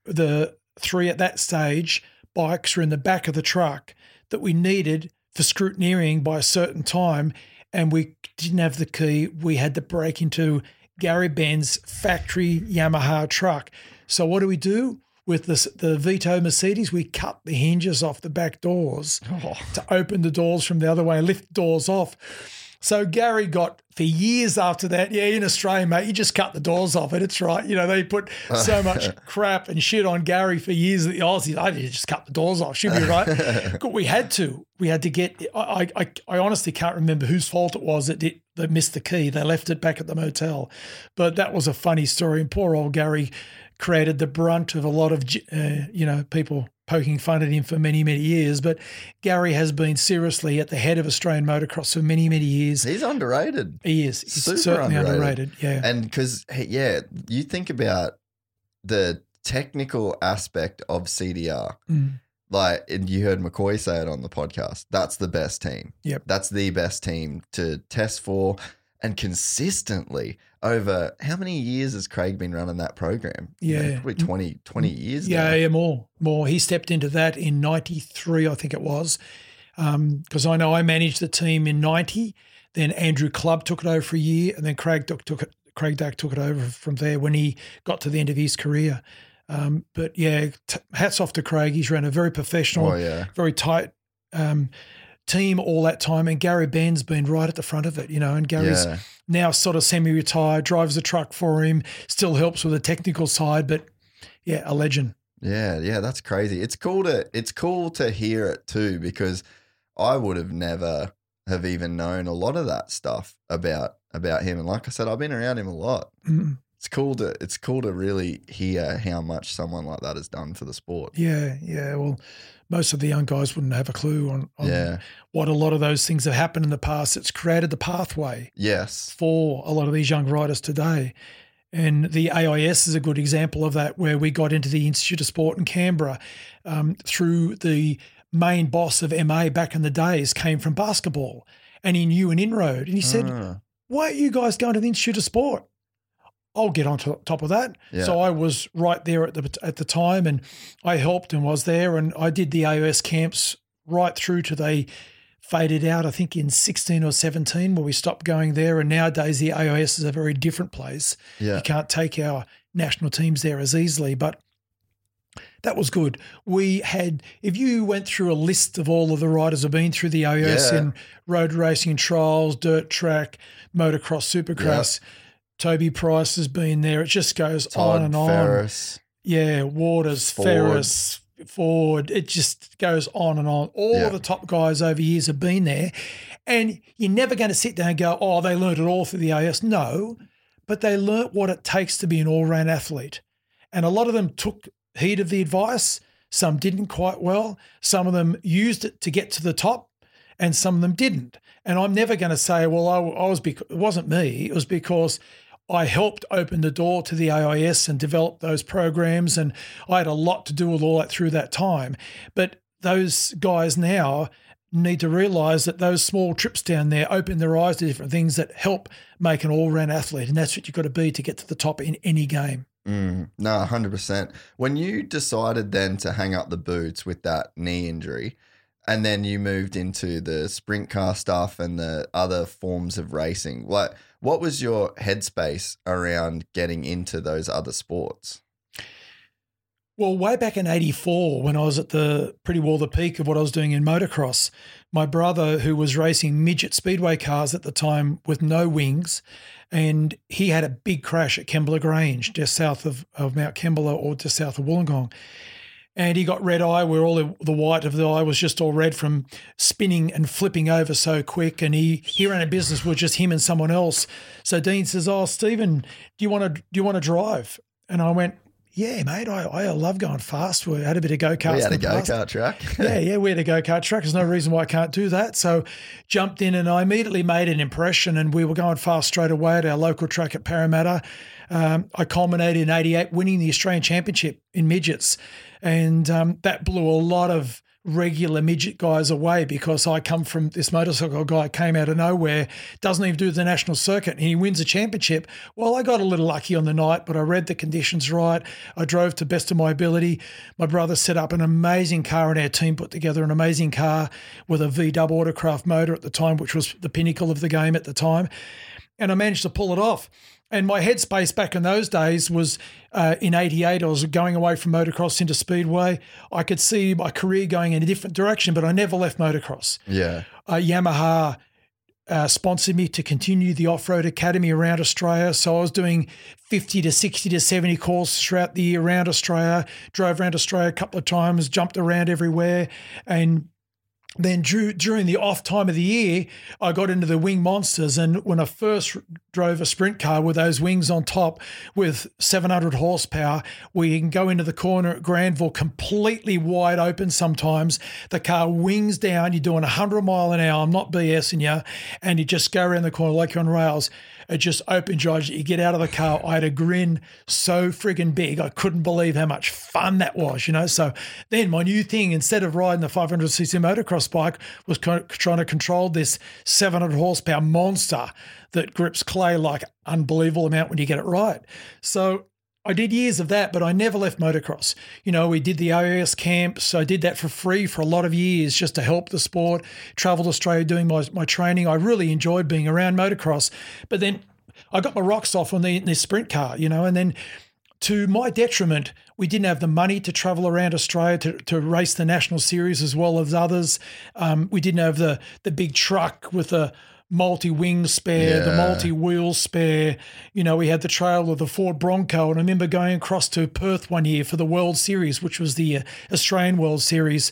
the three at that stage bikes were in the back of the truck that we needed for scrutineering by a certain time, and we didn't have the key. We had to break into Gary Benn's factory Yamaha truck. So what do we do with this, the Vito Mercedes? We cut the hinges off the back doors oh. to open the doors from the other way, lift doors off. So Gary got, for years after that, yeah, in Australia, mate, you just cut the doors off it. It's right. You know, they put so much crap and shit on Gary for years at the Aussies. I didn't just cut the doors off. Should be right. But we had to. We had to get – I I I honestly can't remember whose fault it was that it, they missed the key. They left it back at the motel. But that was a funny story, and poor old Gary created the brunt of a lot of, uh, you know, people – poking fun at him for many, many years. But Gary has been seriously at the head of Australian motocross for many, many years. He's underrated. He is. He's Super certainly underrated. underrated. Yeah. And because, yeah, you think about the technical aspect of C D R. Mm. Like, and you heard McCoy say it on the podcast, that's the best team. Yep. That's the best team to test for. And consistently over how many years has Craig been running that program? Yeah. You know, probably twenty, twenty years yeah, now. Yeah, more, more. He stepped into that in ninety-three, I think it was, because um, I know I managed the team in ninety. Then Andrew Clubb took it over for a year, and then Craig Duck took it, Craig Duck took it over from there when he got to the end of his career. Um, but, yeah, t- hats off to Craig. He's run a very professional, oh, yeah. very tight um team all that time, and Gary Ben's been right at the front of it, you know, and Gary's yeah. now sort of semi-retired, drives a truck for him, still helps with the technical side, but yeah, a legend. Yeah, yeah, that's crazy. It's cool to it's cool to hear it too, because I would have never have even known a lot of that stuff about about him. And like I said, I've been around him a lot. Mm-hmm. It's cool to it's cool to really hear how much someone like that has done for the sport. Yeah, yeah. Well, most of the young guys wouldn't have a clue on, on yeah. what a lot of those things have happened in the past. It's created the pathway yes. for a lot of these young riders today. And the A I S is a good example of that, where we got into the Institute of Sport in Canberra um, through the main boss of M A back in the days, came from basketball, and he knew an inroad. And he said, uh. why aren't you guys going to the Institute of Sport? I'll get on to, top of that. Yeah. So I was right there at the at the time, and I helped and was there, and I did the A O S camps right through to they faded out, I think, in sixteen or seventeen, where we stopped going there. And nowadays the A O S is a very different place. Yeah. You can't take our national teams there as easily, but that was good. We had, if you went through a list of all of the riders who've been through the A O S yeah. in road racing, trials, dirt track, motocross, supercross, yeah. Toby Price has been there. It just goes Todd, on and on. Ferris. Yeah, Waters, Ford. Ferris, Ford. It just goes on and on. All yeah. the top guys over years have been there. And you're never going to sit there and go, oh, they learned it all through the A I S. No, but they learnt what it takes to be an all-round athlete. And a lot of them took heed of the advice. Some didn't quite well. Some of them used it to get to the top, and some of them didn't. And I'm never going to say, well, I, I was because, it wasn't me. It was because I helped open the door to the A I S and develop those programs, and I had a lot to do with all that through that time. But those guys now need to realise that those small trips down there open their eyes to different things that help make an all-round athlete, and that's what you've got to be to get to the top in any game. Mm, no, one hundred percent. When you decided then to hang up the boots with that knee injury, and then you moved into the sprint car stuff and the other forms of racing, like, what was your headspace around getting into those other sports? Well, way back in eighty-four, when I was at the pretty well the peak of what I was doing in motocross, my brother, who was racing midget speedway cars at the time with no wings, and he had a big crash at Kembla Grange, just south of, of Mount Kembla, or just south of Wollongong. And he got red eye, where all the, the white of the eye was just all red from spinning and flipping over so quick. And he, he ran a business with just him and someone else. So Dean says, "Oh, Stephen, do you want to do you want to drive?" And I went, "Yeah, mate, I, I love going fast. We had a bit of go-karts. We had a go-kart past. Track. yeah, yeah, we had a go-kart track. There's no reason why I can't do that." So jumped in, and I immediately made an impression, and we were going fast straight away at our local track at Parramatta. Um, I culminated in eighty-eight winning the Australian Championship in midgets, and um, that blew a lot of regular midget guys away, because I come from this motorcycle guy came out of nowhere, doesn't even do the national circuit, and he wins a championship. Well, I got a little lucky on the night, but I read the conditions right. I drove to best of my ability. My brother set up an amazing car, and our team put together an amazing car with a V-dub Autocraft motor at the time, which was the pinnacle of the game at the time, and I managed to pull it off. And my headspace back in those days was uh, in eighty-eight, I was going away from motocross into speedway. I could see my career going in a different direction, but I never left motocross. Yeah. Uh, Yamaha uh, sponsored me to continue the Off-Road Academy around Australia. So I was doing fifty to sixty to seventy calls throughout the year around Australia, drove around Australia a couple of times, jumped around everywhere. And then drew, during the off time of the year, I got into the wing monsters. And when I first drove a sprint car with those wings on top with seven hundred horsepower, we can go into the corner at Granville completely wide open sometimes. The car wings down. You're doing one hundred mile an hour. I'm not BSing you. And you just go around the corner like you're on rails. It just opens your eyes. You get out of the car. I had a grin so friggin' big. I couldn't believe how much fun that was, you know. So then my new thing, instead of riding the five hundred c c motocross bike, was trying to control this seven hundred horsepower monster that grips clay like an unbelievable amount when you get it right. So I did years of that, but I never left motocross. You know, we did the A I S camps. I did that for free for a lot of years just to help the sport, traveled Australia doing my, my training. I really enjoyed being around motocross, but then I got my rocks off on the, in this sprint car, you know, and then to my detriment, we didn't have the money to travel around Australia to, to race the national series as well as others. Um, we didn't have the the big truck with the multi-wing spare, yeah. the multi-wheel spare. You know, we had the trail of the Ford Bronco. And I remember going across to Perth one year for the World Series, which was the Australian World Series.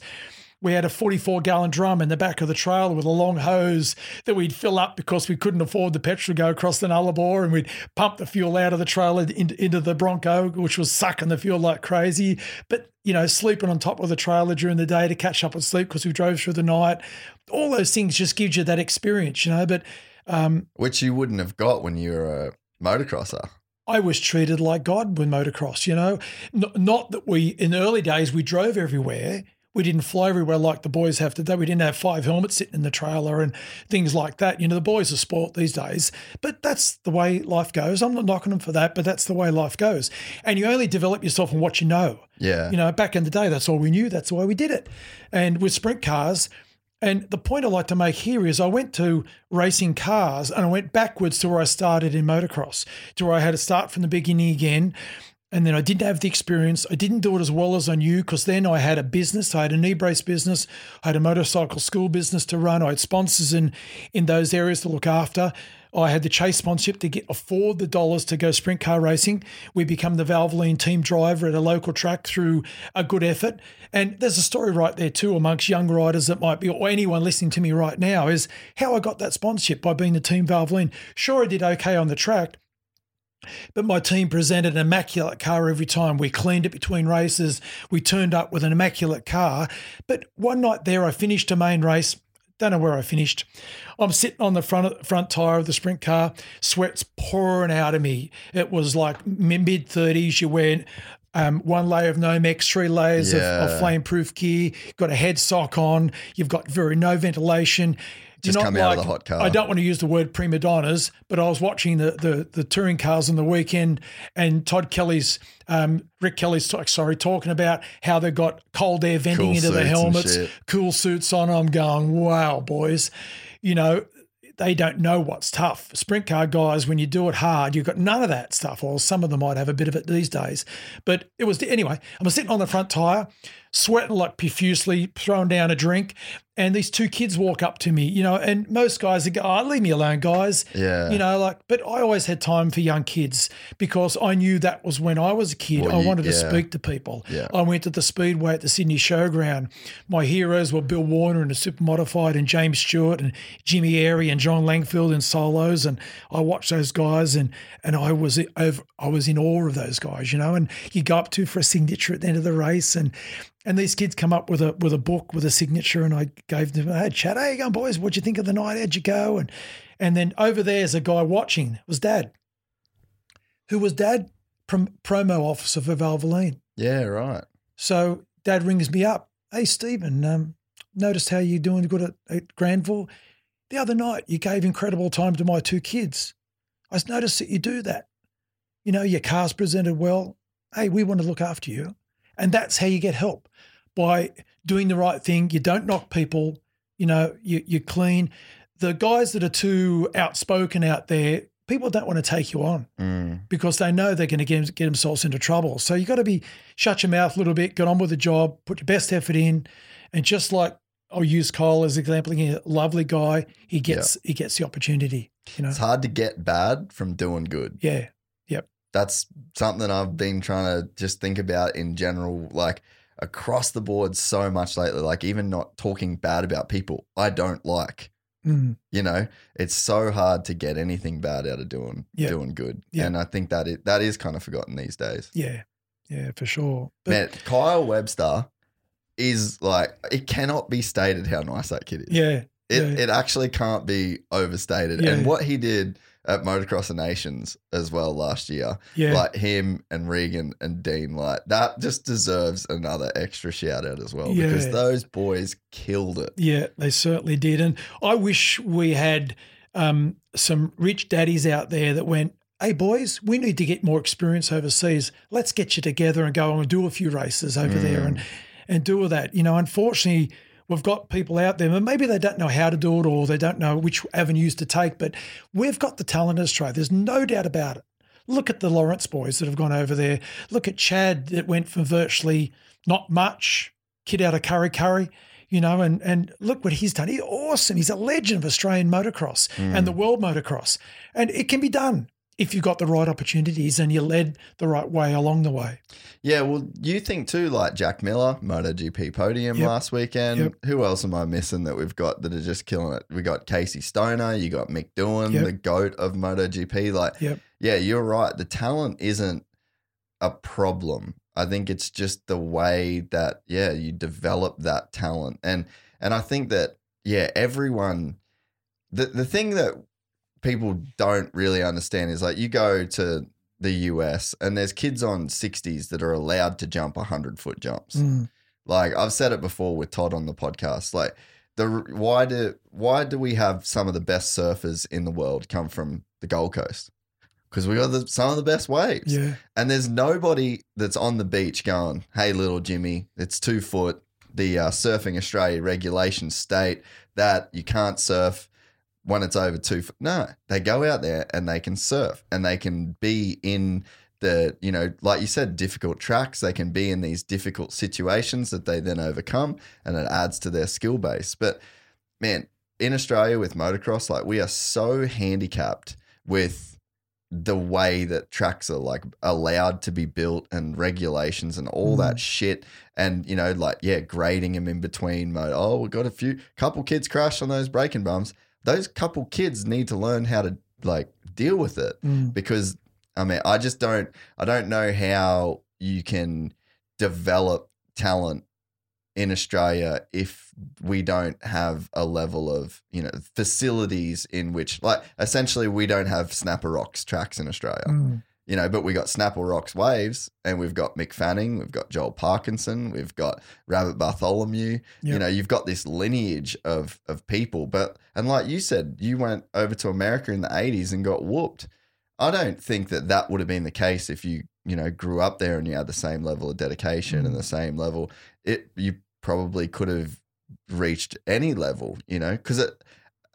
We had a forty-four gallon drum in the back of the trailer with a long hose that we'd fill up because we couldn't afford the petrol to go across the Nullarbor, and we'd pump the fuel out of the trailer into, into the Bronco, which was sucking the fuel like crazy. But, you know, sleeping on top of the trailer during the day to catch up on sleep because we drove through the night. All those things just gives you that experience, you know. But um, which you wouldn't have got when you were a motocrosser. I was treated like God with motocross, you know. N- not that we, in the early days, we drove everywhere. We didn't fly everywhere like the boys have today. We didn't have five helmets sitting in the trailer and things like that. You know, the boys are spoilt these days, but that's the way life goes. I'm not knocking them for that, but that's the way life goes. And you only develop yourself on what you know. Yeah. You know, back in the day, that's all we knew. That's the way we did it. And with sprint cars, and the point I like to make here is I went to racing cars and I went backwards to where I started in motocross, to where I had to start from the beginning again. And then I didn't have the experience. I didn't do it as well as I knew because then I had a business. I had a knee brace business. I had a motorcycle school business to run. I had sponsors in, in those areas to look after. I had the Chase sponsorship to get afford the dollars to go sprint car racing. We become the Valvoline team driver at a local track through a good effort. And there's a story right there too amongst young riders that might be, or anyone listening to me right now, is how I got that sponsorship by being the team Valvoline. Sure, I did okay on the track, but my team presented an immaculate car every time. We cleaned it between races. We turned up with an immaculate car. But one night there, I finished a main race. Don't know where I finished. I'm sitting on the front front tire of the sprint car. Sweat's pouring out of me. It was like mid thirties. You wear um, one layer of Nomex, three layers yeah. of, of flame-proof gear. You've got a head sock on. You've got very no ventilation. Just come out like, of the hot car. I don't want to use the word prima donnas, but I was watching the the, the touring cars on the weekend, and Todd Kelly's, um, Rick Kelly's, talk, sorry, talking about how they got cold air venting cool into the helmets, cool suits on. I'm going, wow, boys, you know, they don't know what's tough. Sprint car guys, when you do it hard, you've got none of that stuff, or some of them might have a bit of it these days. But it was, anyway, I was sitting on the front tyre, sweating like profusely, throwing down a drink, and these two kids walk up to me, you know, and most guys go, oh, leave me alone, guys. Yeah. You know, like, but I always had time for young kids because I knew that was when I was a kid. Well, I you, wanted yeah. to speak to people. Yeah. I went to the Speedway at the Sydney Showground. My heroes were Bill Warner and the Super Modified and James Stewart and Jimmy Airy and John Langfield in solos. And I watched those guys and and I was over, I was in awe of those guys, you know, and you go up to for a signature at the end of the race and And these kids come up with a with a book with a signature, and I gave them a chat. Hey, you going, boys? What'd you think of the night? How'd you go? And and then over there's a guy watching. It was Dad, who was Dad prom- promo officer for Valvoline. Yeah, right. So Dad rings me up. Hey, Stephen, um, noticed how you're doing good at, at Granville. The other night you gave incredible time to my two kids. I noticed that you do that. You know, your car's presented well. Hey, we want to look after you. And that's how you get help, by doing the right thing. You don't knock people, you know, you, you're clean. The guys that are too outspoken out there, people don't want to take you on mm. because they know they're going to get, get themselves into trouble. So you got to be, shut your mouth a little bit, get on with the job, put your best effort in. And just like I'll use Kyle as an example. He's a lovely guy. He gets yeah. he gets the opportunity. You know, it's hard to get bad from doing good. Yeah. Yep. That's something I've been trying to just think about in general, like across the board so much lately, like even not talking bad about people I don't like. Mm. You know, it's so hard to get anything bad out of doing yep. doing good. Yep. And I think that it, that is kind of forgotten these days. Yeah. Yeah, for sure. But- Man, Kyle Webster is like, it cannot be stated how nice that kid is. Yeah. It yeah. it actually can't be overstated. Yeah. And what he did at Motocross of Nations as well last year, yeah. like him and Regan and Dean, like that just deserves another extra shout out as well yeah. because those boys killed it. Yeah, they certainly did. And I wish we had um, some rich daddies out there that went, hey, boys, we need to get more experience overseas. Let's get you together and go and do a few races over mm. there and, and do all that. You know, unfortunately, we've got people out there, and maybe they don't know how to do it or they don't know which avenues to take, but we've got the talent in Australia. There's no doubt about it. Look at the Lawrence boys that have gone over there. Look at Chad that went from virtually not much, kid out of Curry Curry, you know, and, and look what he's done. He's awesome. He's a legend of Australian motocross mm. and the world motocross. And it can be done if you've got the right opportunities and you're led the right way along the way. Yeah, well, you think too, like Jack Miller, MotoGP podium yep. last weekend. Yep. Who else am I missing that we've got that are just killing it? We got Casey Stoner, you got Mick Doohan, yep. the GOAT of MotoGP. Like, yep. yeah, you're right. The talent isn't a problem. I think it's just the way that, yeah, you develop that talent. And and I think that, yeah, everyone, the, the thing that people don't really understand is like you go to the U S and there's kids on sixties that are allowed to jump one hundred foot jumps. Mm. Like I've said it before with Todd on the podcast, like the why do why do we have some of the best surfers in the world come from the Gold Coast? Because we got the, some of the best waves. Yeah. And there's nobody that's on the beach going, hey, little Jimmy, it's two foot. The uh, Surfing Australia regulations state that you can't surf when it's over two, no, they go out there and they can surf and they can be in the, you know, like you said, difficult tracks. They can be in these difficult situations that they then overcome and it adds to their skill base. But man, in Australia with motocross, like we are so handicapped with the way that tracks are like allowed to be built and regulations and all mm. that shit. And, you know, like, yeah, grading them in between mode. Oh, we got a few couple kids crashed on those braking bumps. Those couple kids need to learn how to like deal with it mm. because I mean, I just don't, I don't know how you can develop talent in Australia if we don't have a level of, you know, facilities in which like essentially we don't have Snapper Rocks tracks in Australia, mm. you know, but we got Snapper Rocks waves and we've got Mick Fanning, we've got Joel Parkinson, we've got Rabbit Bartholomew, yep. you know, you've got this lineage of, of people, but, and like you said, you went over to America in the eighties and got whooped. I don't think that that would have been the case if you, you know, grew up there and you had the same level of dedication mm. and the same level it, you probably could have reached any level, you know, cause it,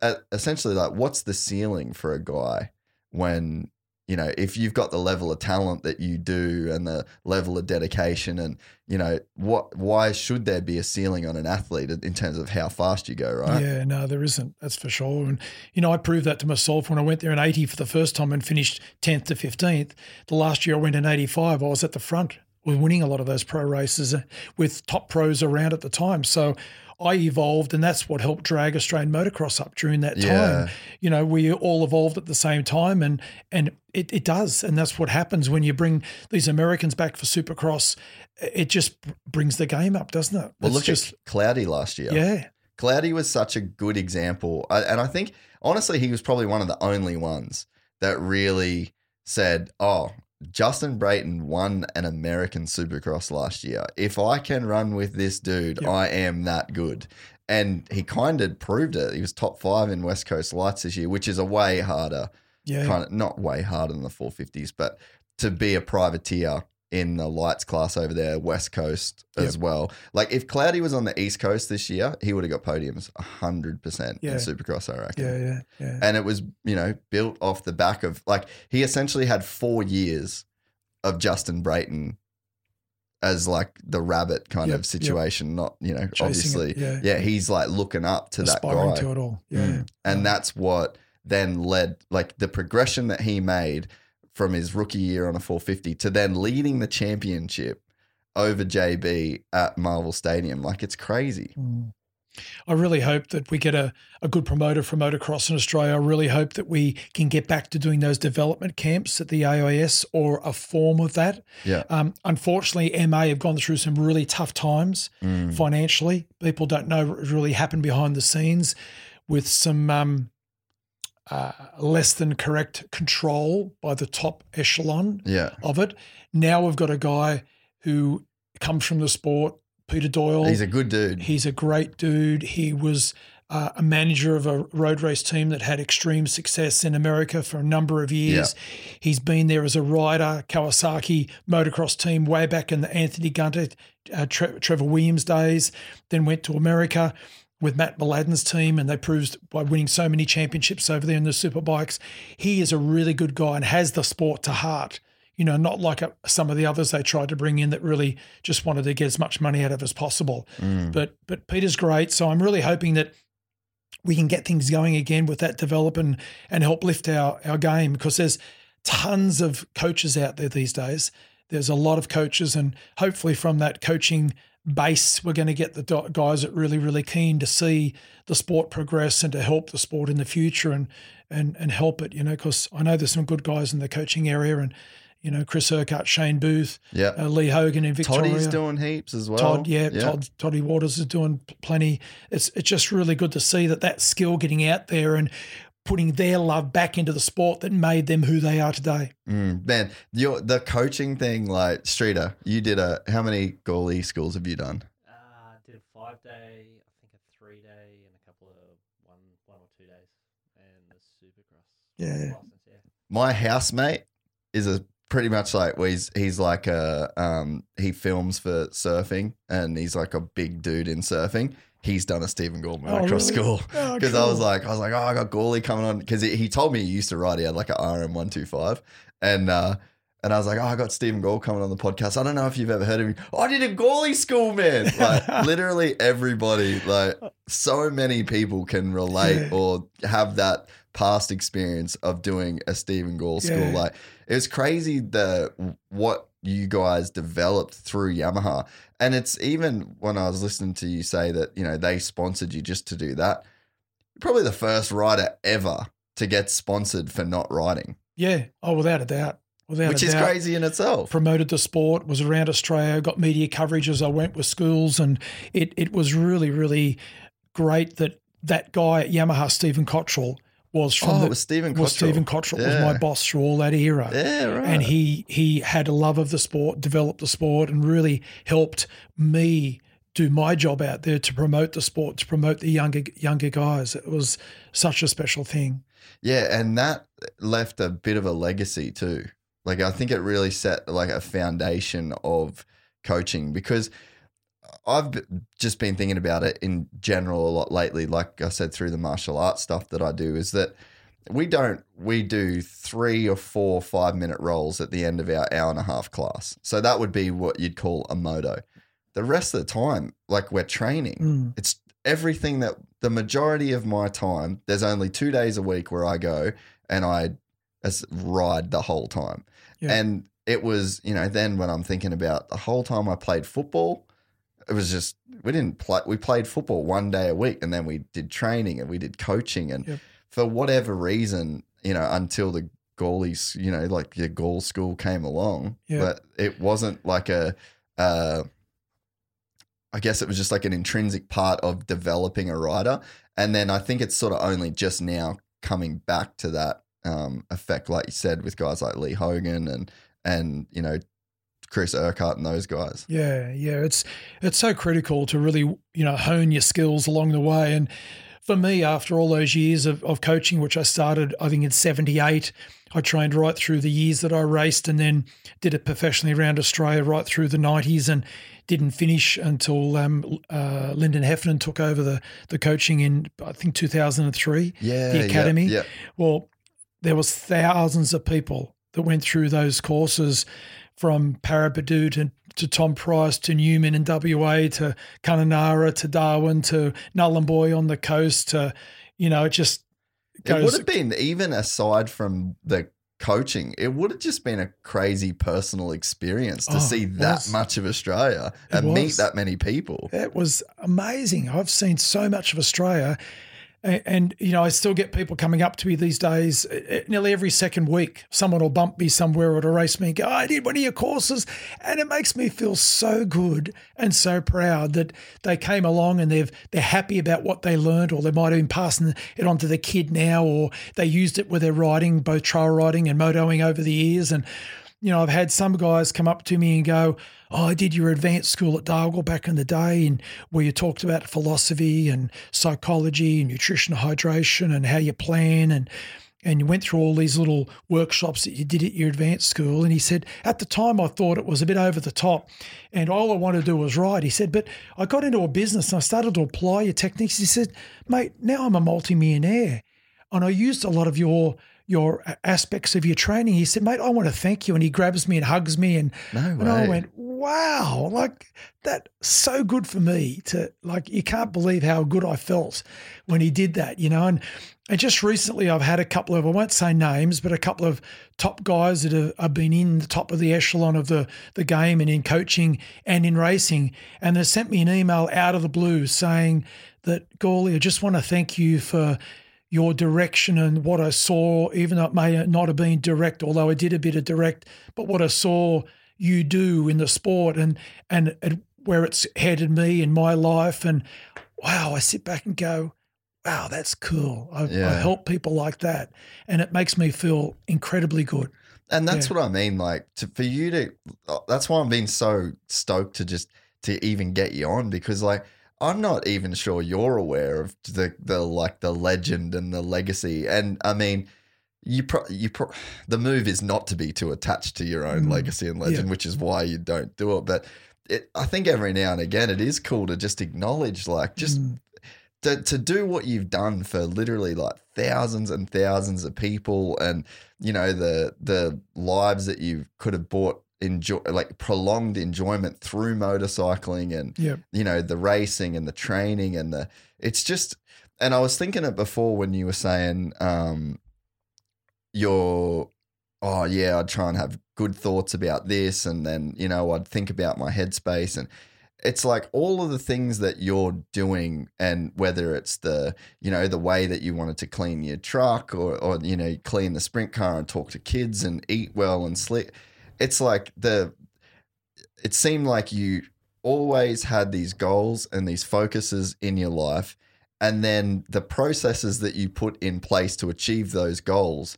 it essentially like what's the ceiling for a guy when, you know, if you've got the level of talent that you do and the level of dedication and, you know, what, why should there be a ceiling on an athlete in terms of how fast you go, right? Yeah, no, there isn't. That's for sure. And, you know, I proved that to myself when I went there in eighty for the first time and finished tenth to fifteenth. The last year I went in eighty-five, I was at the front with winning a lot of those pro races with top pros around at the time. So I evolved and that's what helped drag Australian motocross up during that yeah. time. You know, we all evolved at the same time and and it, it does. And that's what happens when you bring these Americans back for Supercross. It just brings the game up, doesn't it? It's well, look just, at Cloudy last year. Yeah. Cloudy was such a good example. I, and I think, honestly, he was probably one of the only ones that really said, oh, Justin Brayton won an American Supercross last year. If I can run with this dude, yep. I am that good. And he kind of proved it. He was top five in West Coast Lights this year, which is a way harder, yeah. kind of not way harder than the four fifties, but to be a privateer in the lights class over there, West Coast yep. as well. Like if Cloudy was on the East Coast this year, he would have got podiums one hundred percent yeah. in Supercross, I reckon. Yeah, yeah, yeah. And it was, you know, built off the back of like he essentially had four years of Justin Brayton as like the rabbit kind yep, of situation, yep. not, you know, Chasing obviously. It, yeah. yeah. He's like looking up to Aspiring that guy. to it all. Yeah. Mm. yeah. And yeah. that's what then led, like the progression that he made from his rookie year on a four fifty to then leading the championship over J B at Marvel Stadium. Like it's crazy. Mm. I really hope that we get a, a good promoter from motocross in Australia. I really hope that we can get back to doing those development camps at the A I S or a form of that. Yeah. Um, unfortunately, M A have gone through some really tough times mm. financially. People don't know what really happened behind the scenes with some um, uh, less than correct control by the top echelon yeah. of it. Now we've got a guy who comes from the sport, Peter Doyle. He's a good dude. He's a great dude. He was uh, a manager of a road race team that had extreme success in America for a number of years. Yeah. He's been there as a rider, Kawasaki motocross team way back in the Anthony Gunter, uh, Tre- Trevor Williams days, then went to America with Matt Mladin's team, and they proved by winning so many championships over there in the superbikes. He is a really good guy and has the sport to heart. You know, not like a, some of the others they tried to bring in that really just wanted to get as much money out of as possible. Mm. But but Peter's great, so I'm really hoping that we can get things going again with that develop and, and help lift our, our game, because there's tons of coaches out there these days. There's a lot of coaches, and hopefully from that coaching base we're going to get the guys that really, really keen to see the sport progress and to help the sport in the future and and and help it, you know, because I know there's some good guys in the coaching area and you know, Chris Urquhart, Shane Booth, yeah. uh, Lee Hogan in Victoria. Toddy's doing heaps as well. Todd, yeah, yeah. Todd, Toddy Waters is doing plenty. It's it's just really good to see that that skill getting out there and putting their love back into the sport that made them who they are today. Mm, man, your, the coaching thing, like Streeter, you did a, how many goalie schools have you done? Uh, I did a five-day, I think a three-day and a couple of one, one or two days and a supercross. Yeah. License, yeah. My housemate is a, pretty much like well, he's he's like a um he films for surfing and he's like a big dude in surfing. He's done a Stephen Gall motocross oh, really? school because oh, cool. I was like I was like oh I got Gawley coming on because he, he told me he used to ride. He had like an R M one twenty-five and uh and I was like oh I got Stephen Gall coming on the podcast. I don't know if you've ever heard of him. Oh, I did a Gawley school, man. Like literally everybody, like so many people can relate yeah. or have that past experience of doing a Stephen Gall school. Yeah. Like it was crazy the what you guys developed through Yamaha. And it's even when I was listening to you say that, you know, they sponsored you just to do that. You're probably the first rider ever to get sponsored for not riding. Yeah. Oh, without a doubt. Without Which a is doubt. Crazy in itself. Promoted the sport, was around Australia, got media coverage as I went with schools. And it, it was really, really great that that guy at Yamaha, Stephen Cottrell, was from oh, the, it was Stephen Cottrell. Was Stephen Cottrell yeah. was my boss through all that era. Yeah, right. And he he had a love of the sport, developed the sport, and really helped me do my job out there to promote the sport, to promote the younger younger guys. It was such a special thing. Yeah, and that left a bit of a legacy too. Like I think it really set like a foundation of coaching, because I've just been thinking about it in general a lot lately, like I said, through the martial arts stuff that I do, is that we don't, we do three or four five minute rolls at the end of our hour and a half class. So that would be what you'd call a moto. The rest of the time, like we're training, mm. it's everything that the majority of my time, there's only two days a week where I go and I ride the whole time. Yeah. And it was, you know, then when I'm thinking about the whole time I played football, it was just, we didn't play, we played football one day a week and then we did training and we did coaching. And yep. for whatever reason, you know, until the goalies, you know, like your goal school came along, yep. but it wasn't like a, uh, I guess it was just like an intrinsic part of developing a rider. And then I think it's sort of only just now coming back to that um, effect, like you said, with guys like Lee Hogan and, and, you know, Chris Urquhart and those guys. Yeah, yeah. It's it's so critical to really, you know, hone your skills along the way. And for me, after all those years of, of coaching, which I started, I think in seventy-eight, I trained right through the years that I raced and then did it professionally around Australia right through the nineties and didn't finish until um, uh, Lyndon Heffernan took over the, the coaching in, I think, two thousand three, yeah, the academy. Yeah, yeah. Well, there was thousands of people that went through those courses from Parabadu to to Tom Price, to Newman in W A, to Kununurra, to Darwin, to Nullumboy on the coast, to, you know, it just goes. It would have been, even aside from the coaching, it would have just been a crazy personal experience to oh, see that was. much of Australia it and was. meet that many people. It was amazing. I've seen so much of Australia. And, and, you know, I still get people coming up to me these days. Nearly every second week, someone will bump me somewhere or to race me and go, I did one of your courses. And it makes me feel so good and so proud that they came along and they've, they're happy about what they learned, or they might have been passing it on to the kid now, or they used it with their riding, both trail riding and motoing over the years. And, you know, I've had some guys come up to me and go, oh, I did your advanced school at Dargle back in the day, and where you talked about philosophy and psychology and nutrition, hydration, and how you plan, and and you went through all these little workshops that you did at your advanced school. And he said, at the time I thought it was a bit over the top and all I wanted to do was ride. He said, but I got into a business and I started to apply your techniques. He said, mate, now I'm a multimillionaire and I used a lot of your your aspects of your training. He said, mate, I want to thank you. And he grabs me and hugs me. And, no and I went, wow, like that's so good for me to, like, you can't believe how good I felt when he did that, you know. And, and just recently I've had a couple of, I won't say names, but a couple of top guys that have, have been in the top of the echelon of the, the game and in coaching and in racing. And they sent me an email out of the blue saying that, Gawley, I just want to thank you for your direction and what I saw, even though it may not have been direct, although I did a bit of direct, but what I saw you do in the sport and and, and where it's headed me in my life. And, wow, I sit back and go, wow, that's cool. I, yeah. I help people like that, and it makes me feel incredibly good. And that's yeah. what I mean, like, to, for you to – that's why I've been so stoked to just to even get you on, because, like, I'm not even sure you're aware of the, the like the legend and the legacy. And I mean, you pro- you pro- the move is not to be too attached to your own mm. legacy and legend, yeah. which is why you don't do it. But it, I think every now and again, it is cool to just acknowledge, like, just mm. to, to do what you've done for literally like thousands and thousands of people, and, you know, the the lives that you could have bought. Enjoy, like, prolonged enjoyment through motorcycling and, yep. you know, the racing and the training and the, it's just, and I was thinking it before when you were saying, um, your, oh yeah, I'd try and have good thoughts about this. And then, you know, I'd think about my headspace, and it's like all of the things that you're doing, and whether it's the, you know, the way that you wanted to clean your truck, or, or, you know, clean the sprint car and talk to kids and eat well and sleep. It's like the, it seemed like you always had these goals and these focuses in your life, and then the processes that you put in place to achieve those goals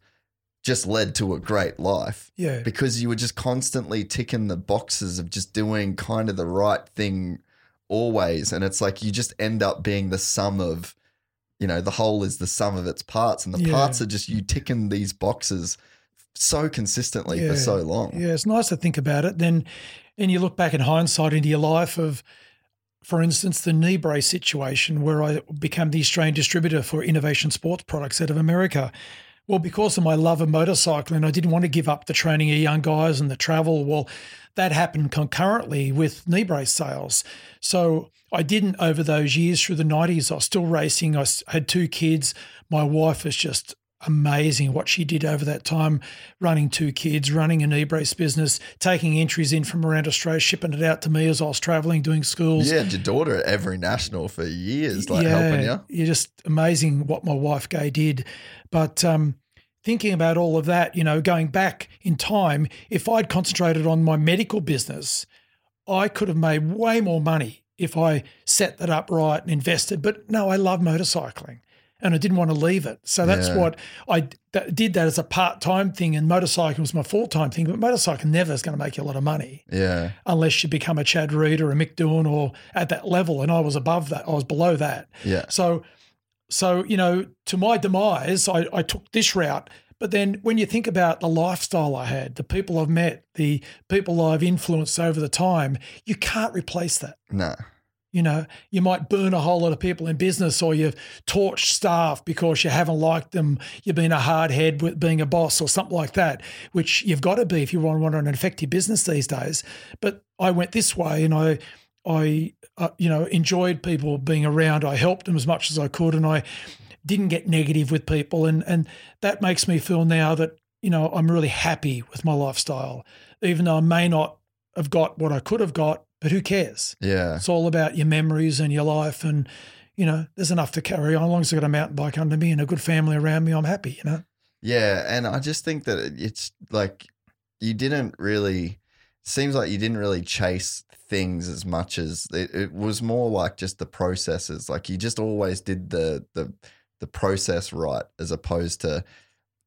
just led to a great life. Yeah. Because you were just constantly ticking the boxes of just doing kind of the right thing always. And it's like you just end up being the sum of, you know, the whole is the sum of its parts, and the yeah. parts are just you ticking these boxes so consistently yeah. for so long. Yeah, it's nice to think about it. Then, and you look back in hindsight into your life of, for instance, the knee brace situation where I became the Australian distributor for Innovation Sports Products out of America. Well, because of my love of motorcycling, I didn't want to give up the training of young guys and the travel. Well, that happened concurrently with knee brace sales. So I didn't over those years through the nineties. I was still racing. I had two kids. My wife was just amazing what she did over that time, running two kids, running an e-brace business, taking entries in from around Australia, shipping it out to me as I was travelling, doing schools. Yeah, your daughter at every national for years, like yeah, helping you. Yeah, just amazing what my wife Gay did. But um, thinking about all of that, you know, going back in time, if I'd concentrated on my medical business, I could have made way more money if I set that up right and invested. But no, I love motorcycling, and I didn't want to leave it. So that's yeah. what I th- did that as a part-time thing, and motorcycling was my full-time thing. But motorcycling never is going to make you a lot of money yeah. unless you become a Chad Reed or a Mick Doohan or at that level, and I was above that. I was below that. Yeah. So, so you know, to my demise, I, I took this route. But then when you think about the lifestyle I had, the people I've met, the people I've influenced over the time, you can't replace that. No. You know, you might burn a whole lot of people in business, or you've torched staff because you haven't liked them. You've been a hard head with being a boss or something like that, which you've got to be if you want to run an effective business these days. But I went this way, and I, I, uh, you know, enjoyed people being around. I helped them as much as I could, and I didn't get negative with people, and and that makes me feel now that, you know, I'm really happy with my lifestyle, even though I may not have got what I could have got. But who cares? Yeah. It's all about your memories and your life, and, you know, there's enough to carry on. As long as I've got a mountain bike under me and a good family around me, I'm happy, you know? Yeah, and I just think that it's like you didn't really – seems like you didn't really chase things as much as it, – it was more like just the processes. Like you just always did the the the process right, as opposed to,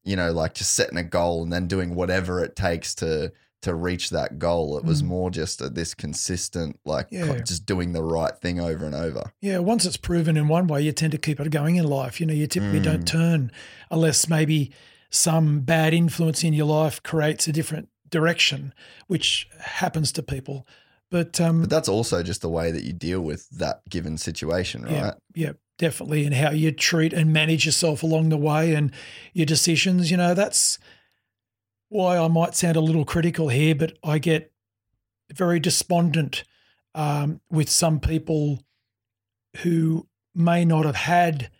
you know, like just setting a goal and then doing whatever it takes to – to reach that goal. It was mm. more just a, this consistent, like yeah. just doing the right thing over and over. Yeah. Once it's proven in one way, you tend to keep it going in life. You know, you typically mm. don't turn unless maybe some bad influence in your life creates a different direction, which happens to people. But, um, but that's also just the way that you deal with that given situation, right? Yeah, yeah, definitely. And how you treat and manage yourself along the way and your decisions, you know, that's why I might sound a little critical here, but I get very despondent um, with some people who may not have had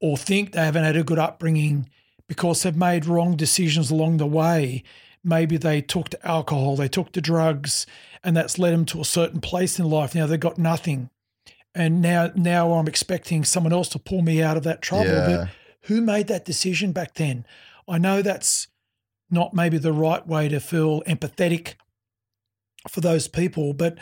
or think they haven't had a good upbringing because they've made wrong decisions along the way. Maybe they took to alcohol, they took to drugs, and that's led them to a certain place in life. Now they've got nothing. And now now I'm expecting someone else to pull me out of that trouble. Yeah. But who made that decision back then? I know that's not maybe the right way to feel empathetic for those people. But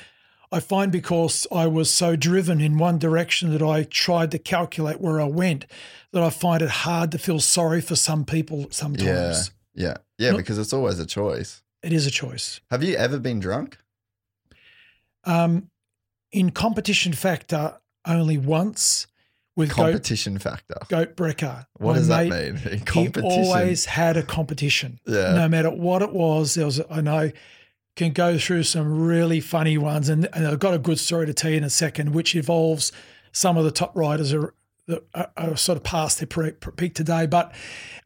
I find because I was so driven in one direction that I tried to calculate where I went, that I find it hard to feel sorry for some people sometimes. Yeah, yeah, yeah, not, because it's always a choice. It is a choice. Have you ever been drunk? Um, in competition factor, only once. With competition goat, factor. Goat Brecker. What My does that mate, mean? In competition. He always had a competition. Yeah. No matter what it was, there was, I know, can go through some really funny ones. And, and I've got a good story to tell you in a second, which involves some of the top riders are, that are, are sort of past their pre, pre peak today. But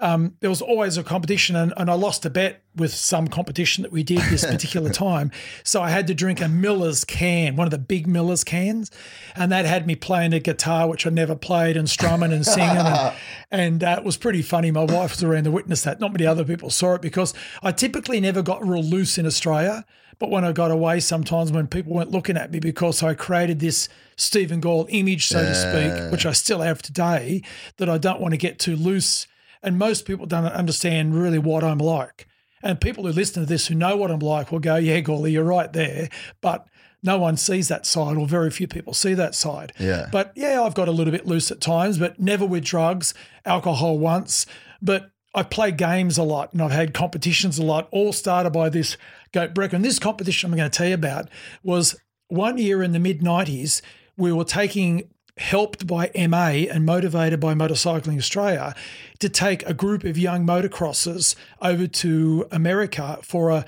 um, there was always a competition, and, and I lost a bet with some competition that we did this particular time. So I had to drink a Miller's can, one of the big Miller's cans, and that had me playing a guitar, which I never played, and strumming and singing. and and uh, it was pretty funny. My wife was around to witness that. Not many other people saw it because I typically never got real loose in Australia, but when I got away sometimes when people weren't looking at me because I created this Stephen Gall image, so yeah. to speak, which I still have today, that I don't want to get too loose. And most people don't understand really what I'm like. And people who listen to this who know what I'm like will go, yeah, Gawley, you're right there. But no one sees that side, or very few people see that side. Yeah. But, yeah, I've got a little bit loose at times, but never with drugs, alcohol once. But I play games a lot, and I've had competitions a lot, all started by this Goat Brecker. And this competition I'm going to tell you about was one year in the mid nineties, we were taking – helped by M A and motivated by Motorcycling Australia to take a group of young motocrossers over to America for a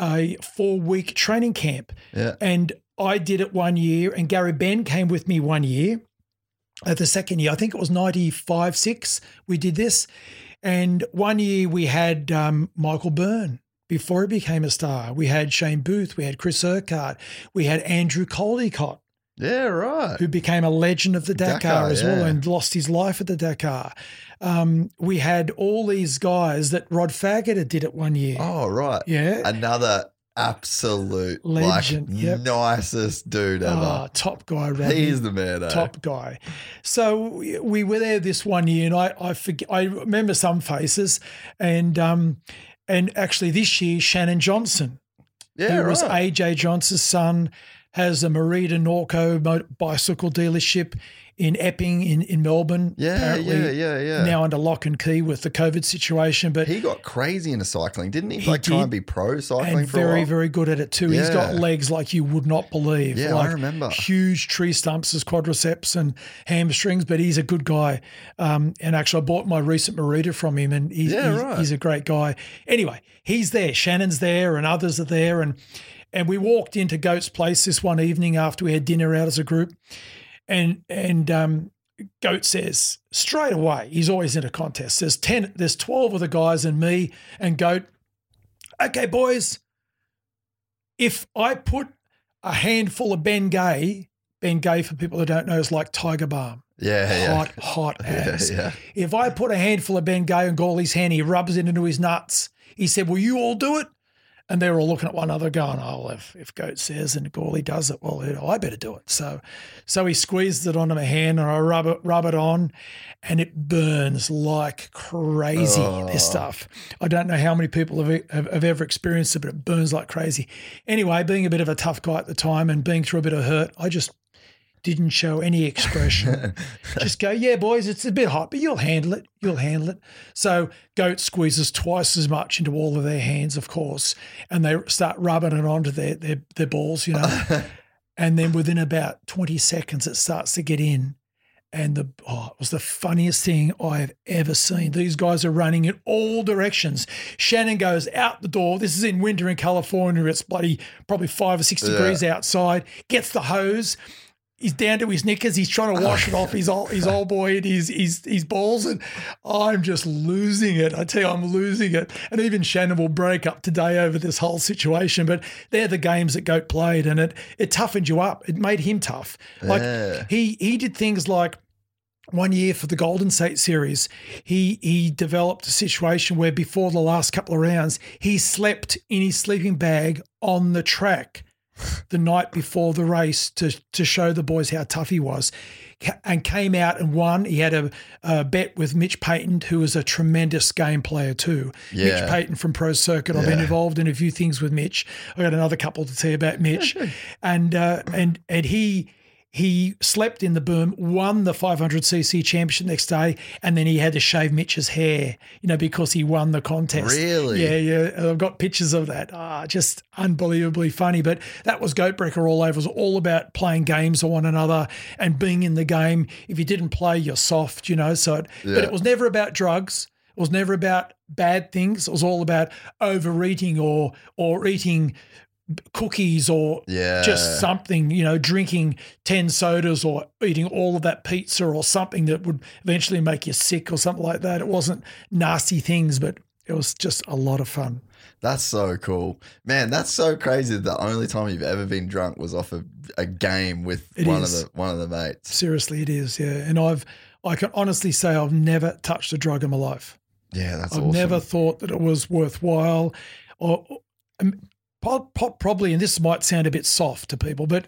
a four-week training camp. Yeah. And I did it one year, and Gary Benn came with me one year. At the second year, I think it was ninety-five six, we did this. And one year we had um, Michael Byrne. Before he became a star, we had Shane Booth, we had Chris Urquhart, we had Andrew Caldicott. Yeah, right. Who became a legend of the Dakar, Dakar as well, yeah. and lost his life at the Dakar. Um, we had all these guys that Rod Faggot did it one year. Oh, right. Yeah. Another absolute legend, like, yep. nicest dude ever. Oh, top guy, Rodney. He's the man, eh? Top guy. So we were there this one year, and I I, forget, I remember some faces, and um, and actually this year Shannon Johnson, yeah, who right. was A J Johnson's son, has a Merida Norco bicycle dealership in Epping in, in Melbourne. Yeah, apparently yeah, yeah, yeah. Now under lock and key with the COVID situation. But he got crazy into cycling, didn't he? he like did, trying to be pro cycling and for very, a while. very good at it too. Yeah. He's got legs like you would not believe. Yeah, like I remember. Huge tree stumps as quadriceps and hamstrings, but he's a good guy. Um, and actually I bought my recent Merida from him, and he's, yeah, he's, right. he's a great guy. Anyway, he's there. Shannon's there, and others are there, and And we walked into Goat's Place this one evening after we had dinner out as a group, and and um, Goat says straight away, he's always in a contest, there's ten, there's twelve of the guys and me and Goat, okay, boys, if I put a handful of Bengay, Bengay for people who don't know is like tiger balm. Yeah, hot, yeah. hot ass. Yeah, yeah. If I put a handful of Bengay in Gawley's hand, he rubs it into his nuts. He said, will you all do it? And they were all looking at one another going, oh, well, if, if Goat says and Gawley does it, well, you know, I better do it. So so he squeezed it onto my hand and I rub it, rub it on, and it burns like crazy, oh. this stuff. I don't know how many people have, have, have ever experienced it, but it burns like crazy. Anyway, being a bit of a tough guy at the time and being through a bit of hurt, I just didn't show any expression. Just go, yeah, boys, it's a bit hot, but you'll handle it. You'll handle it. So Goat squeezes twice as much into all of their hands, of course, and they start rubbing it onto their their, their balls, you know. And then within about twenty seconds, it starts to get in. And the oh, it was the funniest thing I've ever seen. These guys are running in all directions. Shannon goes out the door. This is in winter in California. It's bloody probably five or six yeah. degrees outside. Gets the hose. He's down to his knickers. He's trying to wash it off his old, his old boy and his, his, his balls. And I'm just losing it. I tell you, I'm losing it. And even Shannon will break up today over this whole situation. But they're the games that Goat played, and it it toughened you up. It made him tough. Like yeah. he he did things like one year for the Golden State Series, he he developed a situation where before the last couple of rounds, he slept in his sleeping bag on the track the night before the race to to show the boys how tough he was, and came out and won. He had a, a bet with Mitch Payton, who was a tremendous game player too. Yeah. Mitch Payton from Pro Circuit. I've yeah. been involved in a few things with Mitch. I got another couple to tell you about Mitch. and uh, and and he he slept in the boom, won the five hundred c c championship next day, and then he had to shave Mitch's hair, you know, because he won the contest. Really? Yeah, yeah. I've got pictures of that. Ah, just unbelievably funny. But that was Goatbreaker all over. It was all about playing games with one another and being in the game. If you didn't play, you're soft, you know. So, it, yeah. But it was never about drugs. It was never about bad things. It was all about overeating or or eating cookies or yeah. just something, you know, drinking ten sodas or eating all of that pizza or something that would eventually make you sick or something like that. It wasn't nasty things, but it was just a lot of fun. That's so cool. Man, that's so crazy. The only time you've ever been drunk was off a, a game with it one is. of the one of the mates. Seriously, it is, yeah. And I've I can honestly say I've never touched a drug in my life. Yeah, that's I've awesome. never thought that it was worthwhile or, or probably, and this might sound a bit soft to people, but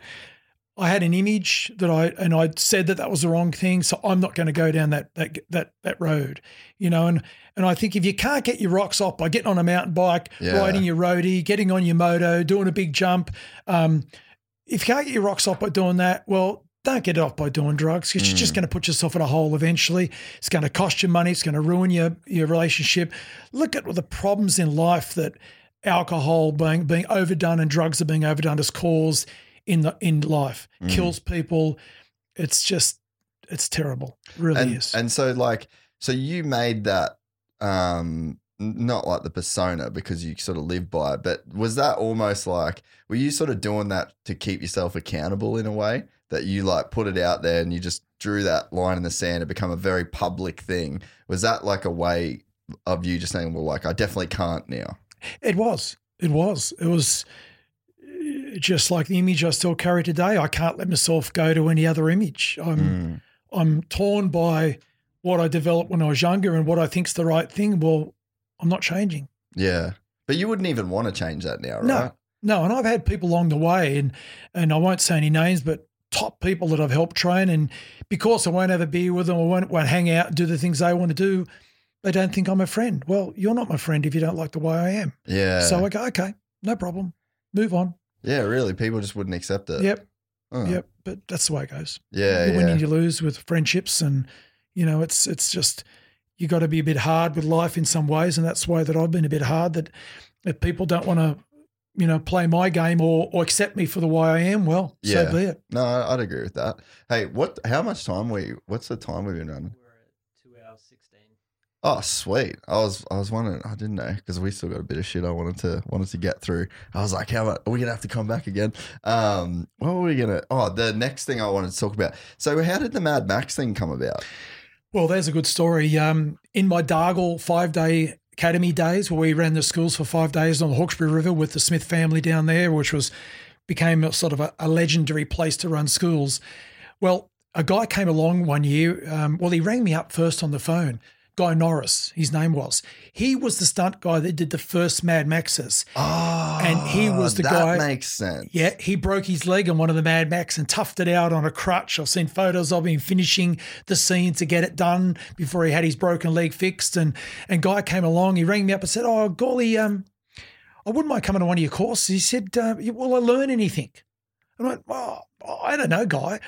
I had an image that I and I said that that was the wrong thing, so I'm not going to go down that that that that road, you know. And and I think if you can't get your rocks off by getting on a mountain bike, yeah. riding your roadie, getting on your moto, doing a big jump, um, if you can't get your rocks off by doing that, well, don't get it off by doing drugs, because mm. you're just going to put yourself in a hole eventually. It's going to cost you money. It's going to ruin your your relationship. Look at the problems in life that alcohol being being overdone and drugs are being overdone has caused in the in life. Mm. Kills people. It's just it's terrible. It really and, is. And so like so you made that um not like the persona because you sort of live by it, but was that almost like were you sort of doing that to keep yourself accountable in a way that you like put it out there and you just drew that line in the sand and become a very public thing? Was that like a way of you just saying, well, like I definitely can't now? It was. It was. It was just like the image I still carry today. I can't let myself go to any other image. I'm mm. I'm torn by what I developed when I was younger and what I think's the right thing. Well, I'm not changing. Yeah. But you wouldn't even want to change that now, right? No. No, and I've had people along the way, and and I won't say any names, but top people that I've helped train, and because I won't have a beer with them, I won't, won't hang out and do the things they want to do, they don't think I'm a friend. Well, you're not my friend if you don't like the way I am. Yeah. So I go, okay, no problem. Move on. Yeah, really. People just wouldn't accept it. Yep. Oh. Yep. But that's the way it goes. Yeah. You yeah. win and you lose with friendships, and, you know, it's it's just you got to be a bit hard with life in some ways, and that's the way that I've been a bit hard, that if people don't want to, you know, play my game or, or accept me for the way I am, well, yeah. so be it. No, I'd agree with that. Hey, what? How much time we? What's the time we've been running? Oh, sweet. I was I was wondering, I didn't know, because we still got a bit of shit I wanted to wanted to get through. I was like, how about, are we going to have to come back again? Um, what were we going to, oh, the next thing I wanted to talk about. So how did the Mad Max thing come about? Well, there's a good story. Um, in my Dargle five-day academy days, where we ran the schools for five days on the Hawkesbury River with the Smith family down there, which was became sort of a, a legendary place to run schools. Well, a guy came along one year. Um, well, he rang me up first on the phone. Guy Norris, his name was. He was the stunt guy that did the first Mad Maxes. Oh, and he was the that guy. That makes sense. Yeah, he broke his leg on one of the Mad Max and toughed it out on a crutch. I've seen photos of him finishing the scene to get it done before he had his broken leg fixed. And and Guy came along. He rang me up and said, "Oh, golly, um, I wouldn't mind coming to one of your courses." He said, uh, "Will I learn anything?" And I went, "Oh, I don't know, Guy."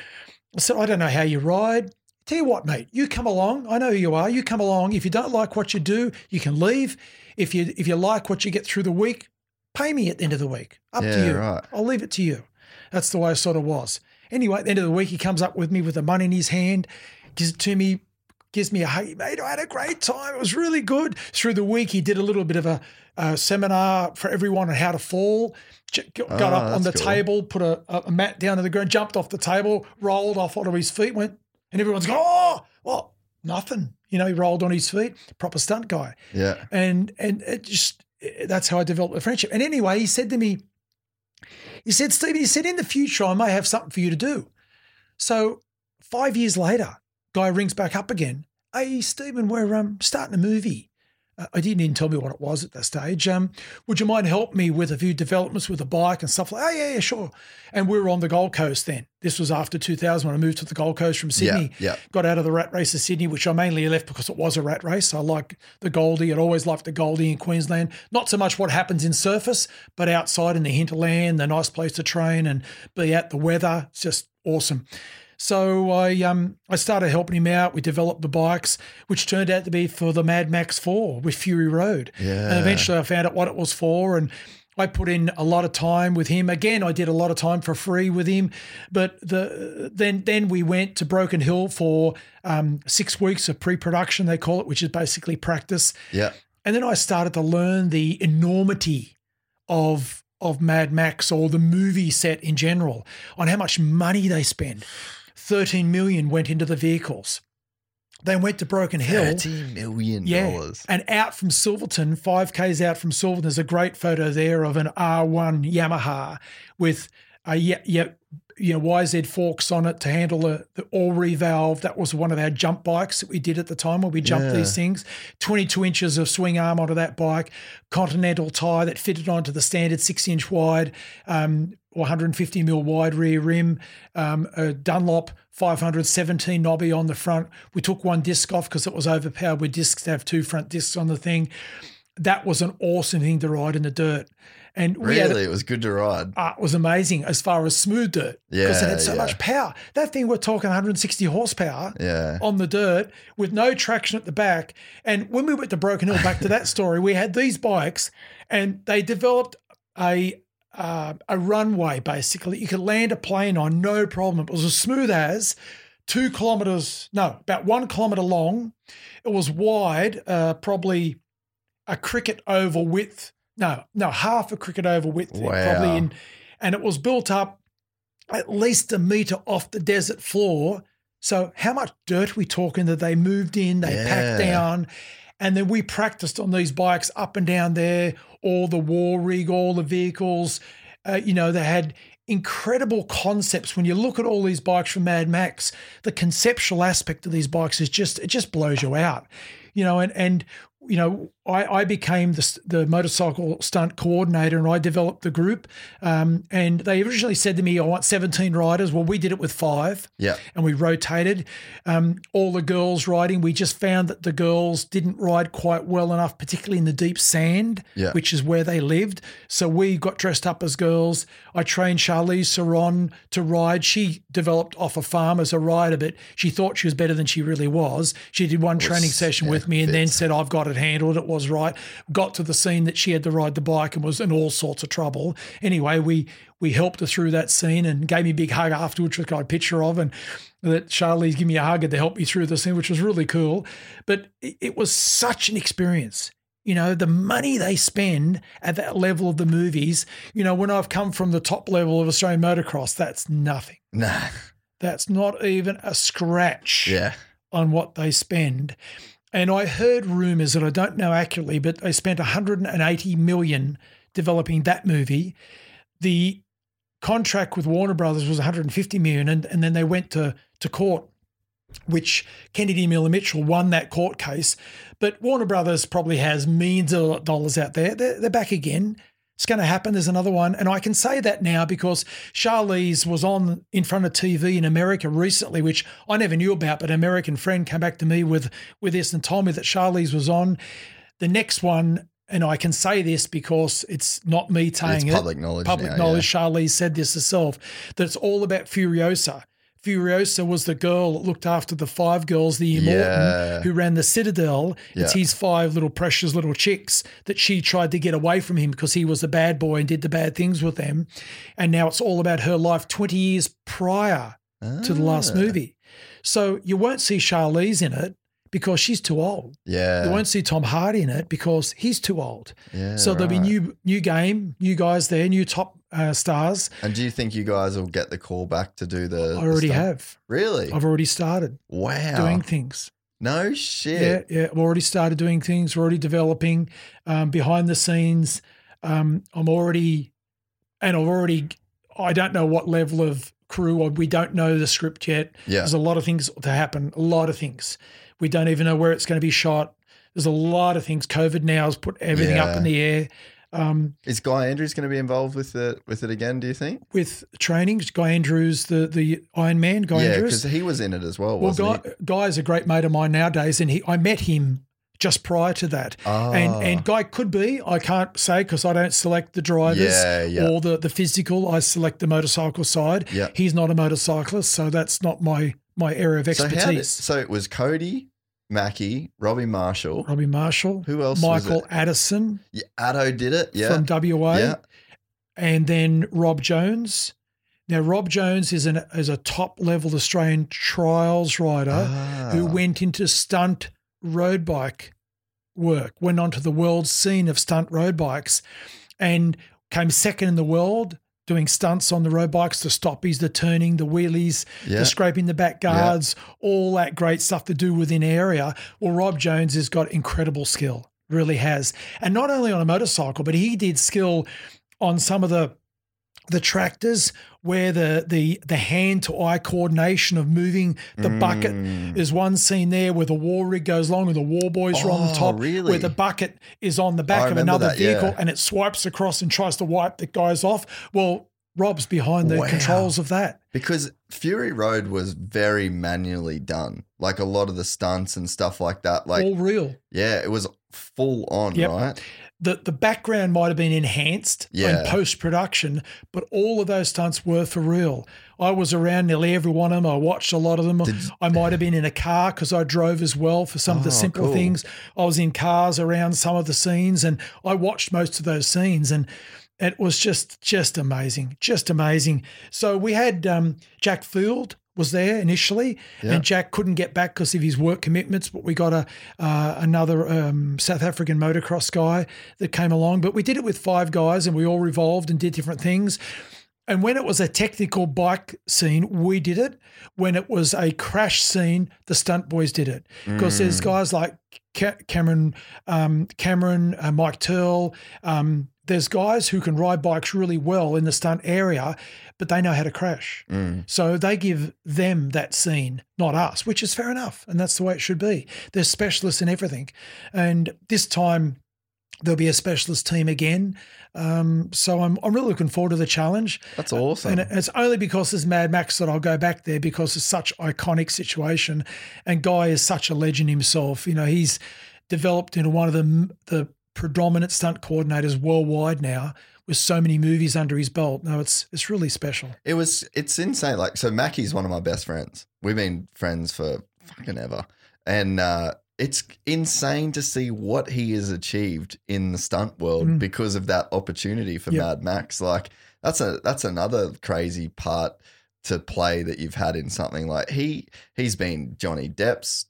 I said, "I don't know how you ride. Tell you what, mate, you come along. I know who you are. You come along. If you don't like what you do, you can leave. If you if you like what you get through the week, pay me at the end of the week. Up yeah, to you. Right. I'll leave it to you." That's the way I sort of was. Anyway, at the end of the week, he comes up with me with the money in his hand, gives it to me, gives me a, "Hey, mate, I had a great time. It was really good." Through the week, he did a little bit of a, a seminar for everyone on how to fall. Got oh, up on the cool. table, put a, a mat down on the ground, jumped off the table, rolled off onto his feet, went. And everyone's going, "Oh, well, nothing." You know, he rolled on his feet, proper stunt guy. Yeah. And and it just, that's how I developed a friendship. And anyway, he said to me, he said, "Stephen," he said, "in the future, I may have something for you to do." So five years later, Guy rings back up again. "Hey, Stephen, we're um, starting a movie." Uh, I didn't even tell me what it was at that stage. Um, "would you mind help me with a few developments with a bike and stuff?" Like, "Oh, yeah, yeah, sure." And we were on the Gold Coast then. This was after two thousand when I moved to the Gold Coast from Sydney. Yeah, yeah. Got out of the rat race of Sydney, which I mainly left because it was a rat race. I like the Goldie. I'd always liked the Goldie in Queensland. Not so much what happens in surface, but outside in the hinterland, the nice place to train and be at, the weather. It's just awesome. So I um I started helping him out. We developed the bikes, which turned out to be for the Mad Max four with Fury Road. Yeah. And eventually I found out what it was for, and I put in a lot of time with him. Again, I did a lot of time for free with him. But the then then we went to Broken Hill for um six weeks of pre-production, they call it, which is basically practice. Yeah. And then I started to learn the enormity of of Mad Max, or the movie set in general, on how much money they spend. thirteen million dollars went into the vehicles. They went to Broken Hill. thirteen million dollars. Yeah, and out from Silverton, five kays out from Silverton, there's a great photo there of an R one Yamaha with a yeah, yeah, you know, Y Z forks on it to handle the, the All-Re valve. That was one of our jump bikes that we did at the time when we jumped yeah. these things. twenty-two inches of swing arm onto that bike, Continental tie that fitted onto the standard six-inch wide, um, or one hundred fifty mil wide rear rim, um, a Dunlop five hundred seventeen knobby on the front. We took one disc off because it was overpowered with discs to have two front discs on the thing. That was an awesome thing to ride in the dirt. And we really, had, it was good to ride. Uh, it was amazing as far as smooth dirt. Yeah. Because it had so yeah. much power. That thing, we're talking one hundred sixty horsepower yeah. on the dirt with no traction at the back. And when we went to Broken Hill, back to that story, we had these bikes and they developed a uh, a runway basically. You could land a plane on no problem. It was as smooth as two kilometres, no, about one kilometre long. It was wide, uh, probably a cricket oval width. No, no, half a cricket oval width. Wow. Probably in, and it was built up at least a metre off the desert floor. So how much dirt we talking that they moved in, they yeah. packed down, and then we practiced on these bikes up and down there, all the war rig, all the vehicles. Uh, you know, they had incredible concepts. When you look at all these bikes from Mad Max, the conceptual aspect of these bikes is just, it just blows you out. You know, and and you know, I, I became the, the motorcycle stunt coordinator and I developed the group. Um, and they originally said to me, "I want seventeen riders." Well, we did it with five. Yeah. And we rotated um, all the girls riding. We just found that the girls didn't ride quite well enough, particularly in the deep sand, yeah. which is where they lived. So we got dressed up as girls. I trained Charlize Theron to ride. She developed off a farm as a rider, but she thought she was better than she really was. She did one was, training session yeah. with with me and then said, I've got it handled, it was right. Got to the scene that she had to ride the bike and was in all sorts of trouble. Anyway, we we helped her through that scene and gave me a big hug afterwards, which I got a picture of, and that Charlie's giving me a hug to help me through the scene, which was really cool. But it was such an experience. You know, the money they spend at that level of the movies, you know, when I've come from the top level of Australian motocross, that's nothing. Nah. That's not even a scratch yeah. on what they spend. And I heard rumours that I don't know accurately, but they spent one hundred eighty million dollars developing that movie. The contract with Warner Brothers was one hundred fifty million dollars, and, and then they went to, to court, which Kennedy Miller Mitchell won that court case. But Warner Brothers probably has millions of dollars out there. They're, they're back again. It's going to happen. There's another one. And I can say that now because Charlize was on in front of T V in America recently, which I never knew about, but an American friend came back to me with, with this and told me that Charlize was on. The next one, and I can say this because it's not me saying it. It's public knowledge. Public now, knowledge. Yeah. Charlize said this herself, that it's all about Furiosa. Furiosa was the girl that looked after the five girls, the Immortan, yeah. who ran the Citadel. Yeah. It's his five little precious little chicks that she tried to get away from him because he was the bad boy and did the bad things with them. And now it's all about her life twenty years prior ah. to the last movie. So you won't see Charlize in it because she's too old. Yeah. You won't see Tom Hardy in it because he's too old. Yeah, so there'll right. be new new game, new guys there, new top Uh, stars. And do you think you guys will get the call back to do the I already the have. Really? I've already started. Wow. Doing things. No shit. Yeah, yeah. I've already started doing things. We're already developing um, behind the scenes. Um, I'm already, and I've already, I don't know what level of crew, or we don't know the script yet. Yeah. There's a lot of things to happen, a lot of things. We don't even know where it's going to be shot. There's a lot of things. COVID now has put everything yeah. up in the air. Um, Is Guy Andrews going to be involved with it with it again, do you think? With training? Guy Andrews, the, the Iron Man, Guy yeah, Andrews? Yeah, because he was in it as well, well wasn't Guy, he? Guy's a great mate of mine nowadays, and he I met him just prior to that. Oh. And and Guy could be, I can't say because I don't select the drivers yeah, yeah. or the, the physical. I select the motorcycle side. Yeah. He's not a motorcyclist, so that's not my, my area of expertise. So, how did, so it was Cody, Mackie, Robbie Marshall. Robbie Marshall. Who else Michael was it? Addison. Yeah, Addo did it. Yeah. From W A. Yeah. And then Rob Jones. Now, Rob Jones is, an, is a top-level Australian trials rider ah. who went into stunt road bike work, went onto the world scene of stunt road bikes and came second in the world doing stunts on the road bikes, the stoppies, the turning, the wheelies, yeah. the scraping the back guards, yeah. all that great stuff to do within area. Well, Rob Jones has got incredible skill, really has. And not only on a motorcycle, but he did skill on some of the the tractors where the the the hand-to-eye coordination of moving the mm. bucket. There's one scene there where the war rig goes along and the war boys oh, are on the top, really? Where the bucket is on the back I of another that, vehicle yeah. and it swipes across and tries to wipe the guys off. Well, Rob's behind the wow. controls of that. Because Fury Road was very manually done, like a lot of the stunts and stuff like that. Like all real. Yeah, it was full on, yep. right? The the background might have been enhanced yeah. in post-production, but all of those stunts were for real. I was around nearly every one of them. I watched a lot of them. Did, I might have been in a car because I drove as well for some oh, of the simple cool. things. I was in cars around some of the scenes, and I watched most of those scenes, and it was just just amazing, just amazing. So we had um, Jack Field was there initially, yeah. and Jack couldn't get back because of his work commitments, but we got a uh, another um, South African motocross guy that came along. But we did it with five guys and we all revolved and did different things. And when it was a technical bike scene, we did it. When it was a crash scene, the stunt boys did it. Because mm. there's guys like Ca- Cameron, um, Cameron, uh, Mike Turl, um, there's guys who can ride bikes really well in the stunt area, but they know how to crash. Mm. So they give them that scene, not us, which is fair enough. And that's the way it should be. They're specialists in everything. And this time there'll be a specialist team again. Um, so I'm I'm really looking forward to the challenge. That's awesome. And it's only because there's Mad Max that I'll go back there because it's such iconic situation. And Guy is such a legend himself. You know, he's developed into one of the the – predominant stunt coordinators worldwide now with so many movies under his belt. No, it's it's really special. It was it's insane. Like so Mackie's one of my best friends. We've been friends for fucking ever. And uh it's insane to see what he has achieved in the stunt world mm. because of that opportunity for yep. Mad Max. Like that's a that's another crazy part to play that you've had in something like he he's been Johnny Depp's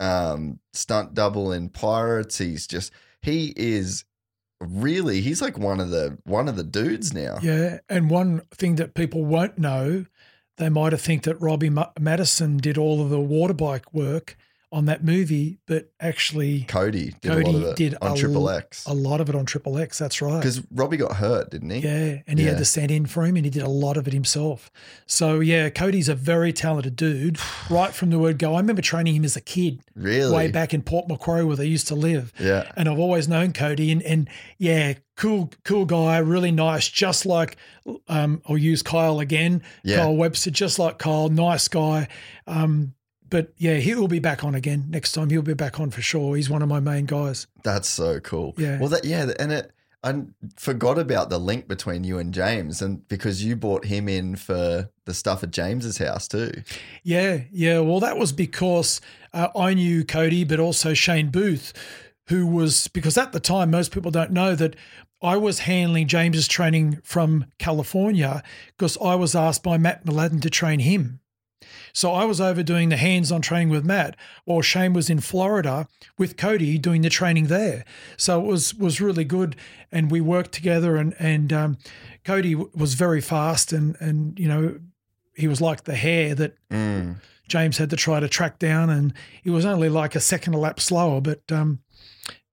um, stunt double in Pirates. He's just he is really he's like one of the one of the dudes now. Yeah, and one thing that people won't know, they might have think that Robbie Madison did all of the water bike work on that movie, but actually Cody did Cody a lot of it did on Triple X. A lot of it on Triple X, that's right. Because Robbie got hurt, didn't he? Yeah, and he yeah. had to send in for him and he did a lot of it himself. So, yeah, Cody's a very talented dude right from the word go. I remember training him as a kid. Really? Way back in Port Macquarie where they used to live. Yeah. And I've always known Cody and, and yeah, cool cool guy, really nice, just like um, I'll use Kyle again, yeah. Kyle Webster, just like Kyle, nice guy. Um But, yeah, he'll be back on again next time. He'll be back on for sure. He's one of my main guys. That's so cool. Yeah. Well, that yeah, and it, I forgot about the link between you and James and because you brought him in for the stuff at James's house too. Yeah, yeah. Well, that was because uh, I knew Cody but also Shane Booth, who was – because at the time most people don't know that I was handling James's training from California because I was asked by Matt Mladen to train him. So I was overdoing the hands-on training with Matt while Shane was in Florida with Cody doing the training there. So it was was really good and we worked together and, and um, Cody w- was very fast and, and, you know, he was like the hare that mm. James had to try to track down and he was only like a second a lap slower but um, –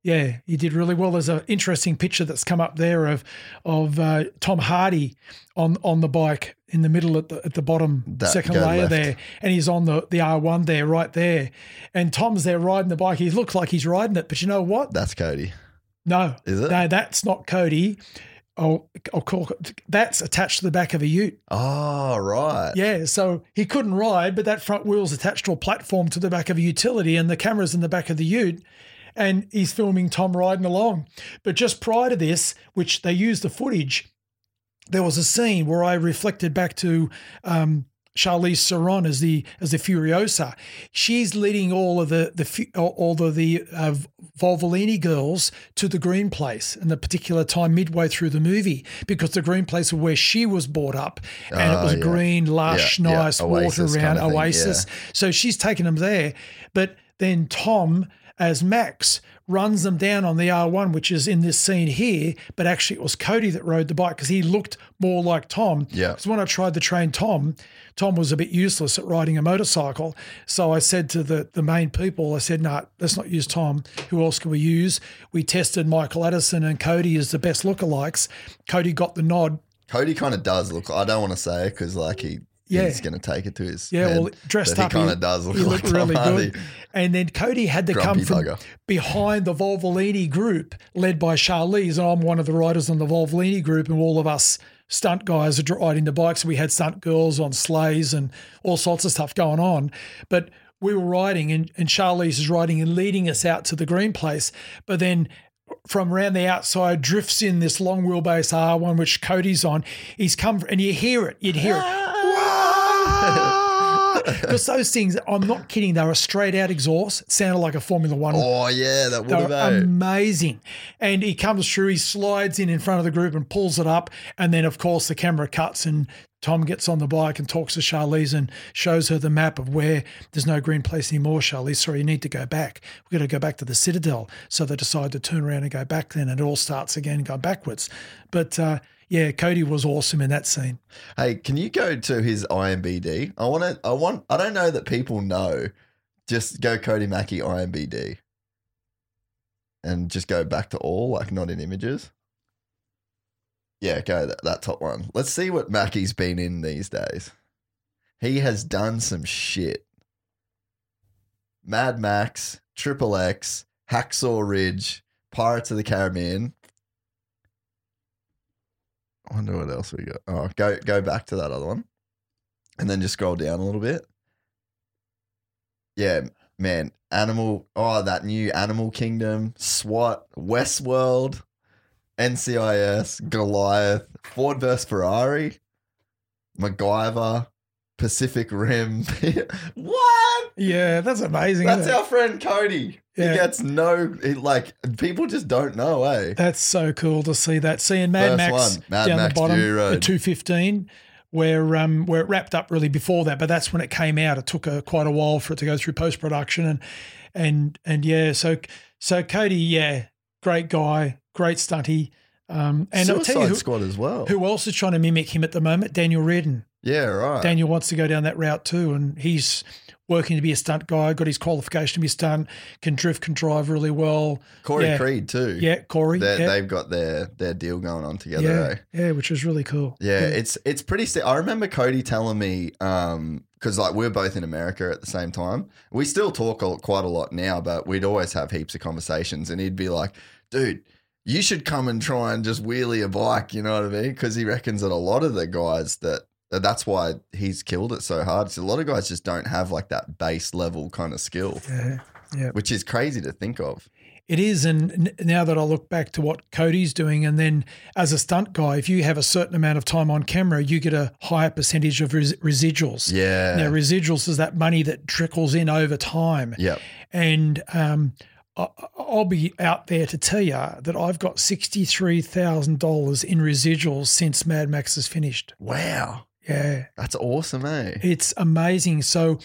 yeah, he did really well. There's an interesting picture that's come up there of of uh, Tom Hardy on on the bike in the middle at the at the bottom that second layer left. There, and he's on the, the R one there, right there, and Tom's there riding the bike. He looks like he's riding it, but you know what? That's Cody. No, is it? No, that's not Cody. I'll, I'll call that's attached to the back of a ute. Oh, right. Yeah, so he couldn't ride, but that front wheel's attached to a platform to the back of a utility, and the camera's in the back of the ute. And he's filming Tom riding along. But just prior to this, which they used the footage, there was a scene where I reflected back to um, Charlize Theron as the as the Furiosa. She's leading all of the the all of the uh, Valvoline girls to the Green Place in the particular time midway through the movie because the Green Place was where she was brought up and uh, it was yeah. green, lush, yeah, nice yeah. water around, kind of oasis. Thing, yeah. So she's taking them there. But then Tom, as Max runs them down on the R one, which is in this scene here, but actually it was Cody that rode the bike because he looked more like Tom. Yeah. Because when I tried to train Tom, Tom was a bit useless at riding a motorcycle. So I said to the, the main people, I said, no, nah, let's not use Tom. Who else can we use? We tested Michael Addison and Cody as the best lookalikes. Cody got the nod. Cody kind of does look – I don't want to say it because like he – yeah. He's going to take it to his yeah, head, well, dressed up, he kind of does look he like really Hardy. Good. And then Cody had to Grumpy come from bugger. Behind the Volvolini group led by Charlize, and I'm one of the riders on the Volvolini group, and all of us stunt guys are riding the bikes. We had stunt girls on sleighs and all sorts of stuff going on. But we were riding, and, and Charlize is riding and leading us out to the Green Place, but then from around the outside drifts in this long wheelbase R one, which Cody's on. He's come, and you hear it. You'd hear it. Because those things, I'm not kidding, they were straight out exhaust. It sounded like a Formula One. Oh, yeah, that would have been amazing. And he comes through, he slides in in front of the group and pulls it up. And then, of course, the camera cuts and Tom gets on the bike and talks to Charlize and shows her the map of where there's no Green Place anymore, Charlize. Sorry, you need to go back. We've got to go back to the Citadel. So they decide to turn around and go back then, and it all starts again and go backwards. But, uh, yeah, Cody was awesome in that scene. Hey, can you go to his I M B D? I want to, I want, I don't know that people know. Just go Cody Mackey I M B D and just go back to all, like not in images. Yeah, go that, that top one. Let's see what Mackey's been in these days. He has done some shit. Mad Max, Triple X, Hacksaw Ridge, Pirates of the Caribbean. I wonder what else we got. Oh, go go back to that other one and then just scroll down a little bit. Yeah, man. Animal. Oh, that new Animal Kingdom, SWAT, Westworld, N C I S, Goliath, Ford versus Ferrari, MacGyver, Pacific Rim. What? Yeah, that's amazing. That's our friend Cody. Yeah. He gets no, he, like, people just don't know, eh? That's so cool to see that. Seeing Mad Max down the bottom at two fifteen, where um where it wrapped up really before that, but that's when it came out. It took a, quite a while for it to go through post production, and and and yeah, so so Cody, yeah, great guy, great stunty. Um, and Suicide I'll tell you who, Squad as well. Who else is trying to mimic him at the moment? Daniel Redden. Yeah, right. Daniel wants to go down that route too, and he's working to be a stunt guy, got his qualification to be a stunt, can drift, can drive really well. Corey yeah. Creed too. Yeah, Corey. Yeah. They've got their their deal going on together. Yeah, eh? yeah which is really cool. Yeah, yeah. it's it's pretty st- – I remember Cody telling me um, – because like we were both in America at the same time. We still talk a, quite a lot now, but we'd always have heaps of conversations, and he'd be like, dude, you should come and try and just wheelie a bike, you know what I mean? Because he reckons that a lot of the guys that, that's why he's killed it so hard. So a lot of guys just don't have like that base level kind of skill, yeah, yeah. which is crazy to think of. It is, and now that I look back to what Cody's doing, and then as a stunt guy, if you have a certain amount of time on camera, you get a higher percentage of res- residuals. Yeah. Now, residuals is that money that trickles in over time. Yeah. And um, I'll be out there to tell you that I've got sixty-three thousand dollars in residuals since Mad Max is finished. Wow. Yeah. That's awesome, eh? It's amazing. So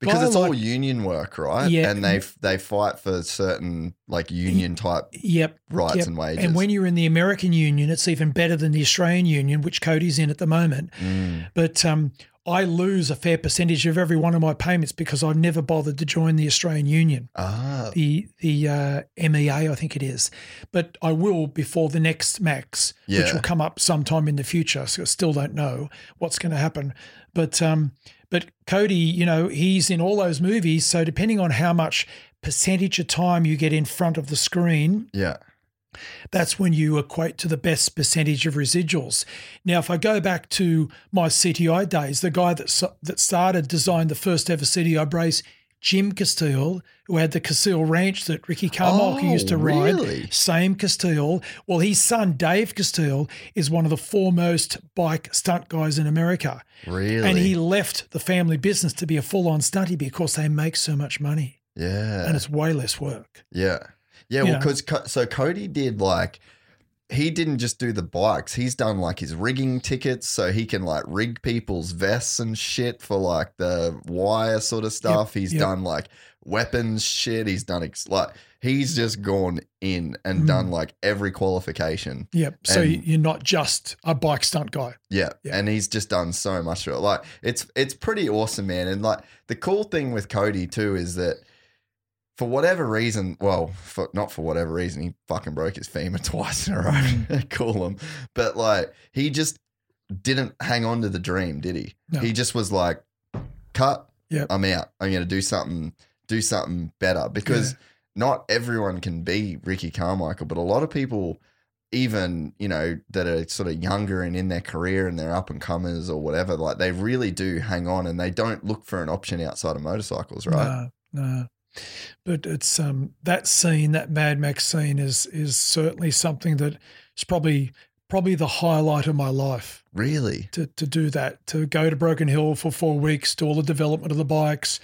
because it's like, all union work, right? Yeah. And they they fight for certain like union type yep, rights yep. and wages. And when you're in the American union, it's even better than the Australian union, which Cody's in at the moment. Mm. But um, I lose a fair percentage of every one of my payments because I never bothered to join the Australian union, ah. the the uh, M A, I think it is. But I will before the next Max, yeah. which will come up sometime in the future. So I still don't know what's going to happen. But um, but Cody, you know, he's in all those movies. So depending on how much percentage of time you get in front of the screen, yeah, that's when you equate to the best percentage of residuals. Now, if I go back to my C T I days, the guy that that started designed the first ever C T I brace, Jim Castile, who had the Castile Ranch that Ricky Carmichael oh, used to ride, really? Same Castile. Well, his son, Dave Castile, is one of the foremost bike stunt guys in America. Really? And he left the family business to be a full-on stunty because they make so much money. Yeah. And it's way less work. Yeah. Yeah, well, because yeah. so Cody did like, he didn't just do the bikes. He's done like his rigging tickets, so he can like rig people's vests and shit for like the wire sort of stuff. Yep, he's yep. done like weapons shit. He's done ex- like he's just gone in and mm. done like every qualification. Yep. So and, you're not just a bike stunt guy. Yeah, yep. and he's just done so much for it. Like it's it's pretty awesome, man. And like the cool thing with Cody too is that, for whatever reason, well, for, not for whatever reason, he fucking broke his femur twice in a row, call him. But, like, he just didn't hang on to the dream, did he? No. He just was like, cut, yep. I'm out. I'm going to do something, do something better. Because yeah. not everyone can be Ricky Carmichael, but a lot of people, even, you know, that are sort of younger and in their career and they're up and comers or whatever, like, they really do hang on and they don't look for an option outside of motorcycles, right? No, no. But it's um, that scene, that Mad Max scene is is certainly something that is probably probably the highlight of my life. Really? To to do that, to go to Broken Hill for four weeks, do all the development of the bikes,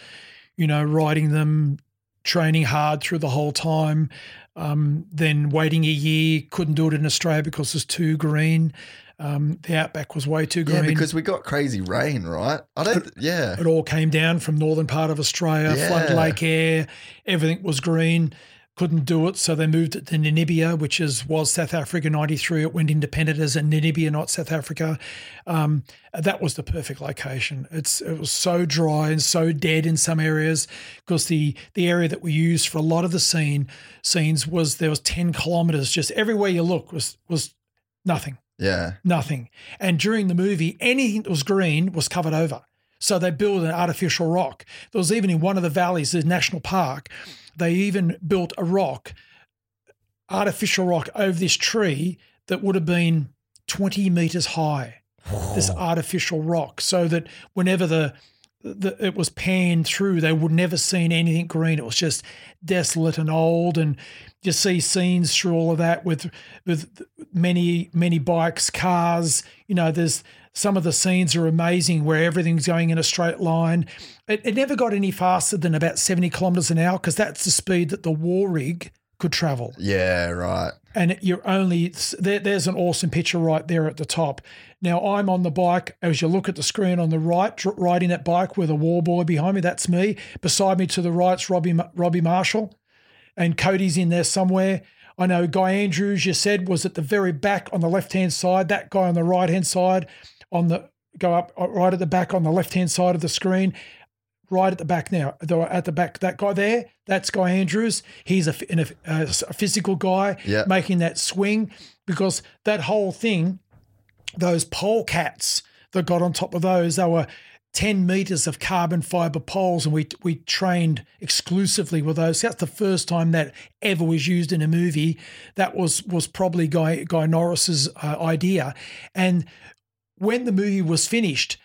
you know, riding them, training hard through the whole time, um, then waiting a year, couldn't do it in Australia because it's too green. Um, the outback was way too green. Yeah, because we got crazy rain, right? I don't. It, yeah, it all came down from northern part of Australia, yeah. flood lake air. Everything was green. Couldn't do it, so they moved it to Namibia, which is was South Africa ninety-three. It went independent as a Namibia, not South Africa. Um, that was the perfect location. It's it was so dry and so dead in some areas because the the area that we used for a lot of the scene scenes was there was ten kilometres just everywhere you look was was nothing. Yeah. Nothing. And during the movie, anything that was green was covered over. So they built an artificial rock. There was even in one of the valleys, the national park, they even built a rock, artificial rock over this tree that would have been twenty metres high, this artificial rock, so that whenever the that it was panned through. They would never seen anything green. It was just desolate and old, and you see scenes through all of that with with many many bikes, cars. You know, there's some of the scenes are amazing where everything's going in a straight line. It, it never got any faster than about seventy kilometres an hour because that's the speed that the war rig could travel. Yeah, right. And you're only there, – there's an awesome picture right there at the top. Now, I'm on the bike. As you look at the screen on the right, riding that bike with a war boy behind me, that's me. Beside me to the right's Robbie Robbie Marshall, and Cody's in there somewhere. I know Guy Andrews, you said, was at the very back on the left-hand side. That guy on the right-hand side on the – go up right at the back on the left-hand side of the screen – right at the back now, at the back, that guy there, that's Guy Andrews. He's a, a, a physical guy, yep, making that swing, because that whole thing, those pole cats that got on top of those, they were ten metres of carbon fibre poles, and we we trained exclusively with those. That's the first time that ever was used in a movie. That was was probably Guy, Guy Norris's uh, idea. And when the movie was finished,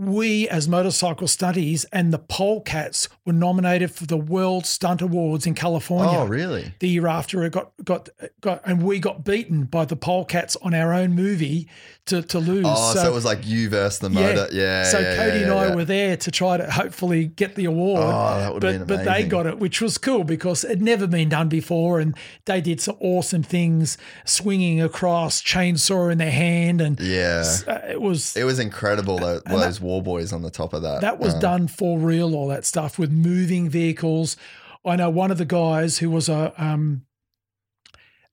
we as Motorcycle Studies and the Polecats were nominated for the World Stunt Awards in California. Oh, really? The year after it got got got, and we got beaten by the Polecats on our own movie to to lose. Oh, so, so it was like you versus the motor. Yeah. yeah so yeah, Cody yeah, and I yeah. were there to try to hopefully get the award. Oh, that would have been amazing. But they got it, which was cool because it had never been done before, and they did some awesome things, swinging across, chainsaw in their hand, and yeah, it was it was incredible. Those. those war boys on the top of that. That was um, done for real, all that stuff with moving vehicles. I know one of the guys who was a um,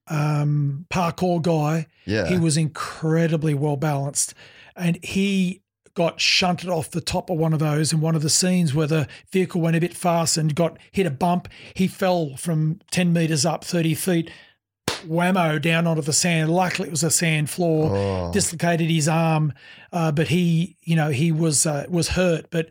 um, parkour guy, yeah, he was incredibly well balanced, and he got shunted off the top of one of those in one of the scenes where the vehicle went a bit fast and got hit a bump. He fell from ten metres up, thirty feet, whammo, down onto the sand. Luckily it was a sand floor. Oh. Dislocated his arm, uh, but he, you know, he was uh, was hurt. But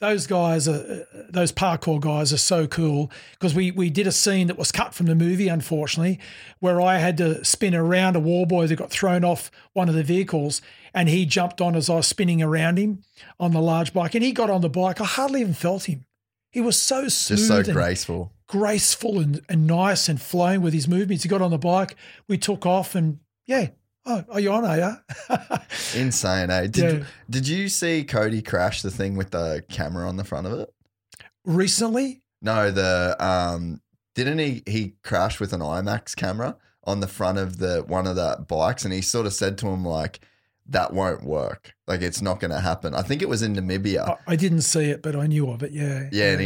those guys, are, those parkour guys, are so cool, because we we did a scene that was cut from the movie, unfortunately, where I had to spin around a war boy that got thrown off one of the vehicles, and he jumped on as I was spinning around him on the large bike, and he got on the bike. I hardly even felt him. He was so smooth, just so and graceful. graceful and, and nice and flowing with his movements. He got on the bike, we took off, and yeah, oh, are you on, are you? Insane, eh? Did, yeah. did you see Cody crash the thing with the camera on the front of it? Recently? No, the um, didn't he, he crash with an IMAX camera on the front of the one of the bikes, and he sort of said to him like, that won't work. Like, it's not going to happen. I think it was in Namibia. I didn't see it, but I knew of it. Yeah. Yeah. yeah. And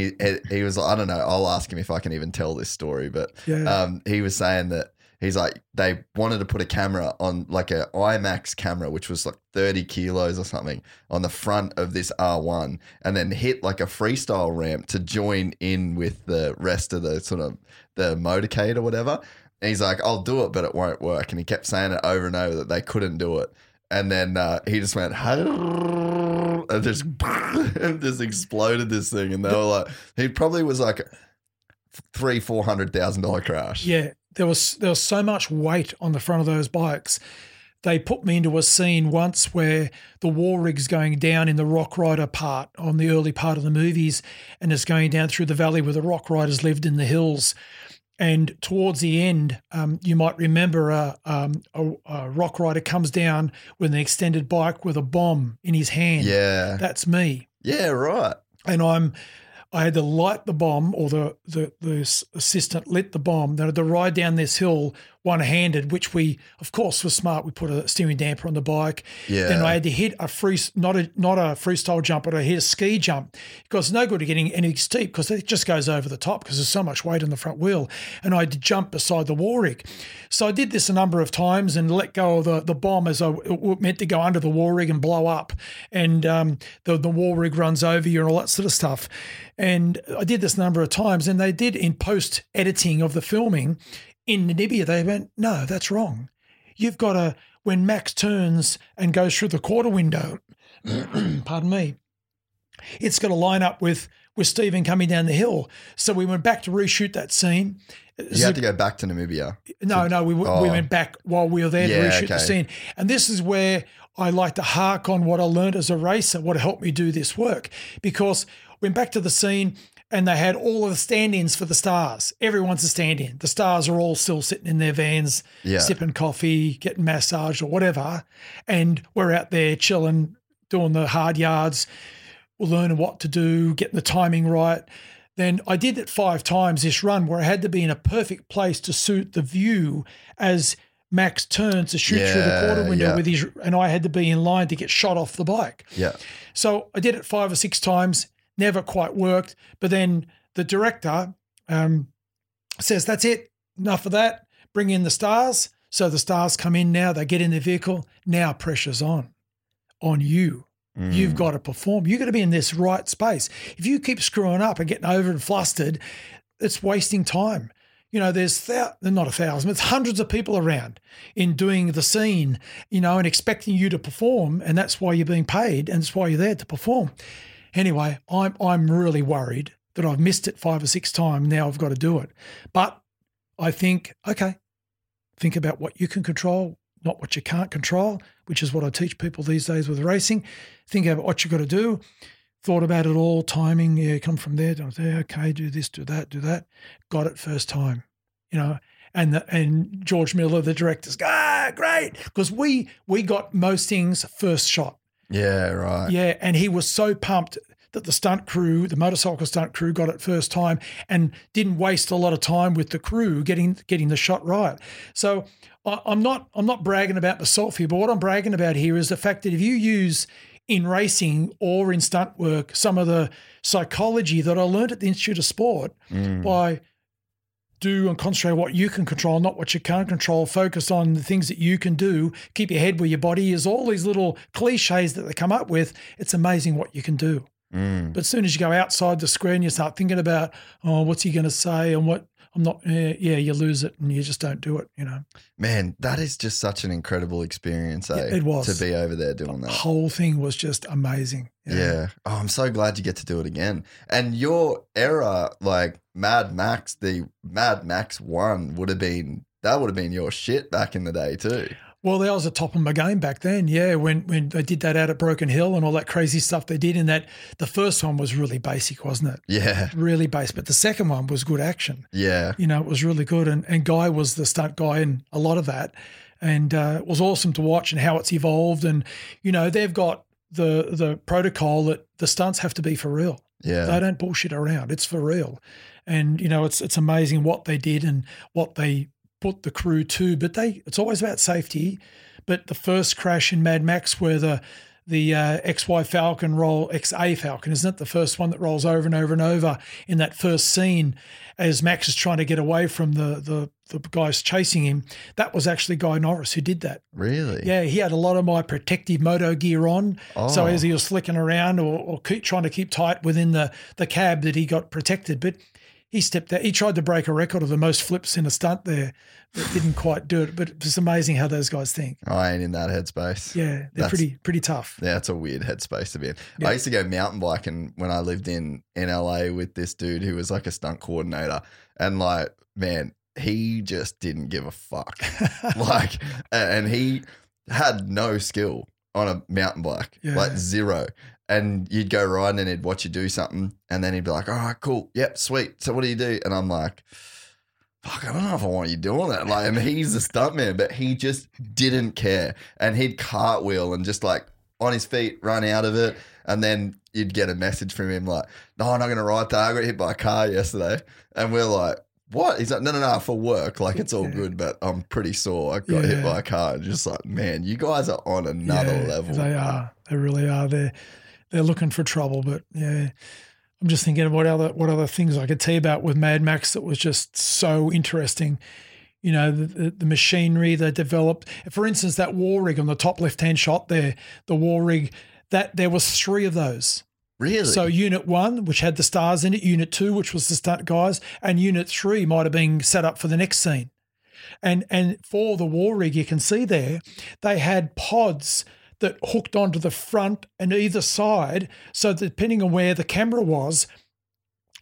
he, he was, I don't know, I'll ask him if I can even tell this story, but yeah. um, he was saying that he's like, they wanted to put a camera on, like an IMAX camera, which was like thirty kilos or something, on the front of this R one, and then hit like a freestyle ramp to join in with the rest of the sort of the motorcade or whatever. And he's like, I'll do it, but it won't work. And he kept saying it over and over that they couldn't do it. And then uh, he just went, and just, and just exploded this thing. And they were like, he probably was like three, four hundred thousand dollar crash. Yeah, there was there was so much weight on the front of those bikes. They put me into a scene once where the war rig's going down in the Rock Rider part on the early part of the movies, and it's going down through the valley where the Rock Riders lived in the hills. And towards the end, um, you might remember a, um, a, a Rock Rider comes down with an extended bike with a bomb in his hand. Yeah. That's me. Yeah, right. And I'm, I had to light the bomb, or the, the, the assistant lit the bomb. They had to ride down this hill one-handed, which we, of course, was smart. We put a steering damper on the bike. Yeah. Then I had to hit a free, not a not a freestyle jump, but I hit a ski jump, because it's no good getting anything steep because it just goes over the top because there's so much weight on the front wheel. And I had to jump beside the war rig. So I did this a number of times and let go of the, the bomb as I it meant to go under the war rig and blow up. And um, the, the war rig runs over you and all that sort of stuff. And I did this a number of times, and they did in post-editing of the filming in Namibia, they went, no, that's wrong. You've got to, when Max turns and goes through the quarter window, pardon me, it's got to line up with with Stephen coming down the hill. So we went back to reshoot that scene. You so, had to go back to Namibia. No, to, no, we oh. we went back while we were there yeah, to reshoot okay. the scene. And this is where I like to hark on what I learned as a racer, what helped me do this work, because we went back to the scene and they had all of the stand-ins for the stars. Everyone's a stand-in. The stars are all still sitting in their vans, yeah. sipping coffee, getting massaged or whatever, and we're out there chilling, doing the hard yards, learning what to do, getting the timing right. Then I did it five times this run where I had to be in a perfect place to suit the view as Max turns to shoot yeah, through the quarter window yeah. with his, and I had to be in line to get shot off the bike. Yeah. So I did it five or six times, never quite worked. But then the director um, says, that's it, enough of that, bring in the stars. So the stars come in now, they get in the vehicle. Now pressure's on, on you. Mm. You've got to perform. You've got to be in this right space. If you keep screwing up and getting over and flustered, it's wasting time. You know, there's th- not a thousand, it's hundreds of people around in doing the scene, you know, and expecting you to perform, and that's why you're being paid and that's why you're there to perform. Anyway, I'm I'm really worried that I've missed it five or six times. Now I've got to do it. But I think, okay, think about what you can control, not what you can't control, which is what I teach people these days with racing. Think about what you've got to do. Thought about it all, timing, yeah, come from there, down there, okay, do this, do that, do that. Got it first time, you know. And the, and George Miller, the director's, ah, great, because we we got most things first shot. Yeah, right. Yeah, and he was so pumped that the stunt crew, the motorcycle stunt crew, got it first time and didn't waste a lot of time with the crew getting getting the shot right. So I, I'm not I'm not bragging about myself here, but what I'm bragging about here is the fact that if you use in racing or in stunt work some of the psychology that I learned at the Institute of Sport mm. by do and concentrate what you can control, not what you can't control, focus on the things that you can do, keep your head where your body is, all these little cliches that they come up with, it's amazing what you can do. Mm. But as soon as you go outside the square and you start thinking about, oh, what's he going to say and what I'm not, yeah, yeah, you lose it and you just don't do it, you know. Man, that is just such an incredible experience, eh? Yeah, it was. To be over there doing the that. The whole thing was just amazing. Yeah. yeah. Oh, I'm so glad you get to do it again. And your era, like Mad Max, the Mad Max one would have been, that would have been your shit back in the day too. Well, that was the top of my game back then, yeah, when when they did that out at Broken Hill and all that crazy stuff they did. And that the first one was really basic, wasn't it? Yeah. Really basic. But the second one was good action. Yeah. You know, it was really good. And and Guy was the stunt guy in a lot of that. And uh, it was awesome to watch and how it's evolved. And, you know, they've got the the protocol that the stunts have to be for real. Yeah. They don't bullshit around. It's for real. And, you know, it's it's amazing what they did and what they – put the crew to, but they it's always about safety. But the first crash in Mad Max where the the uh, X Y Falcon roll, X A Falcon, isn't it? The first one that rolls over and over and over in that first scene as Max is trying to get away from the the, the guys chasing him. That was actually Guy Norris who did that. Really? Yeah, he had a lot of my protective moto gear on. Oh. So as he was flicking around or, or keep trying to keep tight within the, the cab that he got protected. But he stepped out. He tried to break a record of the most flips in a stunt there, but didn't quite do it. But it's amazing how those guys think. I ain't in that headspace. Yeah, they're that's, pretty pretty tough. Yeah, that's a weird headspace to be in. Yeah. I used to go mountain biking when I lived in, in L A with this dude who was like a stunt coordinator. And like, man, he just didn't give a fuck. like, and he had no skill on a mountain bike, yeah. like zero. And you'd go riding and he'd watch you do something and then he'd be like, all right, cool. Yep, sweet. So what do you do? And I'm like, fuck, I don't know if I want you doing that. Like, I mean, he's a stuntman, but he just didn't care. And he'd cartwheel and just like on his feet, run out of it. And then you'd get a message from him like, no, I'm not going to ride that. I got hit by a car yesterday. And we're like, what? He's like, no, no, no, for work. Like, it's all yeah. good, but I'm pretty sore. I got yeah. hit by a car. And just like, man, you guys are on another yeah, level. They are. They really are. They're They're looking for trouble, but yeah, I'm just thinking of what other what other things I could tell you about with Mad Max that was just so interesting. You know, the, the machinery they developed. For instance, that war rig on the top left-hand shot there, the war rig, that there was three of those. Really? So Unit one, which had the stars in it, Unit two, which was the stunt guys, and Unit three might have been set up for the next scene. And, and for the war rig, you can see there, they had pods that hooked onto the front and either side, so that depending on where the camera was,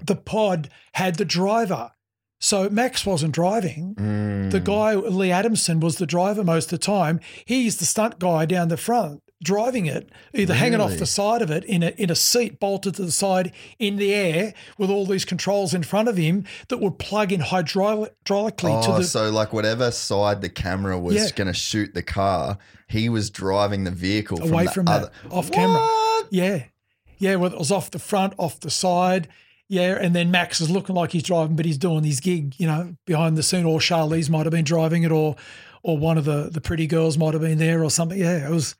the pod had the driver. So Max wasn't driving. Mm. The guy, Lee Adamson, was the driver most of the time. He's the stunt guy down the front driving it, either really? hanging off the side of it in a in a seat bolted to the side in the air with all these controls in front of him that would plug in hydraulically oh, to the – Oh, so like whatever side the camera was yeah. going to shoot the car, he was driving the vehicle away from, the from other- that, off what? camera. Yeah. Yeah, well, it was off the front, off the side. Yeah, and then Max is looking like he's driving, but he's doing his gig, you know, behind the scene. Or Charlize might have been driving it, or or one of the, the pretty girls might have been there or something. Yeah, it was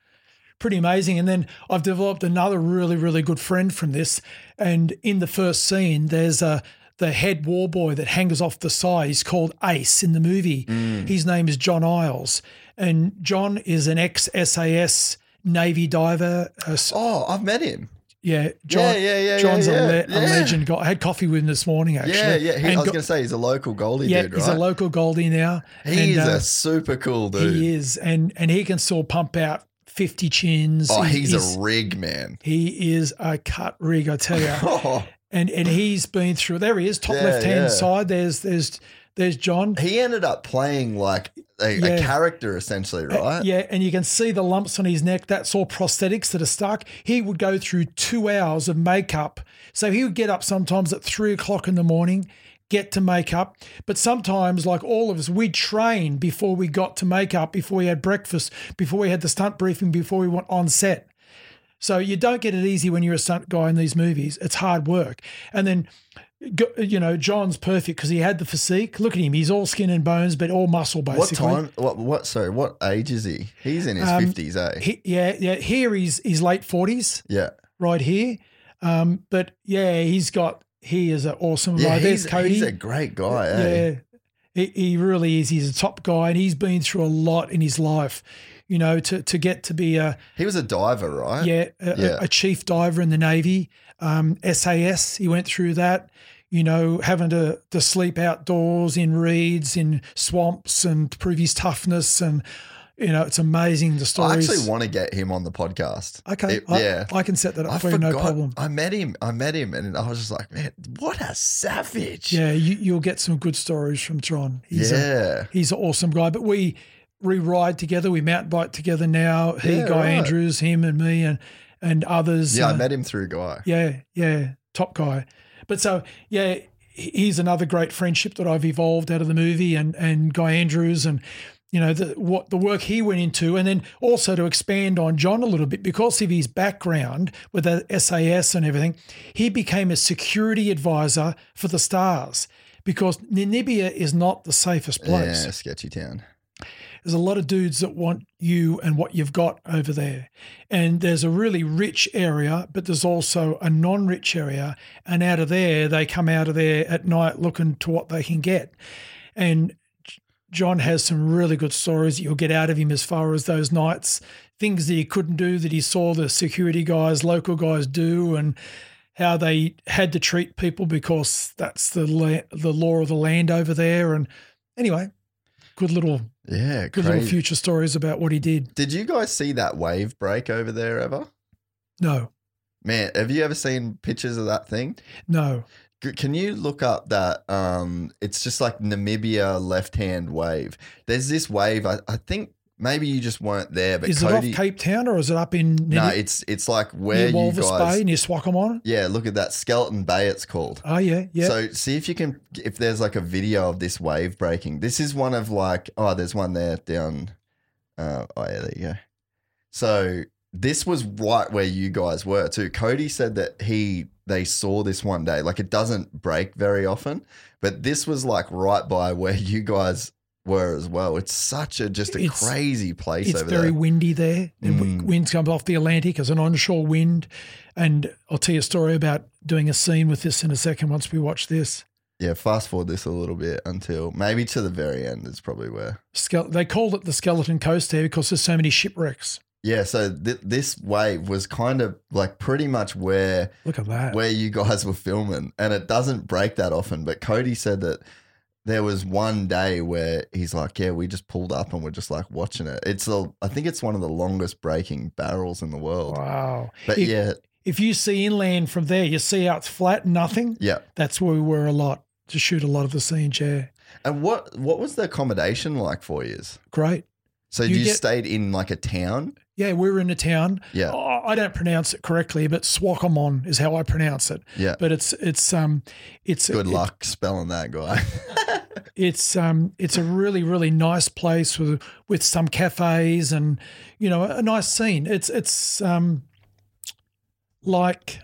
pretty amazing. And then I've developed another really, really good friend from this. And in the first scene, there's a, the head war boy that hangs off the side. He's called Ace in the movie. Mm. His name is John Isles. And John is an ex-S A S Navy diver. Oh, I've met him. Yeah, John, yeah, yeah, yeah, John's yeah, yeah. a, le- a yeah. legend. I had coffee with him this morning, actually. Yeah, yeah. He, I was go- going to say he's a local Goldie yeah, dude, right? He's a local Goldie now. He and, is uh, a super cool dude. He is, and and he can still pump out fifty chins. Oh, he, he's, he's a rig, man. He is a cut rig, I tell you. oh. And and he's been through. There he is, top yeah, left-hand yeah. side. There's there's there's John. He ended up playing like a, yeah. a character essentially, right? Uh, yeah, and you can see the lumps on his neck. That's all prosthetics that are stuck. He would go through two hours of makeup. So he would get up sometimes at three o'clock in the morning, get to makeup. But sometimes, like all of us, we'd train before we got to makeup, before we had breakfast, before we had the stunt briefing, before we went on set. So you don't get it easy when you're a stunt guy in these movies. It's hard work. And then, you know, John's perfect because he had the physique. Look at him. He's all skin and bones but all muscle basically. What time? What, what sorry, what age is he? He's in his um, fifties, eh? He, yeah, yeah. Here he's, he's late forties. Yeah. Right here. Um, but, yeah, he's got – he is an awesome yeah, guy. There's Cody. He's a great guy, eh? Yeah. He, he really is. He's a top guy and he's been through a lot in his life. You know, to, to get to be a... He was a diver, right? Yeah, a, yeah. a chief diver in the Navy, um, S A S, he went through that, you know, having to, to sleep outdoors in reeds, in swamps and to prove his toughness and, you know, it's amazing the stories. I actually want to get him on the podcast. Okay, it, I, yeah. I can set that up I for forgot, you, no problem. I met him, I met him and I was just like, man, what a savage. Yeah, you, you'll get some good stories from John. He's yeah. A, he's an awesome guy, but we... We ride together. We mountain bike together now. He, yeah, Guy right. Andrews, him and me and and others. Yeah, uh, I met him through Guy. Yeah, yeah, top guy. But so, yeah, he's another great friendship that I've evolved out of the movie and and Guy Andrews and, you know, the, what the work he went into and then also to expand on John a little bit because of his background with the S A S and everything, he became a security advisor for the stars because Namibia is not the safest place. Yeah, sketchy town. There's a lot of dudes that want you and what you've got over there. And there's a really rich area, but there's also a non-rich area. And out of there, they come out of there at night looking to what they can get. And John has some really good stories that you'll get out of him as far as those nights, things that he couldn't do that he saw the security guys, local guys do and how they had to treat people because that's the la- the law of the land over there. And anyway, good little... Yeah, good little future stories about what he did. Did you guys see that wave break over there ever? No. Man, have you ever seen pictures of that thing? No. Can you look up that? Um, it's just like Namibia left-hand wave. There's this wave. I, I think maybe you just weren't there. But is Cody, it off Cape Town or is it up in? Nini- no, it's it's like where near you Walvis guys Bay, near Swakopmund. Yeah, look at that Skeleton Bay. It's called. Oh yeah, yeah. So see if you can if there's like a video of this wave breaking. This is one of like oh, there's one there down. Uh, oh yeah, there you go. So this was right where you guys were too. Cody said that he they saw this one day. Like it doesn't break very often, but this was like right by where you guys were as well. It's such a just a it's, crazy place over there. It's very windy there. And mm. winds come off the Atlantic as an onshore wind. And I'll tell you a story about doing a scene with this in a second once we watch this. Yeah, fast forward this a little bit until maybe to the very end is probably where. Ske- they called it the Skeleton Coast there because there's so many shipwrecks. Yeah, so th- this wave was kind of like pretty much where Look at that. where you guys were filming. And it doesn't break that often. But Cody said that there was one day where he's like, yeah, we just pulled up and we're just like watching it. It's a, I think it's one of the longest breaking barrels in the world. Wow. But it, yeah. if you see inland from there, you see how it's flat, nothing. Yeah. That's where we were a lot, to shoot a lot of the scenes, yeah. And what, what was the accommodation like for years? Great. So you, you get, stayed in like a town? Yeah, we were in a town. Yeah. Oh, I don't pronounce it correctly, but Swakopmund is how I pronounce it. Yeah. But it's it's um it's good it, luck it, spelling that, guy. It's um it's a really, really nice place with with some cafes and, you know, a nice scene. It's it's um like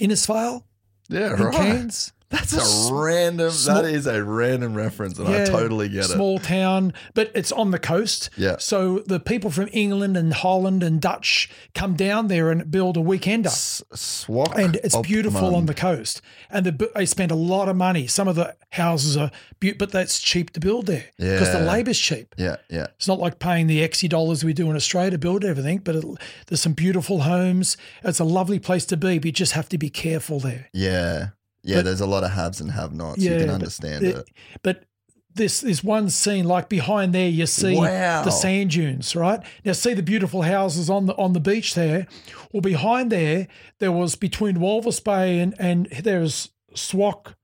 Innisfail. Yeah, right. Cairns. That's a, a random – that is a random reference, and yeah, I totally get small it. Small town, but it's on the coast. Yeah. So the people from England and Holland and Dutch come down there and build a weekender. S- Swak and it's beautiful man. on the coast. And the, they spend a lot of money. Some of the houses are be- – but that's cheap to build there because yeah. the labour's cheap. Yeah, yeah. It's not like paying the X Y dollars we do in Australia to build everything, but it, there's some beautiful homes. It's a lovely place to be, but you just have to be careful there. Yeah. Yeah, but there's a lot of haves and have-nots. Yeah, you can understand but, it. But this is one scene, like behind there, you see wow. the sand dunes, right? Now, see the beautiful houses on the on the beach there. Well, behind there, there was between Walvis Bay and, and there's Swakopmund.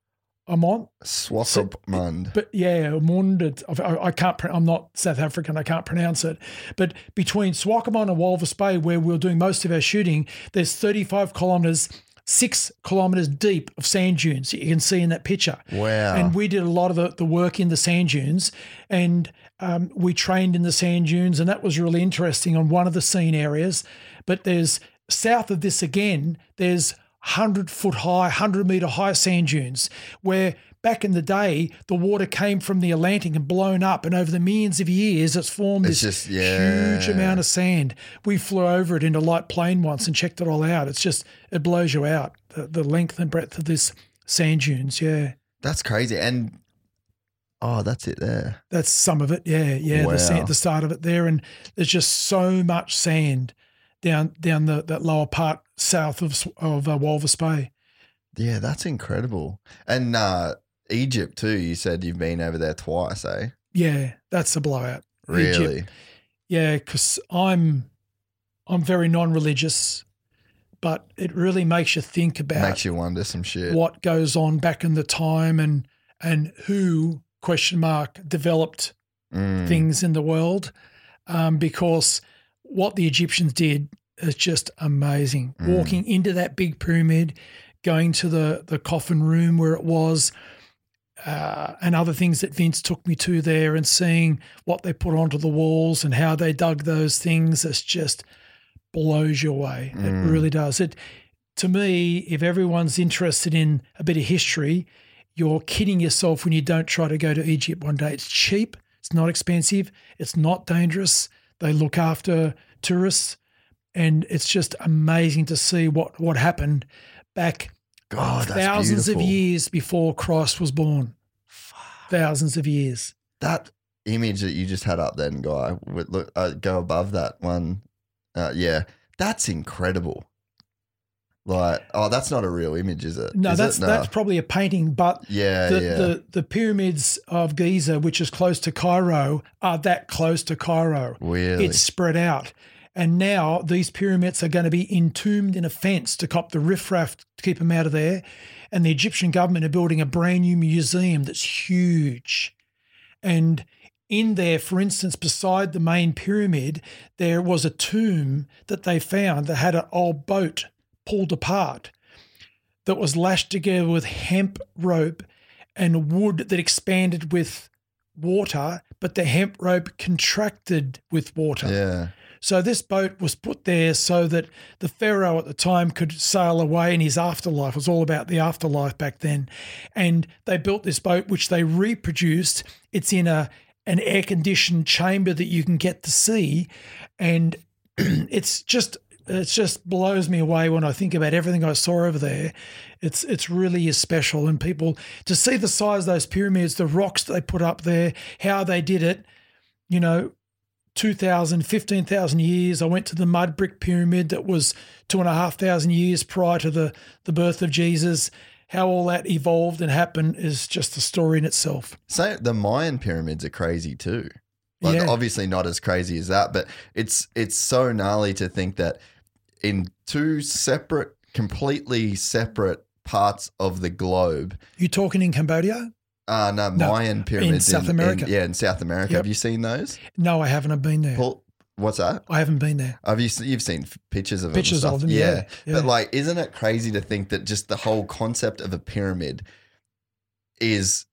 Swakopmund. So, but yeah, Mund. I, I can't. I'm not South African. I can't pronounce it. But between Swakopmund and Walvis Bay, where we were doing most of our shooting, there's thirty-five kilometres. Six kilometres deep of sand dunes you can see in that picture. Wow. And we did a lot of the, the work in the sand dunes and um, we trained in the sand dunes, and that was really interesting on one of the scene areas. But there's south of this again, there's one hundred foot high, one hundred metre high sand dunes where back in the day the water came from the Atlantic and blown up, and over the millions of years it's formed it's this just, yeah. huge amount of sand. We flew over it in a light plane once and checked it all out. It's just, it blows you out, the, the length and breadth of this sand dunes, yeah. That's crazy. And, oh, that's it there. That's some of it, yeah, yeah, wow. the, sand, the start of it there. And there's just so much sand down down the that lower part south of, of uh, Walvis Bay. Yeah, that's incredible. And uh, Egypt too, you said you've been over there twice, eh? Yeah, that's a blowout. Really? Egypt. Yeah, because I'm I'm very non-religious, but it really makes you think about makes you wonder some shit. What goes on back in the time and and who, question mark, developed mm. things in the world um, because what the Egyptians did is just amazing. Mm. Walking into that big pyramid, going to the, the coffin room where it was uh, and other things that Vince took me to there and seeing what they put onto the walls and how they dug those things, it just blows you away. Mm. It really does. It to me, if everyone's interested in a bit of history, you're kidding yourself when you don't try to go to Egypt one day. It's cheap. It's not expensive. It's not dangerous. They look after tourists, and it's just amazing to see what, what happened back God, thousands beautiful. of years before Christ was born. Fuck. Thousands of years. That image that you just had up then, Guy, with, look, uh, go above that one. Uh, yeah, that's incredible. Like, oh, that's not a real image, is it? No, is that's it? No. that's probably a painting, but yeah, the, yeah. the the pyramids of Giza, which is close to Cairo, are that close to Cairo. Really? It's spread out. And now these pyramids are going to be entombed in a fence to cop the riffraff to keep them out of there. And the Egyptian government are building a brand new museum that's huge. And in there, for instance, beside the main pyramid, there was a tomb that they found that had an old boat pulled apart that was lashed together with hemp rope and wood that expanded with water, but the hemp rope contracted with water. Yeah. So this boat was put there so that the pharaoh at the time could sail away in his afterlife. It was all about the afterlife back then. And they built this boat, which they reproduced. It's in a an air-conditioned chamber that you can get to see. And it's just it just blows me away when I think about everything I saw over there. It's it's really is special. And people, to see the size of those pyramids, the rocks that they put up there, how they did it, you know, two thousand, fifteen thousand years. I went to the mud brick pyramid that was two and a half thousand years prior to the, the birth of Jesus. how all that evolved and happened is just a story in itself. So the Mayan pyramids are crazy too. Like yeah. Obviously not as crazy as that, but it's it's so gnarly to think that in two separate, completely separate parts of the globe. You talking in Cambodia? Uh, no, no, Mayan pyramids. In South in, America. In, yeah, in South America. Yep. Have you seen those? No, I haven't. I've been there. Paul, what's that? I haven't been there. Have you, you've seen pictures of pictures them. Pictures of them, yeah. Yeah. yeah. But like, isn't it crazy to think that just the whole concept of a pyramid is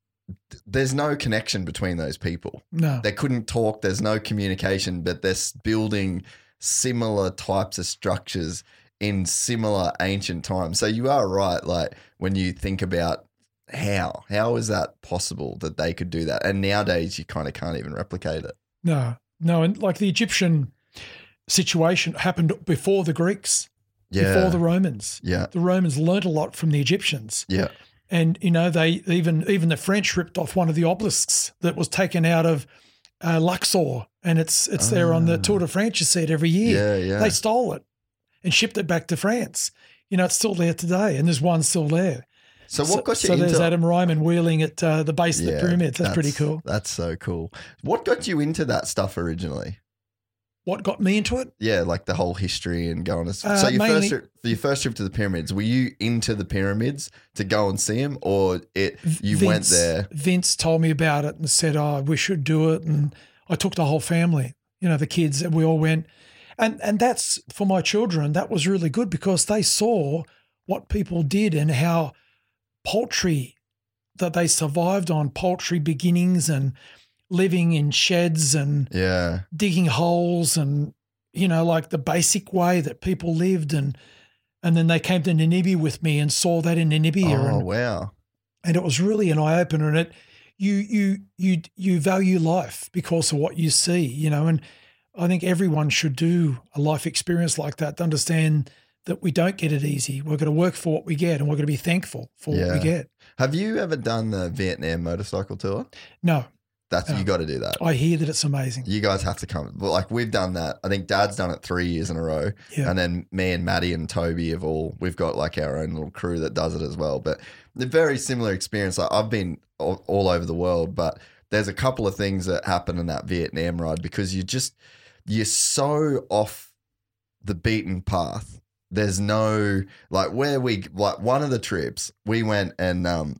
there's no connection between those people. No. They couldn't talk. There's no communication, but they're building similar types of structures in similar ancient times. So you are right. Like when you think about how, how is that possible that they could do that? And nowadays you kind of can't even replicate it. No, no. And like the Egyptian situation happened before the Greeks, yeah. before the Romans. Yeah. The Romans learned a lot from the Egyptians. Yeah. And, you know, they even even the French ripped off one of the obelisks that was taken out of uh, Luxor, and it's it's oh. there on the Tour de France, you see it every year. Yeah, yeah. They stole it and shipped it back to France. You know, it's still there today, and there's one still there. So what got you so, into- So there's Adam Ryman wheeling at uh, the base yeah, of the pyramid. That's, that's pretty cool. That's so cool. What got you into that stuff originally? What got me into it? Yeah, like the whole history and going to uh, – so your, mainly, first, your first trip to the pyramids, were you into the pyramids to go and see them or it you Vince, went there? Vince told me about it and said, oh, we should do it, and I took the whole family, you know, the kids, and we all went. And, and that's – for my children, that was really good because they saw what people did and how poultry – that they survived on poultry beginnings and – living in sheds and yeah. digging holes and, you know, like the basic way that people lived. And and then they came to Namibia with me and saw that in Namibia. Oh, and, wow. And it was really an eye-opener. And it you you you you value life because of what you see, you know. And I think everyone should do a life experience like that to understand that we don't get it easy. We're going to work for what we get and we're going to be thankful for yeah. what we get. Have you ever done the Vietnam motorcycle tour? No. That's um, you got to do that. I hear that it's amazing. You guys have to come. But like we've done that. I think Dad's done it three years in a row. Yeah. And then me and Maddie and Toby have all, we've got like our own little crew that does it as well. But the very similar experience. Like I've been all, all over the world, but there's a couple of things that happen in that Vietnam ride because you just, you're so off the beaten path. There's no, like where we, like one of the trips we went and, um,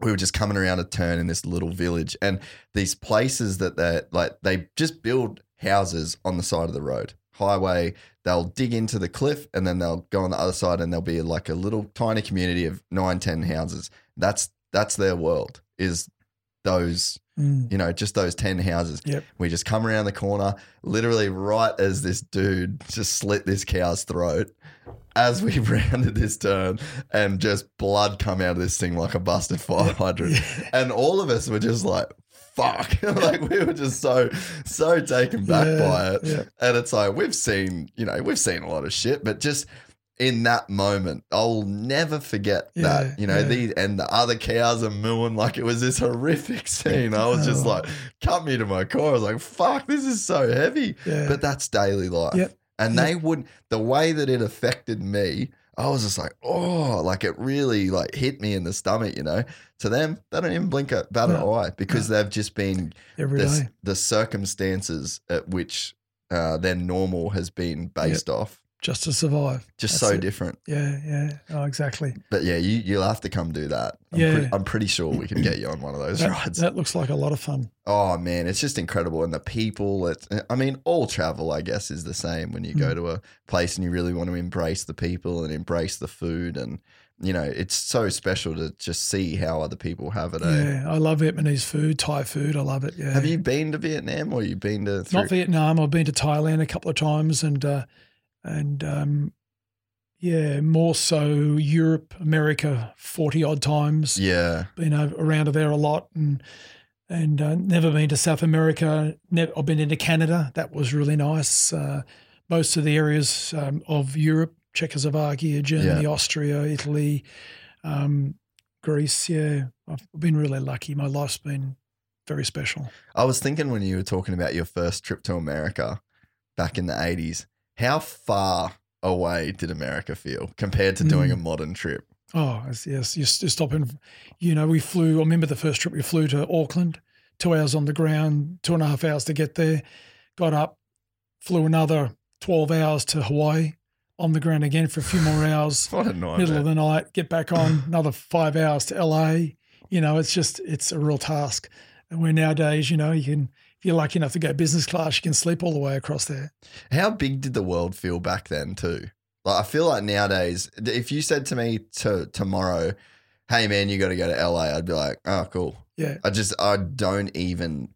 we were just coming around a turn in this little village and these places that they're like, they just build houses on the side of the road highway. They'll dig into the cliff and then they'll go on the other side and there'll be like a little tiny community of nine, ten houses. That's, that's their world is those, mm. you know, just those ten houses. Yep. We just come around the corner, literally right as this dude just slit this cow's throat. As we rounded this turn and just blood come out of this thing like a busted fire hydrant. Yeah. And all of us were just like, fuck. Like we were just so, so taken back yeah, by it. Yeah. And it's like, we've seen, you know, we've seen a lot of shit, but just in that moment, I'll never forget yeah, that, you know, yeah. these and the other cows are mooing like it was this horrific scene. I was oh. just like, cut me to my core. I was like, fuck, this is so heavy. Yeah. But that's daily life. Yep. And they wouldn't, the way that it affected me, I was just like, oh, like it really like hit me in the stomach, you know. To them, they don't even blink a bat an no. eye because no. they've just been Every the, day. the circumstances at which uh, their normal has been based yep. off. Just to survive. Just That's so it. different. Yeah, yeah. Oh, exactly. But yeah, you, you'll have to come do that. I'm yeah. Pre- I'm pretty sure we can get you on one of those that, rides. That looks like a lot of fun. Oh, man. It's just incredible. And the people, it's, I mean, all travel, I guess, is the same when you mm. go to a place and you really want to embrace the people and embrace the food. And, you know, it's so special to just see how other people have it. Yeah, eh? I love Vietnamese food, Thai food. I love it. Yeah. Have you been to Vietnam or you've been to? Through- Not Vietnam. I've been to Thailand a couple of times and, uh, And, um, yeah, more so Europe, America, forty-odd times. Yeah. Been around there a lot and and uh, never been to South America. Never, I've been into Canada. That was really nice. Uh, most of the areas um, of Europe, Czechoslovakia, Germany, yeah. Austria, Italy, um, Greece, yeah. I've been really lucky. My life's been very special. I was thinking when you were talking about your first trip to America back in the eighties, how far away did America feel compared to doing mm. a modern trip? Oh, yes. You stop in, you know, we flew, I remember the first trip we flew to Auckland, two hours on the ground, two and a half hours to get there, got up, flew another twelve hours to Hawaii, on the ground again for a few more hours, what a nightmare. Middle of the night, get back on, another five hours to L A. You know, it's just, it's a real task. And where nowadays, you know, you can, if you're lucky enough to go business class, you can sleep all the way across there. How big did the world feel back then too? Like, I feel like nowadays, if you said to me to tomorrow, hey man, you got to go to L A, I'd be like, oh, cool. Yeah. I just, I don't even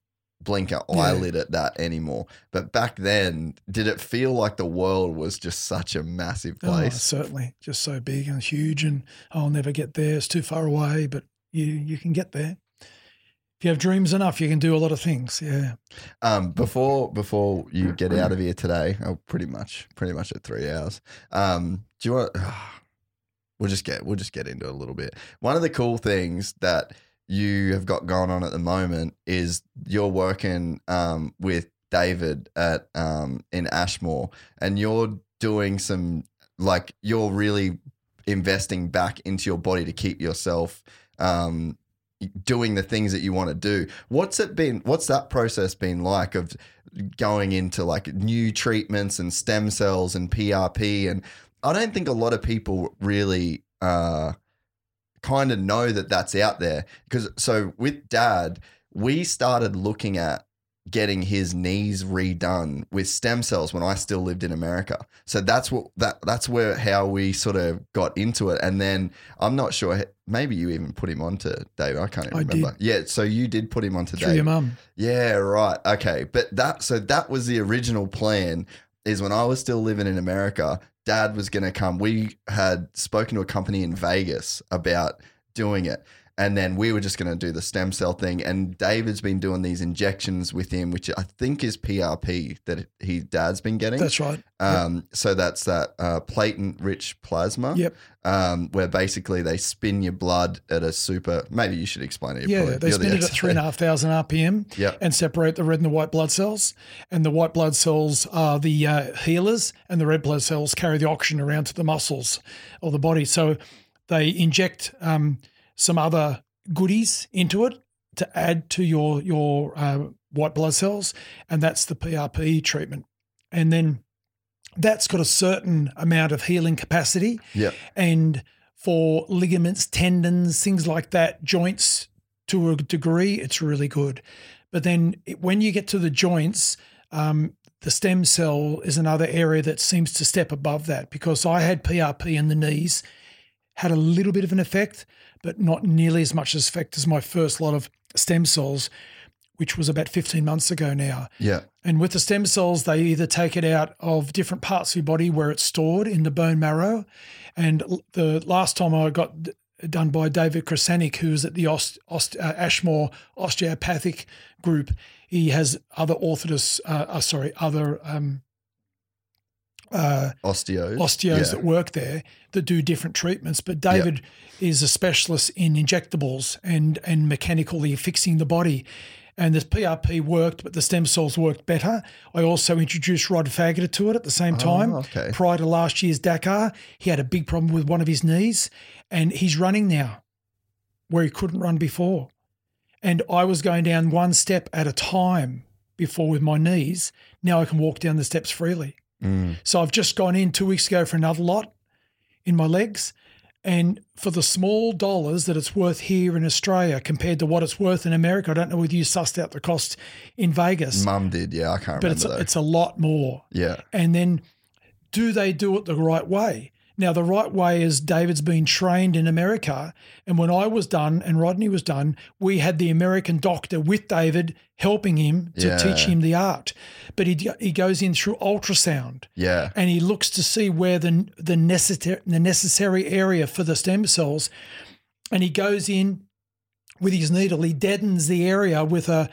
blink an eyelid yeah. at that anymore. But back then, did it feel like the world was just such a massive place? Oh, certainly. Just so big and huge, and I'll never get there. It's too far away, but you, you can get there. If you have dreams enough, you can do a lot of things. Yeah. Um, before before you get out of here today, oh, pretty much pretty much at three hours. Um, do you want? Oh, we'll just get we'll just get into it a little bit. One of the cool things that you have got going on at the moment is you're working um, with David at um, in Ashmore, and you're doing some, like, you're really investing back into your body to keep yourself um, doing the things that you want to do. What's it been? What's that process been like of going into like new treatments and stem cells and P R P? And I don't think a lot of people really uh, kind of know that that's out there. Because so with Dad, we started looking at getting his knees redone with stem cells when I still lived in America. So that's what that that's where how we sort of got into it. And then I'm not sure, maybe you even put him on to David. I can't even I remember. Did. Yeah, so you did put him on to Through David. Your mum. Yeah, right. Okay. But that so that was the original plan, is when I was still living in America, Dad was gonna come. We had spoken to a company in Vegas about doing it. And then we were just going to do the stem cell thing. And David's been doing these injections with him, which I think is P R P that he Dad's been getting. That's right. Um, yep. So that's that uh, platelet-rich plasma. Yep. Um, where basically they spin your blood at a super. Maybe you should explain it. Yeah, probably, they spin the it at three and a half thousand R P M. Yep. And separate the red and the white blood cells. And the white blood cells are the uh, healers, and the red blood cells carry the oxygen around to the muscles or the body. So they inject. Um, some other goodies into it to add to your your uh, white blood cells, and that's the P R P treatment. And then that's got a certain amount of healing capacity. Yeah. And for ligaments, tendons, things like that, joints to a degree, it's really good. But then it, when you get to the joints, um, the stem cell is another area that seems to step above that, because I had P R P in the knees, had a little bit of an effect, but not nearly as much as effect as my first lot of stem cells, which was about fifteen months ago now. Yeah. And with the stem cells, they either take it out of different parts of your body where it's stored in the bone marrow. And the last time I got done by David Krasanik, who's at the Ost, Ost, uh, Ashmore Osteopathic Group, he has other orthotists, uh, uh, sorry, other um, Uh, osteos, osteos yeah. that work there that do different treatments. But David yep. is a specialist in injectables and and mechanically fixing the body. And the P R P worked, but the stem cells worked better. I also introduced Rod Faggoter to it at the same time. Oh, okay. Prior to last year's Dakar, he had a big problem with one of his knees, and he's running now where he couldn't run before. And I was going down one step at a time before with my knees. Now I can walk down the steps freely. Mm. So I've just gone in two weeks ago for another lot in my legs, and for the small dollars that it's worth here in Australia compared to what it's worth in America, I don't know whether you sussed out the cost in Vegas. Mum did, yeah, I can't but remember. But it's, though. It's a lot more. Yeah. And then do they do it the right way? Now, the right way is David's been trained in America, and when I was done and Rodney was done, we had the American doctor with David helping him to yeah. teach him the art. But he he goes in through ultrasound, yeah, and he looks to see where the the necessary the necessary area for the stem cells, and he goes in with his needle. He deadens the area with a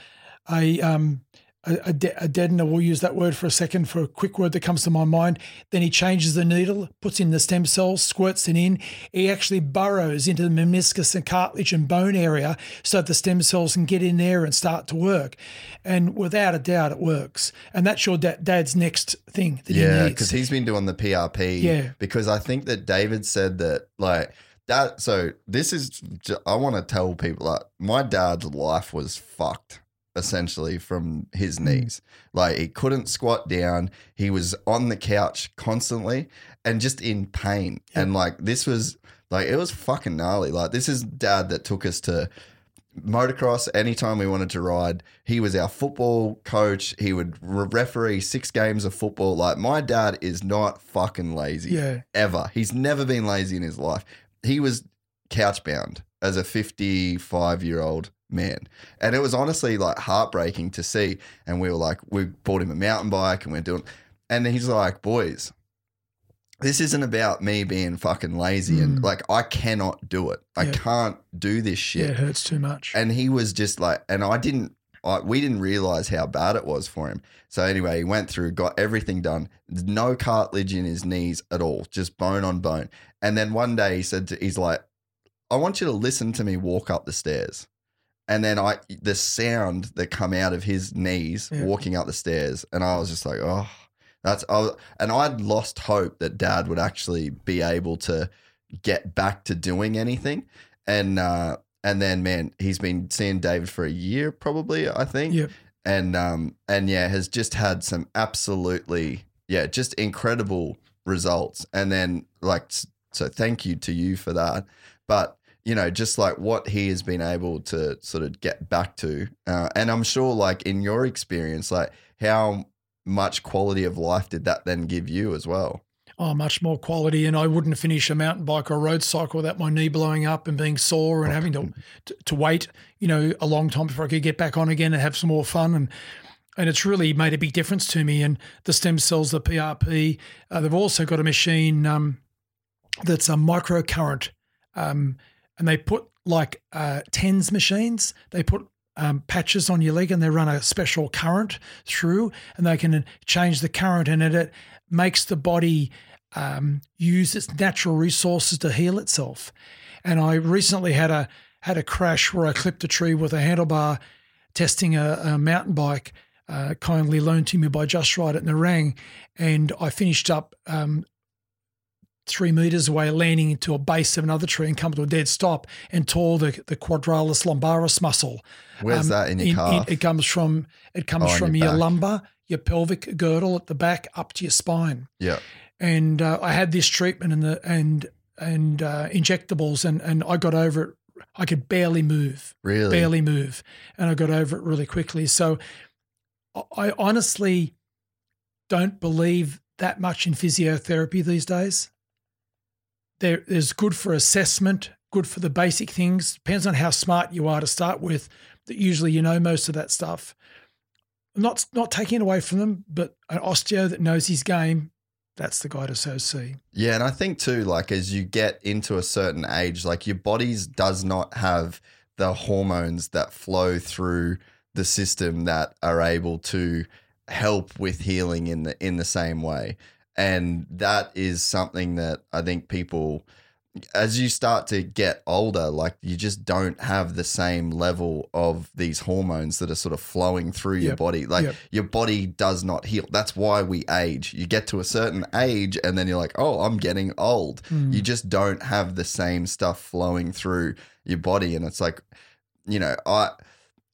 a um. A, de- a deadener, we'll use that word for a second for a quick word that comes to my mind. Then he changes the needle, puts in the stem cells, squirts it in. He actually burrows into the meniscus and cartilage and bone area so that the stem cells can get in there and start to work. And without a doubt, it works. And that's your da- dad's next thing that yeah, he needs. Yeah, because he's been doing the P R P. Yeah. Because I think that David said that, like, That, so this is, I want to tell people that my dad's life was fucked essentially from his knees. Like, he couldn't squat down. He was on the couch constantly and just in pain. Yeah. And like, this was like, it was fucking gnarly. Like, this is dad that took us to motocross anytime we wanted to ride. He was our football coach. He would referee six games of football. Like, my dad is not fucking lazy yeah. ever. He's never been lazy in his life. He was couch bound as a fifty-five year old man. And it was honestly like heartbreaking to see. And we were like, we bought him a mountain bike and we're doing, and he's like, boys, this isn't about me being fucking lazy. Mm. And like, I cannot do it. Yeah. I can't do this shit. Yeah, it hurts too much. And he was just like, and I didn't, I, we didn't realize how bad it was for him. So anyway, he went through, got everything done. No cartilage in his knees at all, just bone on bone. And then one day he said, to, he's like, I want you to listen to me walk up the stairs. And then I, the sound that come out of his knees yeah. walking up the stairs. And I was just like, oh, that's, I was, and I'd lost hope that dad would actually be able to get back to doing anything. And, uh, And then, man, he's been seeing David for a year probably, I think. Yep. And, um, and yeah, has just had some absolutely, yeah, just incredible results. And then, like, so thank you to you for that. But, you know, just like what he has been able to sort of get back to. Uh, and I'm sure, like, in your experience, like, how much quality of life did that then give you as well? Oh, much more quality, and I wouldn't finish a mountain bike or road cycle without my knee blowing up and being sore and having to, to to wait, you know, a long time before I could get back on again and have some more fun. And and it's really made a big difference to me. And the stem cells, the P R P, uh, they've also got a machine um, that's a microcurrent, um, and they put like uh, TENS machines. They put Um, patches on your leg and they run a special current through, and they can change the current, and it, it makes the body um, use its natural resources to heal itself. And I recently had a had a crash where I clipped a tree with a handlebar testing a, a mountain bike, uh, kindly loaned to me by Just Ride at Narang, and I finished up um, three metres away, landing into a base of another tree and come to a dead stop and tore the, the quadralis lumbaris muscle. Where's um, that in your in, calf? It, it comes from, it comes oh, from your, your lumbar, your pelvic girdle at the back up to your spine. Yeah. And uh, I had this treatment and the and and uh, injectables and, and I got over it. I could barely move. Really? Barely move. And I got over it really quickly. So I honestly don't believe that much in physiotherapy these days. There is good for assessment, good for the basic things. Depends on how smart you are to start with. That usually you know most of that stuff. Not not taking it away from them, but an osteo that knows his game, that's the guy to so see. Yeah, and I think too, like as you get into a certain age, like your body's does not have the hormones that flow through the system that are able to help with healing in the in the same way. And that is something that I think people, as you start to get older, like you just don't have the same level of these hormones that are sort of flowing through yep. your body. Like yep. your body does not heal. That's why we age. You get to a certain age and then you're like, oh, I'm getting old. Mm. You just don't have the same stuff flowing through your body. And it's like, you know, I,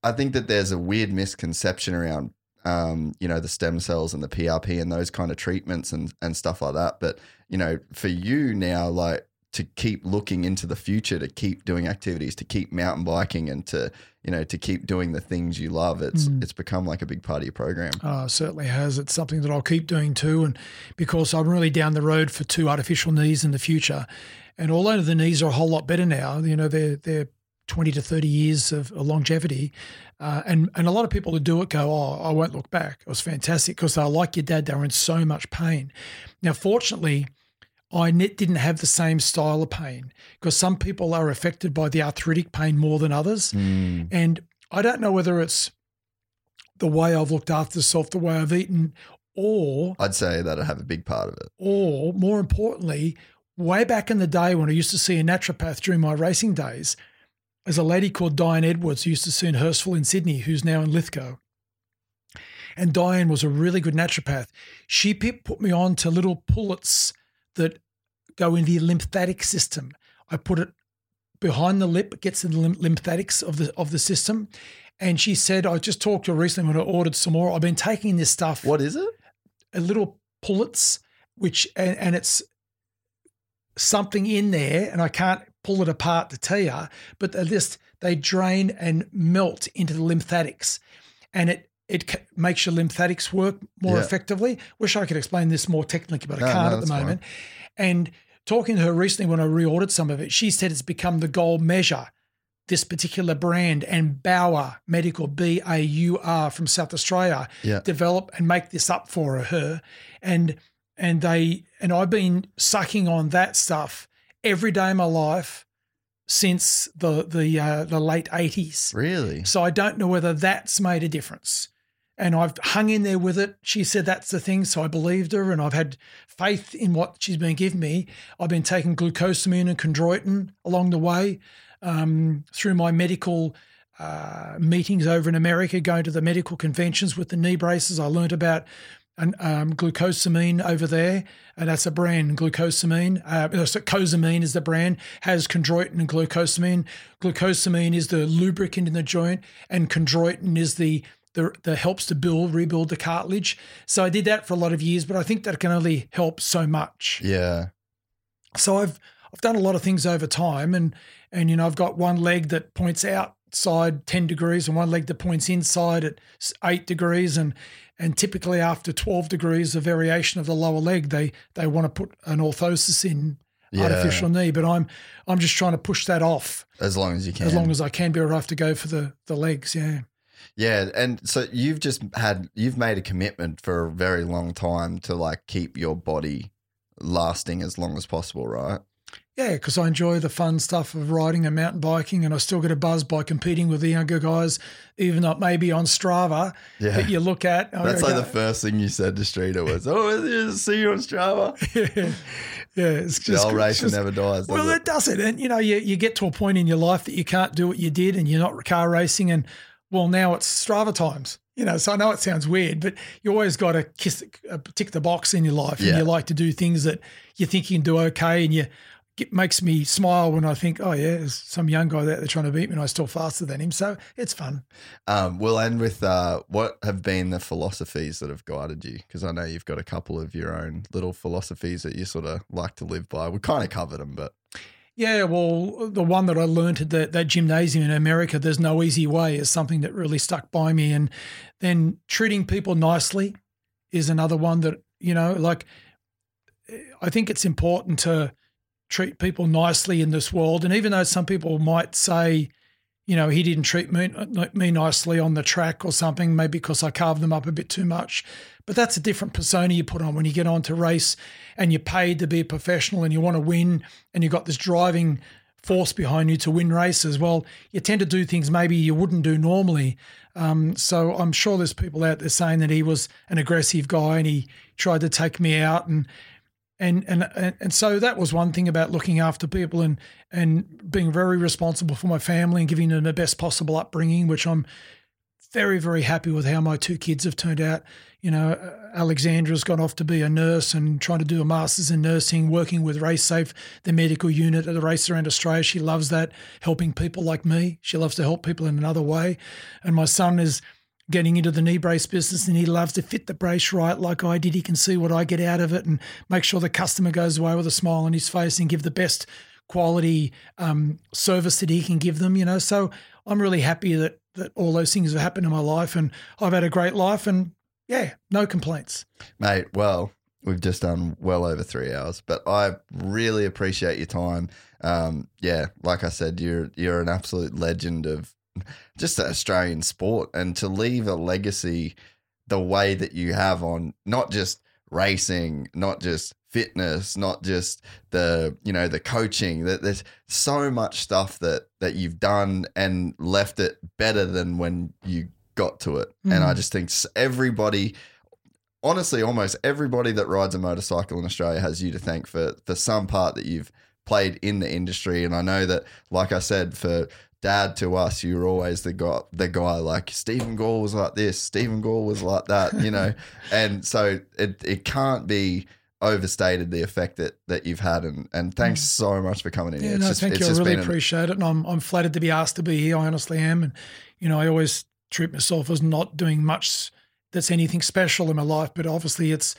I think that there's a weird misconception around Um, you know, the stem cells and the P R P and those kind of treatments and, and stuff like that. But, you know, for you now, like to keep looking into the future, to keep doing activities, to keep mountain biking and to, you know, to keep doing the things you love, it's mm. it's become like a big part of your program. Oh, it certainly has. It's something that I'll keep doing too. And because I'm really down the road for two artificial knees in the future. And although the knees are a whole lot better now, you know, they're, they're, twenty to thirty years of longevity. Uh, and, and a lot of people who do it go, oh, I won't look back. It was fantastic because they're like your dad. They were in so much pain. Now, fortunately, I didn't have the same style of pain because some people are affected by the arthritic pain more than others. Mm. And I don't know whether it's the way I've looked after myself, the way I've eaten, or – I'd say that I have a big part of it. Or more importantly, way back in the day when I used to see a naturopath during my racing days – there's a lady called Diane Edwards who used to see in Hurstville in Sydney, who's now in Lithgow. And Diane was a really good naturopath. She put me on to little pullets that go in the lymphatic system. I put it behind the lip. It gets to the lymphatics of the of the system. And she said, I just talked to her recently when I ordered some more. I've been taking this stuff. What is it? A little pullets, which and, and it's something in there, and I can't pull it apart to tell you, but they just they drain and melt into the lymphatics, and it it makes your lymphatics work more yeah. effectively. Wish I could explain this more technically, but no, I can't no, at the moment. Fine. And talking to her recently when I reordered some of it, she said it's become the gold measure, this particular brand, and Bauer Medical, B A U R, from South Australia, yeah. develop and make this up for her. And and they and I've been sucking on that stuff every day of my life since the the uh, the late eighties. Really? So I don't know whether that's made a difference. And I've hung in there with it. She said that's the thing, so I believed her, and I've had faith in what she's been giving me. I've been taking glucosamine and chondroitin along the way um, through my medical uh, meetings over in America, going to the medical conventions with the knee braces. I learned about and um, glucosamine over there, and that's a brand, glucosamine. Uh, so cosamine is the brand, has chondroitin and glucosamine. Glucosamine is the lubricant in the joint, and chondroitin is the the, the helps to build, rebuild the cartilage. So I did that for a lot of years, but I think that can only help so much. Yeah. So I've I've done a lot of things over time, and and you know I've got one leg that points outside ten degrees and one leg that points inside at eight degrees, and and typically after twelve degrees of variation of the lower leg, they they want to put an orthosis in, yeah. artificial knee. But I'm I'm just trying to push that off. As long as you can. As long as I can, but I have to go for the, the legs, yeah. Yeah, and so you've just had – you've made a commitment for a very long time to, like, keep your body lasting as long as possible, right? Yeah, because I enjoy the fun stuff of riding and mountain biking, and I still get a buzz by competing with the younger guys, even though maybe on Strava yeah. that you look at. That's like go, the first thing you said to Streeter was, oh, see you on Strava. Yeah, yeah it's just the old racer never dies. Well, it? it doesn't. And, you know, you, you get to a point in your life that you can't do what you did and you're not car racing, and, well, now it's Strava times. You know, so I know it sounds weird, but you always got to kiss, uh, tick the box in your life, yeah. and you like to do things that you think you can do okay, and you it makes me smile when I think, oh, yeah, there's some young guy that they're trying to beat me and I'm still faster than him. So it's fun. Um, we'll end with uh, what have been the philosophies that have guided you? Because I know you've got a couple of your own little philosophies that you sort of like to live by. We kind of covered them, but... Yeah, well, the one that I learned at that, that gymnasium in America, there's no easy way, is something that really stuck by me. And then treating people nicely is another one that, you know, like I think it's important to treat people nicely in this world. And even though some people might say, you know, he didn't treat me, me nicely on the track or something, maybe because I carved them up a bit too much. But that's a different persona you put on when you get on to race and you're paid to be a professional and you want to win and you've got this driving force behind you to win races. Well, you tend to do things maybe you wouldn't do normally. Um, so I'm sure there's people out there saying that he was an aggressive guy and he tried to take me out, and And and and so that was one thing about looking after people and and being very responsible for my family and giving them the best possible upbringing, which I'm very, very happy with how my two kids have turned out. You know, Alexandra's gone off to be a nurse and trying to do a master's in nursing, working with RaceSafe, the medical unit at the Race Around Australia. She loves that, helping people like me. She loves to help people in another way. And my son is getting into the knee brace business, and he loves to fit the brace right like I did. He can see what I get out of it and make sure the customer goes away with a smile on his face and give the best quality um, service that he can give them, you know. So I'm really happy that that all those things have happened in my life, and I've had a great life, and, yeah, no complaints. Mate, well, we've just done well over three hours, but I really appreciate your time. Um, yeah, like I said, you're you're an absolute legend of just the Australian sport, and to leave a legacy the way that you have on not just racing, not just fitness, not just the, you know, the coaching, that there's so much stuff that, that you've done and left it better than when you got to it. Mm. And I just think everybody, honestly, almost everybody that rides a motorcycle in Australia has you to thank for, for some part that you've played in the industry. And I know that, like I said, for Dad to us, you were always the guy, the guy like Stephen Gall was like this, Stephen Gall was like that, you know. And so it, it can't be overstated the effect that that you've had, and and thanks so much for coming in. Yeah, it's no, just, thank it's you. Just I really appreciate an- it, and I'm I'm flattered to be asked to be here. I honestly am, and you know I always treat myself as not doing much that's anything special in my life, but obviously it's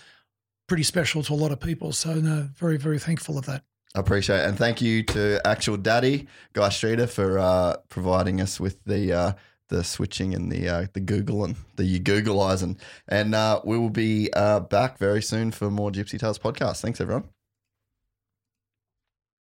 pretty special to a lot of people. So no, very very thankful of that. I appreciate it, and thank you to Actual Daddy Guy Streeter for uh, providing us with the uh, the switching and the uh, the Googling, the Googleizing, and uh, we will be uh, back very soon for more Gypsy Tales podcast. Thanks, everyone.